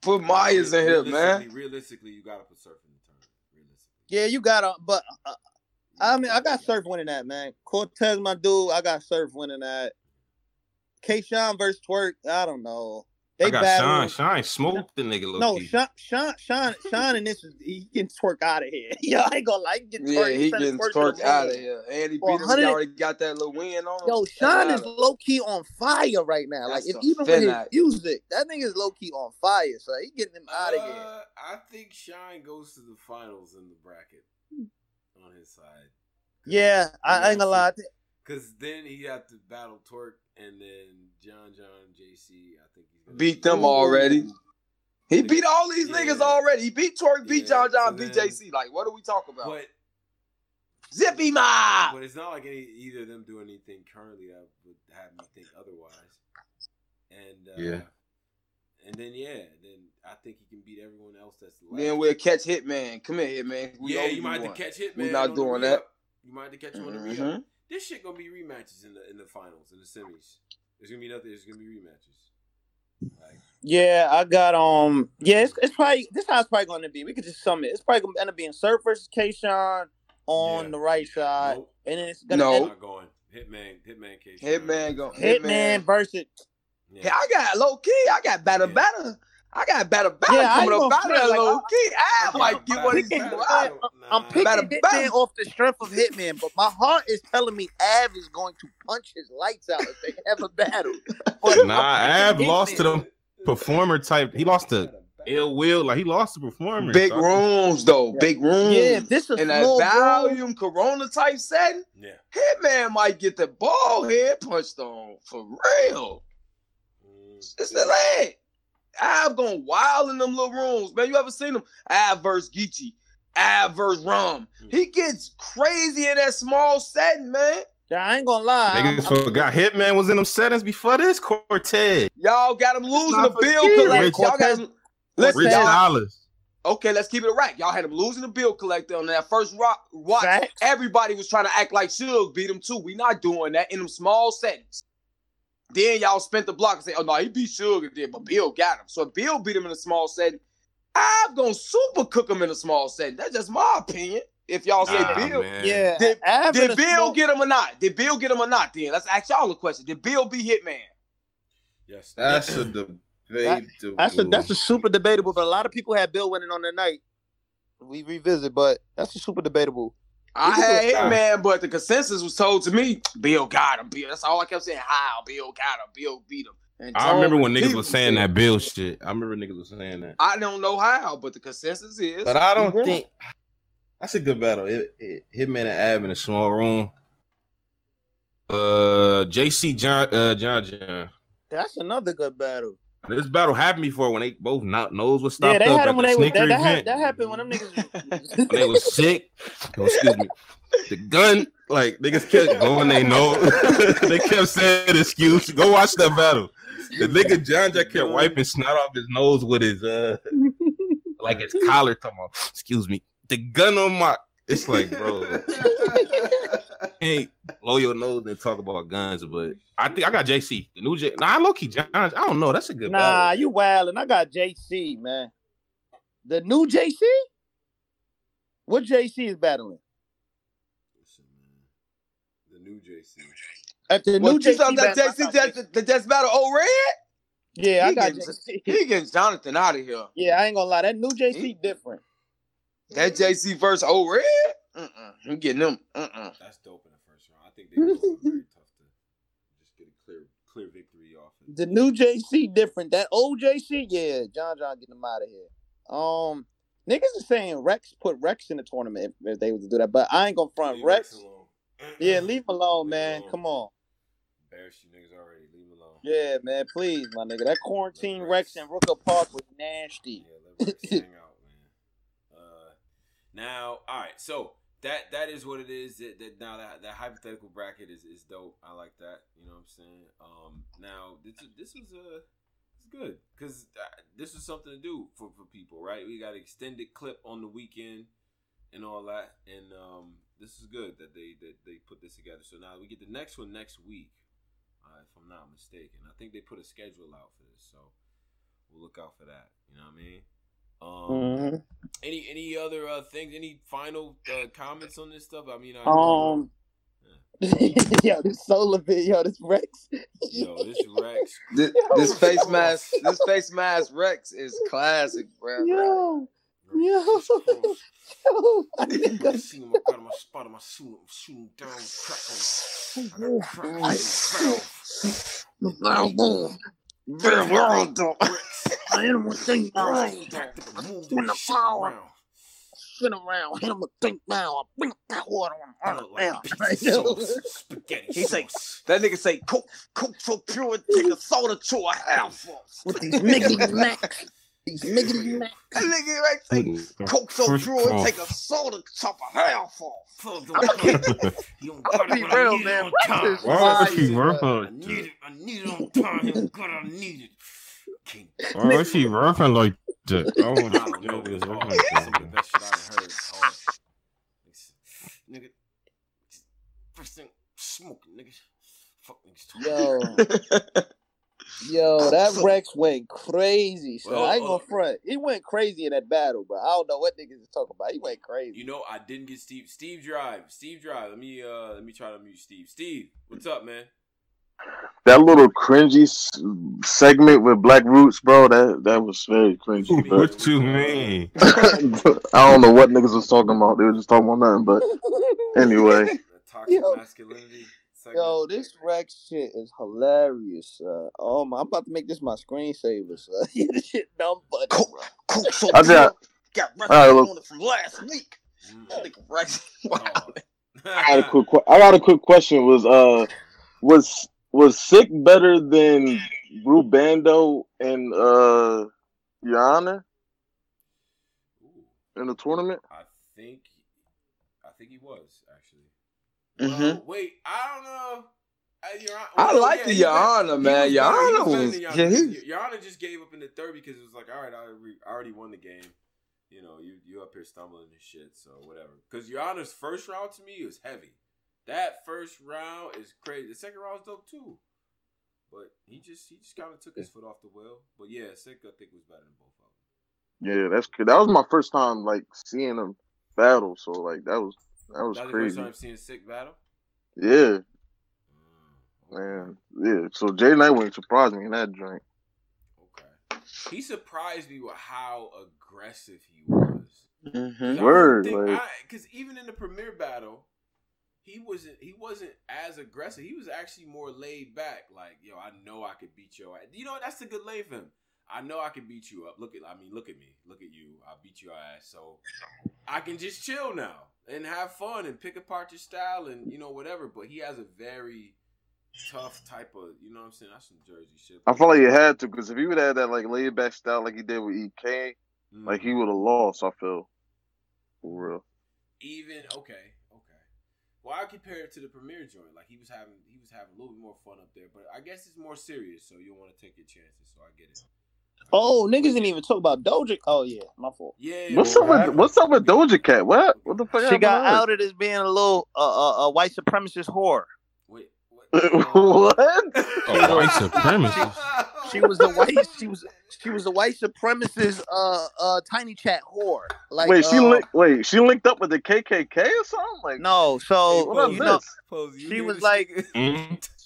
put Myers in here, man. Realistically, you gotta put Surf in the tournament. Realistically. Yeah, you gotta. But uh, I mean, I got Surf winning that, man. Cortez, my dude, I got Surf winning that. K-Shine versus Twerk, I don't know. They I got battling. Shine. Shine smoked the nigga little. No, Shine, Shine, Shine, Shine, and this is he getting Twerk out of here. Yo, I ain't gonna lie, he yeah, twerk, he getting Twerk out of here. And he beat him. He already got that little win on him. Yo, Shine is low key on fire right now. That's like, if even with his night. music, that nigga is low key on fire. So he getting him out of uh, here. I think Shine goes to the finals in the bracket on his side. Yeah, I ain't gonna lie. Because then he have to battle Twerk. And then John John, J C, I think he's gonna beat them already. He beat all these yeah. niggas already. He beat Twerk, beat yeah. John John, so beat then, J C. Like, what are we talking about? But, Zippy Ma! But it's not like any, either of them do anything currently that would have me think otherwise. And uh, yeah. And then, yeah, then I think he can beat everyone else that's left. Then we'll catch Hitman. Come here, Hitman. We yeah, you might have to catch Hitman. We're not doing that. You might have to catch him on the re-up. Mm-hmm. This shit gonna be rematches in the in the finals, in the semis. There's gonna be nothing. There's gonna be rematches. Like, yeah, I got um. Yeah, it's, it's probably this how it's probably gonna be. We could just sum it. It's probably gonna end up being Surf versus K-Shine on yeah. the right side, nope. and then it's gonna no. end up going Hitman, Hitman, K-Shine. Hitman go. Hitman, Hitman versus. Yeah. Hey, I got low key. I got batter yeah. batter. I got batter batter yeah, coming up out of like, low key. I am like, you want to get wild. I'm picking Hitman off the strength of Hitman, but my heart is telling me Av is going to punch his lights out if they ever battle. But nah, Av lost to them performer type. He lost to Ill Will. Like, he lost to performers. Big so. rooms, though. Yeah. Big rooms. Yeah, this is in a volume Corona type setting. Yeah. Hitman might get the ball head punched on for real. It's the leg. I've gone wild in them little rooms, man. You ever seen him? Av versus Geechi. Av versus Rum. He gets crazy in that small setting, man. Yeah, I ain't gonna lie. Niggas I'm, forgot I'm, Hitman was in them settings before this Cortez. Y'all got him losing the bill collector. Y'all got him. Rich dollars. Okay, let's keep it a rack. Y'all had him losing the bill collector on that first rock, watch. Right. Everybody was trying to act like Suge beat him too. We not doing that in them small settings. Then y'all spent the block and say, oh, no, he beat Sugar there, but Bill got him. So if Bill beat him in a small setting, I'm going to super cook him in a small setting. That's just my opinion. If y'all say ah, Bill, yeah. did, did Bill small... get him or not? Did Bill get him or not then? Let's ask y'all a question. Did Bill beat Hitman? Yes. That's a debatable. That, that's, a, that's a super debatable, but a lot of people had Bill winning on the night. We revisit, but that's a super debatable. I had Hitman, but the consensus was told to me, Bill got him. Bill. That's all I kept saying. How Bill got him. Bill beat him. And I remember when niggas was saying that Bill shit. I remember niggas was saying that. I don't know how, but the consensus is. But I don't think that's a good battle. It, it, Hitman and Av in a small room. Uh, J C John uh, John John. That's another good battle. This battle happened before when they both not knows what stopped up. Yeah, they had them when the they was that, that, that happened when them niggas when they was sick. Oh, excuse me. The gun, like niggas kept going. They know they kept saying excuse. Go watch that battle. The nigga John Jack kept wiping snot off his nose with his uh, like his collar. Come on, excuse me. The gun on my. It's like, bro. Hey, blow your nose and talk about guns, but I think I got J C. The new J. Nah, I low key John. I don't know. That's a good. Nah, battle. You wildin'. I got J C, man. The new J C. What J C is battling? The new J C. At the what, new you J C. Talking about J C that the just battle O-Red? Yeah, he I got gets, J C. He gets Jonathan out of here. Yeah, I ain't gonna lie. That new J C he, different. That J C versus O-Red. Uh-uh. I'm getting them. Uh-uh. That's dope in the first round. I think they're very tough to just get a clear, clear victory off. The new J C different. That old J C, yeah. John John getting them out of here. Um, niggas are saying Rex put Rex in the tournament if, if they was to do that, but I ain't gonna front leave Rex. Rex alone. Yeah, leave him alone, leave man. Alone. Come on. Embarrass you niggas already. Leave him alone. Yeah, man. Please, my nigga. That quarantine Rex. Rex in Rooker Park was nasty. Yeah, let Rex hang out, man. Uh, now, all right. So. That that is what it is. That, that now that, that hypothetical bracket is, is dope. I like that. You know what I'm saying. Um, now this this was a it's good because this was something to do for, for people, right? We got an extended clip on the weekend and all that, and um, this is good that they that they put this together. So now we get the next one next week. uh, if I'm not mistaken. I think they put a schedule out for this, so we'll look out for that. You know what I mean? Um, mm-hmm. Any any other uh, things? Any final uh, comments on this stuff? I mean, I um, yeah. yo, this solar bit, yo, this Rex, yo, this Rex, this, this face mask, this face mask Rex is classic, bro. Yo, bro. yo, yo, I think I see him. I got my spot on my suit. I'm shooting down, cracking. I got cracking. Verb, I hit him with things now. When the flower, spin around, hit him with things now. I bring that water on him. He's like, that nigga say, cook, cook so pure, take a soda to a house. With these Miggity Macs. These Miggity Macs. That nigga right say, cook so pure, take a soda to a house. I'll be real, man. Why is he worth it? I need it, I need it on time. I'm glad I need it. Why is she rapping like that? I don't know this. Some of the best shit I've heard. Nigga, first thing, smoke, nigga. Fuck niggas. Yo, yo, that Rex went crazy. So well, I ain't gonna uh, front. He went crazy in that battle, bro. I don't know what niggas is talking about. He went crazy. You know, I didn't get Steve. Steve Drive. Steve Drive. Let me, uh, let me try to mute Steve. Steve, what's up, man? That little cringy segment with Black Roots, bro, that, that was very cringy. Bro. What you mean? I don't know what niggas was talking about. They were just talking about nothing, but anyway. Toxic masculinity segment. Yo, this Rex shit is hilarious. Uh, oh my, I'm about to make this my screensaver. So. This shit dumb, but cool, cool, so I got Rex right, on it from last week. Mm. I think Rex. Wow. I got a quick. Qu- I got a quick question. Was uh, was Was Sick better than Rubando and uh, Your Honor in the tournament? I think, I think he was actually. Mm-hmm. Well, wait, I don't know. Uh, Your, well, I like yeah, the Your Honor, man. Your Honor was, Your Honor yeah, he... just gave up in the third because it was like, all right, I already, I already won the game. You know, you you up here stumbling and shit, so whatever. Because Your Honor's first round to me was heavy. That first round is crazy. The second round is dope too, but he just he just kind of took his foot off the wheel. But yeah, Sick I think was better than both of them. Yeah, that's good. That was my first time like seeing him battle, so like that was that was that's crazy. The first time seeing Sick battle. Yeah, mm. man, yeah. So Jaden Nightwing surprised me in that joint. Okay, he surprised me with how aggressive he was. Mm-hmm. Word, because like... even in the premiere battle. He wasn't. He wasn't as aggressive. He was actually more laid back. Like, yo, I know I could beat your ass. You know, that's a good lane for him. I know I can beat you up. Look at. I mean, look at me. Look at you. I beat your ass. So I can just chill now and have fun and pick apart your style and you know whatever. But he has a very tough type of. You know what I'm saying? That's some Jersey shit. I feel like you had to because if he would have had that like laid back style like he did with E K, mm-hmm. like he would have lost. I feel for real. Even okay. Well, I compare it to the premiere joint. Like he was having, he was having a little bit more fun up there, but I guess it's more serious, so you don't want to take your chances. So I get it. I mean, oh, niggas didn't even talk about Doja. Oh yeah, my fault. Yeah. What's boy, up with I, What's up with Doja Cat? What? What the fuck? She got on? Outed as being a little a uh, uh, uh, white supremacist whore. Wait, what? What? A white supremacist. She was the white. She was. She was a white supremacist. Uh, uh, tiny chat whore. Like, wait, she uh, li- wait, she linked up with the K K K or something. Like, no, so hey, you know, she was like,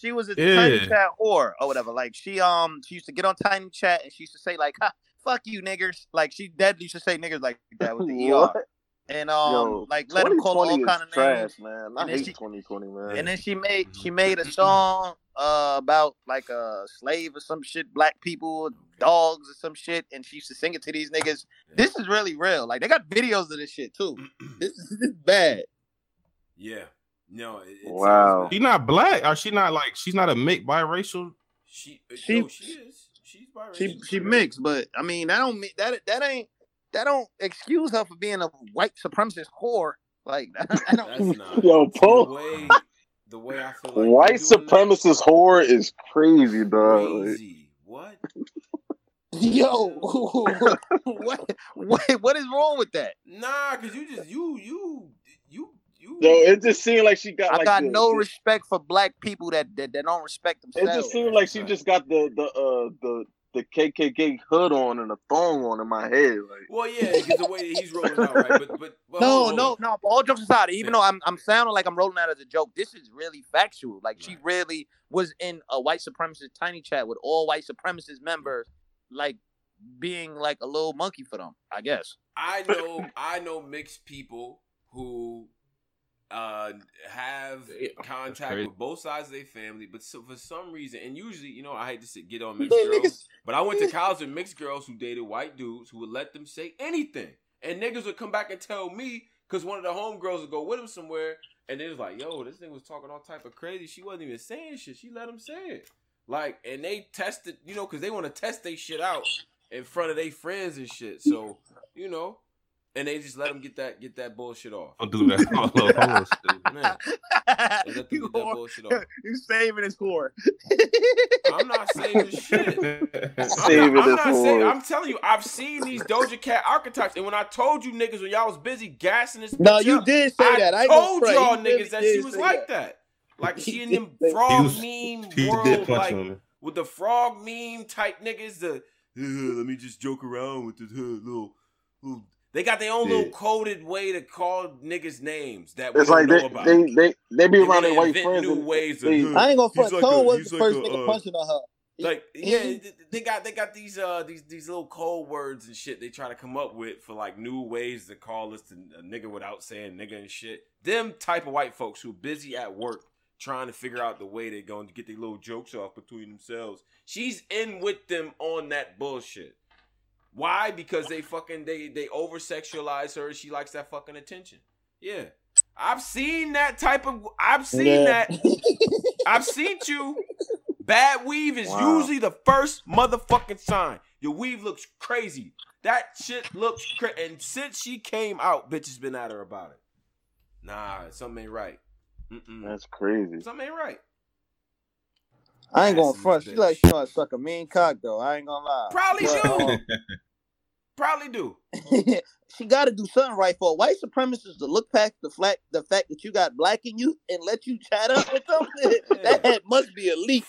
she was a yeah. tiny chat whore or whatever. Like, she um, she used to get on tiny chat and she used to say like, ha, "Fuck you, niggers." Like, she deadly used to say niggers like that with the E R. And um, yo, like let him call all kind of names. Man, I hate twenty twenty, man. And then she made she made a song uh, about like a slave or some shit, black people, dogs or some shit, and she used to sing it to these niggas. Yeah. This is really real. Like they got videos of this shit too. this, is, this is bad. Yeah. No. It, it wow. She's not black. Or she not like she's not a mixed biracial. She she, no, she is. She's biracial. She she mixed, but I mean I don't that that ain't. That don't excuse her for being a white supremacist whore. Like, I don't. That's not, yo, Paul. The way, the way I feel like white supremacist that, whore is crazy, dog. Crazy. What? Yo, what? What? What is wrong with that? Nah, cause you just you you you you it just seemed like she got. I like got the, no the, respect for black people that, that that don't respect themselves. It just seemed like she just got the the uh, the the K K K hood on and a thong on in my head. Like. Well, yeah, because the way that he's rolling out, right? But, but, but no, no, no. All jokes aside, even yeah. though I'm I'm sounding like I'm rolling out as a joke, this is really factual. Like right. She really was in a white supremacist tiny chat with all white supremacist members, like being like a little monkey for them. I guess. I know. I know mixed people who. Uh, have contact with both sides of their family, but so for some reason, and usually, you know, I hate to sit, get on mixed girls, but I went to college with mixed girls who dated white dudes who would let them say anything, and niggas would come back and tell me because one of the homegirls would go with them somewhere, and they was like, "Yo, this thing was talking all type of crazy. She wasn't even saying shit. She let them say it." Like, and they tested, you know, because they want to test their shit out in front of their friends and shit. So, you know. And they just let them get that get that bullshit off. Don't do that. I love bullshit. Man. They let them get that bullshit off. You're saving his whore. I'm not saving shit. I'm saving not, I'm, not saving, I'm telling you, I've seen these Doja Cat archetypes. And when I told you niggas when y'all was busy gassing this bitch No, you up, did say I that. I told y'all niggas really that she was like that. that. Like she in them frog was, meme world, like with the frog meme type niggas. The let me just joke around with this uh, little little. They got their own yeah. little coded way to call niggas names that we it's don't like know they, about. They, they, they be and around their white friends. New and, ways they, of, I ain't gonna front. Like Cole was the like first a, nigga uh, punching on her. Like yeah, they got they got these uh these these little code words and shit they try to come up with for like new ways to call us to a nigga without saying nigga and shit. Them type of white folks who busy at work trying to figure out the way they're going to get their little jokes off between themselves. She's in with them on that bullshit. Why? Because they fucking they they over sexualize her. She likes that fucking attention. Yeah, I've seen that type of. I've seen yeah. that. I've seen you. Bad weave is wow. usually the first motherfucking sign. Your weave looks crazy. That shit looks crazy. And since she came out, bitches been at her about it. Nah, something ain't right. Mm-mm. That's crazy. Something ain't right. I ain't gonna front. She like she wanna suck a mean cock though. I ain't gonna lie. Probably do. Probably do. She gotta do something right for a white supremacist to look past the flat, the fact that you got black in you and let you chat up with them. Yeah. That must be a leak.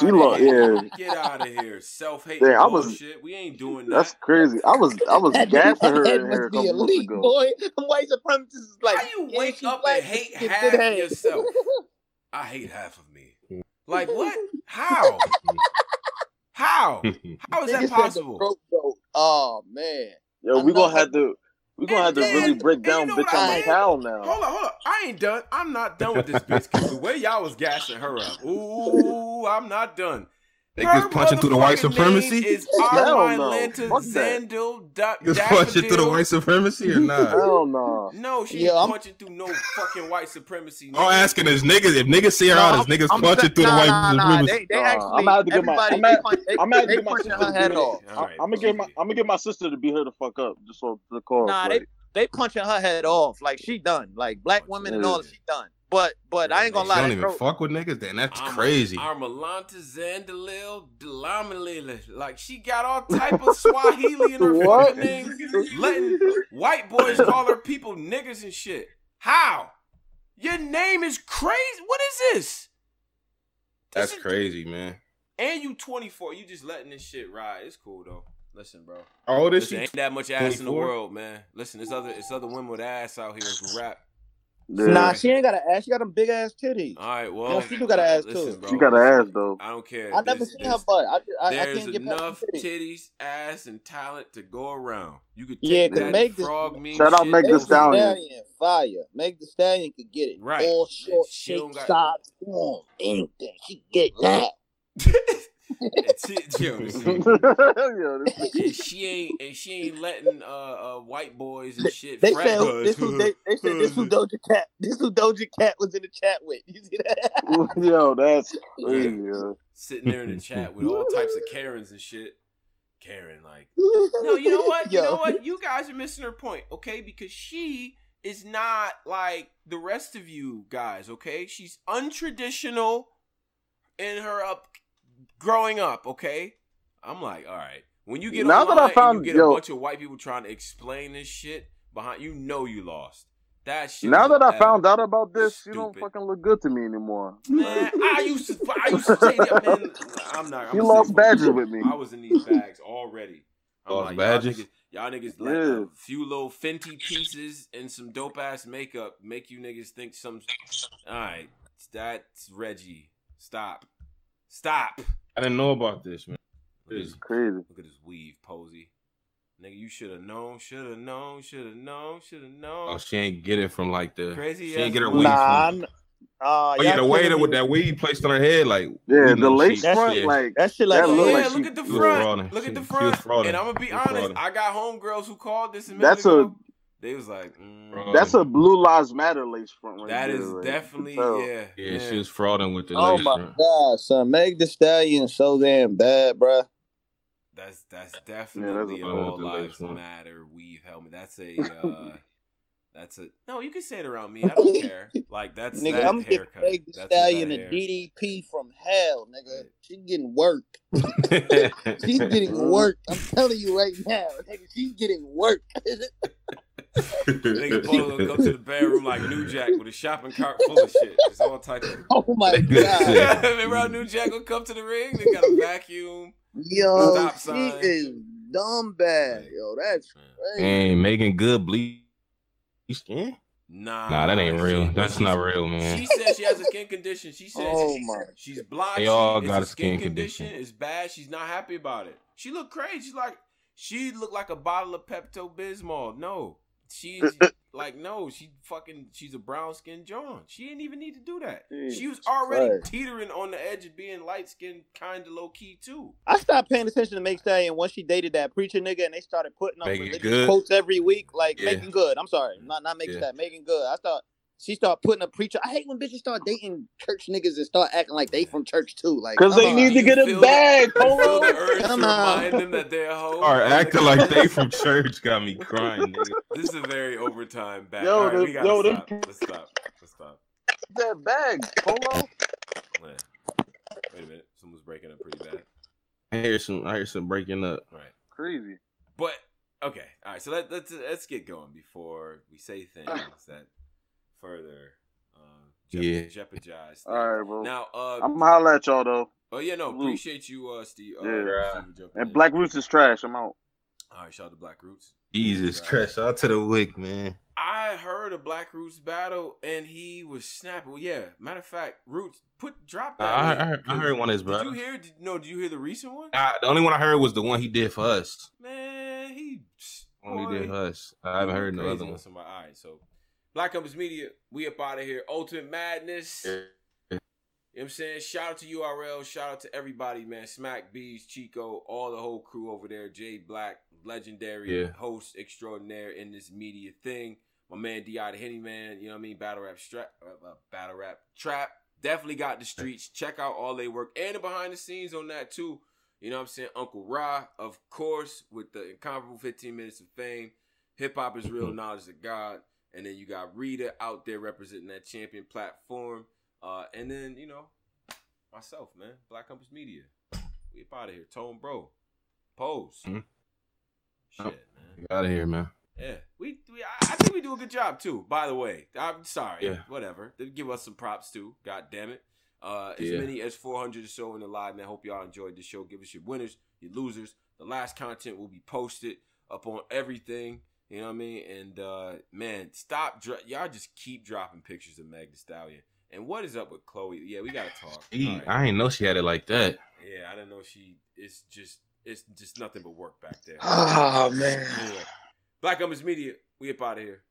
She look, yeah. Get out of here, self hate bullshit. We ain't doing that. That's crazy. I was, I was gassing her in here a couple months ago. Boy, white supremacists is like, how you wake up and hate half yourself? I hate half of me. Like what? How? How? How is that possible? Oh man! Yo, we gonna have to. We gonna have to really break down bitch on my cow now. Hold on, hold on. I ain't done. I'm not done with this bitch. Cause the way y'all was gassing her up. Ooh, I'm not done. They just punching through the white supremacy. Is Armine Lanta Zandel Daffodil? Just punching through the white supremacy or not? Hell no. No, she ain't punching through no fucking white supremacy. I'm asking these niggas if niggas see her out as niggas punching through the white supremacy. They actually. I'm out to get my. I'm out to get my sister her head off. I'm gonna get my. I'm gonna get my sister to be here to fuck up just so the call. Nah, they they punching her head off. Like she done. Like black women and all. She done. But but yeah, I ain't gonna lie. You don't even bro. fuck with niggas, then that's I'm, crazy. Armalanta Zandalil Delamalila. Like she got all type of Swahili in her fucking name, letting white boys call her people niggas and shit. How? Your name is crazy. What is this? That's this is, crazy, man. And you twenty-four. You just letting this shit ride. It's cool though. Listen, bro. Oh, this Listen, ain't that much ass twenty-four? In the world, man. Listen, there's other it's other women with ass out here who rap. Dude. Nah, she ain't got an ass. She got them big ass titties. All right, well, no, she do got an ass listen, too. Bro, she got an ass though. I don't care. I never there's, seen there's, her butt. I, I, there's I can't get enough titties. titties, ass, and talent to go around. You could take yeah, that Meg frog me. Shout out, Meg Thee Stallion. Fire, Meg Thee Stallion could get it. Right, all short, shake, sides, form, anything. She get that. It, yo, and she ain't and she ain't letting uh, uh white boys and shit. They said this who they, they said this who Doja Cat this who Doja Cat was in the chat with. You see that? Yo, that's crazy. Yeah. Sitting there in the chat with all types of Karens and shit. Karen, like, no, you know what? You yo. know what? You guys are missing her point, okay? Because she is not like the rest of you guys, okay? She's untraditional in her up. Growing up, okay, I'm like, all right. When you get now that I found, you get yo, a bunch of white people trying to explain this shit behind, you know, you lost. That shit. Now that I found out about this, stupid. You don't fucking look good to me anymore. Man, I used to, I used to say that, man. I'm not. I'm you lost badges with me. I was in these bags already. I'm lost like, badges. Y'all niggas, y'all niggas yeah. like a few little Fenty pieces and some dope ass makeup make you niggas think some. All right, that's Reggie. Stop, stop. I didn't know about this, man. This is crazy. Look at this weave, Posey. Nigga, you should have known, should have known, should have known, should have known. Oh, she ain't get it from like the crazy. She ain't get her weed. Nah, from. Uh, oh, yeah, the waiter with that weed placed on her head, like yeah, the lace front, yeah. like that shit, like, that look yeah, like look she, at the front, look at the front. And I'm gonna be honest, I got homegirls who called this. And that's a. They was like, mm. that's a Blue Lives Matter lace front. Right that there, is right? definitely, so, yeah, yeah. Yeah, she was frauding with the oh lace front. Oh my God, son. Meg Thee Stallion so damn bad, bro. That's that's definitely yeah, that's a All Lives Matter weave helmet. That's a, uh, that's a, no, you can say it around me. I don't care. Like, that's nigga, that I'm haircut. Meg Thee Stallion a D D P from hell, nigga. She's getting work. She's getting work. I'm telling you right now, nigga, she's getting work. Nigga Polo go to the bedroom like New Jack with a shopping cart full of shit. It's all types of. Oh my God! Remember how New Jack would come to the ring? They got a vacuum. Yo, stop she sign. Is dumb bad. Yo, that's crazy. Ain't making good bleach skin. Nah, nah, that ain't real. That's not real, man. She said she has a skin condition. She says oh my. She's blotchy. They all got it's a skin, skin condition. condition. It's bad. She's not happy about it. She looked crazy. She's like, she looked like a bottle of Pepto-Bismol. No. She's like, no, she fucking, she's a brown-skinned John. She didn't even need to do that. Jeez, she was already right. teetering on the edge of being light-skinned, kind of low-key, too. I stopped paying attention to Meg Thee Stallion once she dated that preacher nigga, and they started putting up religious quotes every week, like, yeah. making good. I'm sorry, not not making yeah. that, making good. I thought she started putting up preacher. I hate when bitches start dating church niggas and start acting like they from church, too. Like, because they on. need to get a bag, Polo. Come on. Them that they're or acting like they from church got me crying, nigga. This is a very overtime bag. Yo, all right, the, we gotta yo, stop. The... Let's stop. Let's stop. That bag, Polo. Man. Wait a minute. Someone's breaking up pretty bad. I hear some. I hear some breaking up. All right. Crazy. But okay. All right. So let, let's let's get going before we say things that further uh, jeopardize. Yeah. jeopardize all right, bro. Now uh, I'm gonna holler at y'all though. Oh yeah, no. Appreciate you, uh, Steve. Uh, yeah. Steve and Black in. Roots is trash. I'm out. All right. Shout out to Black Roots. Jesus Christ, out to the wick, man. I heard a Black Roots battle, and he was snapping. Well, yeah, matter of fact, Roots, put drop that. I, I, heard, I heard one of his brothers. Did you hear? Did, no, did you hear the recent one? I, the only one I heard was the one he did for us. Man, he... Only did for us. I haven't heard no other one. Somebody. All right, so Black Compass Media, we up out of here. Ultimate Madness. Yeah. You know what I'm saying? Shout out to U R L. Shout out to everybody, man. Smack, Bees, Chico, all the whole crew over there. Jay Black, legendary yeah. host extraordinaire in this media thing. My man D I the Henny Man, you know what I mean? Battle Rap Strap, uh, Battle Rap Trap. Definitely got the streets. Check out all they work and the behind the scenes on that too. You know what I'm saying? Uncle Ra, of course, with the incomparable fifteen minutes of fame. Hip hop is real, knowledge of God. And then you got Rita out there representing that champion platform. Uh, and then, you know, myself, man. Black Compass Media. We up out of here. Tone Bro. Pose. Mm-hmm. Shit, oh, man. Get out of here, man. Yeah. we, we I think we do a good job, too, by the way. I'm sorry. Yeah. Whatever. They give us some props, too. God damn it. Uh, as yeah. many as four hundred or so in the live, man. Hope y'all enjoyed the show. Give us your winners, your losers. The last content will be posted up on everything. You know what I mean? And, uh, man, stop. Dro- y'all just keep dropping pictures of Meg Thee Stallion. And what is up with Chloe? Yeah, we gotta talk. She, right. I didn't know she had it like that. Yeah, I didn't know she. It's just, it's just nothing but work back there. Oh man. Yeah. Black Compass Media, we up out of here.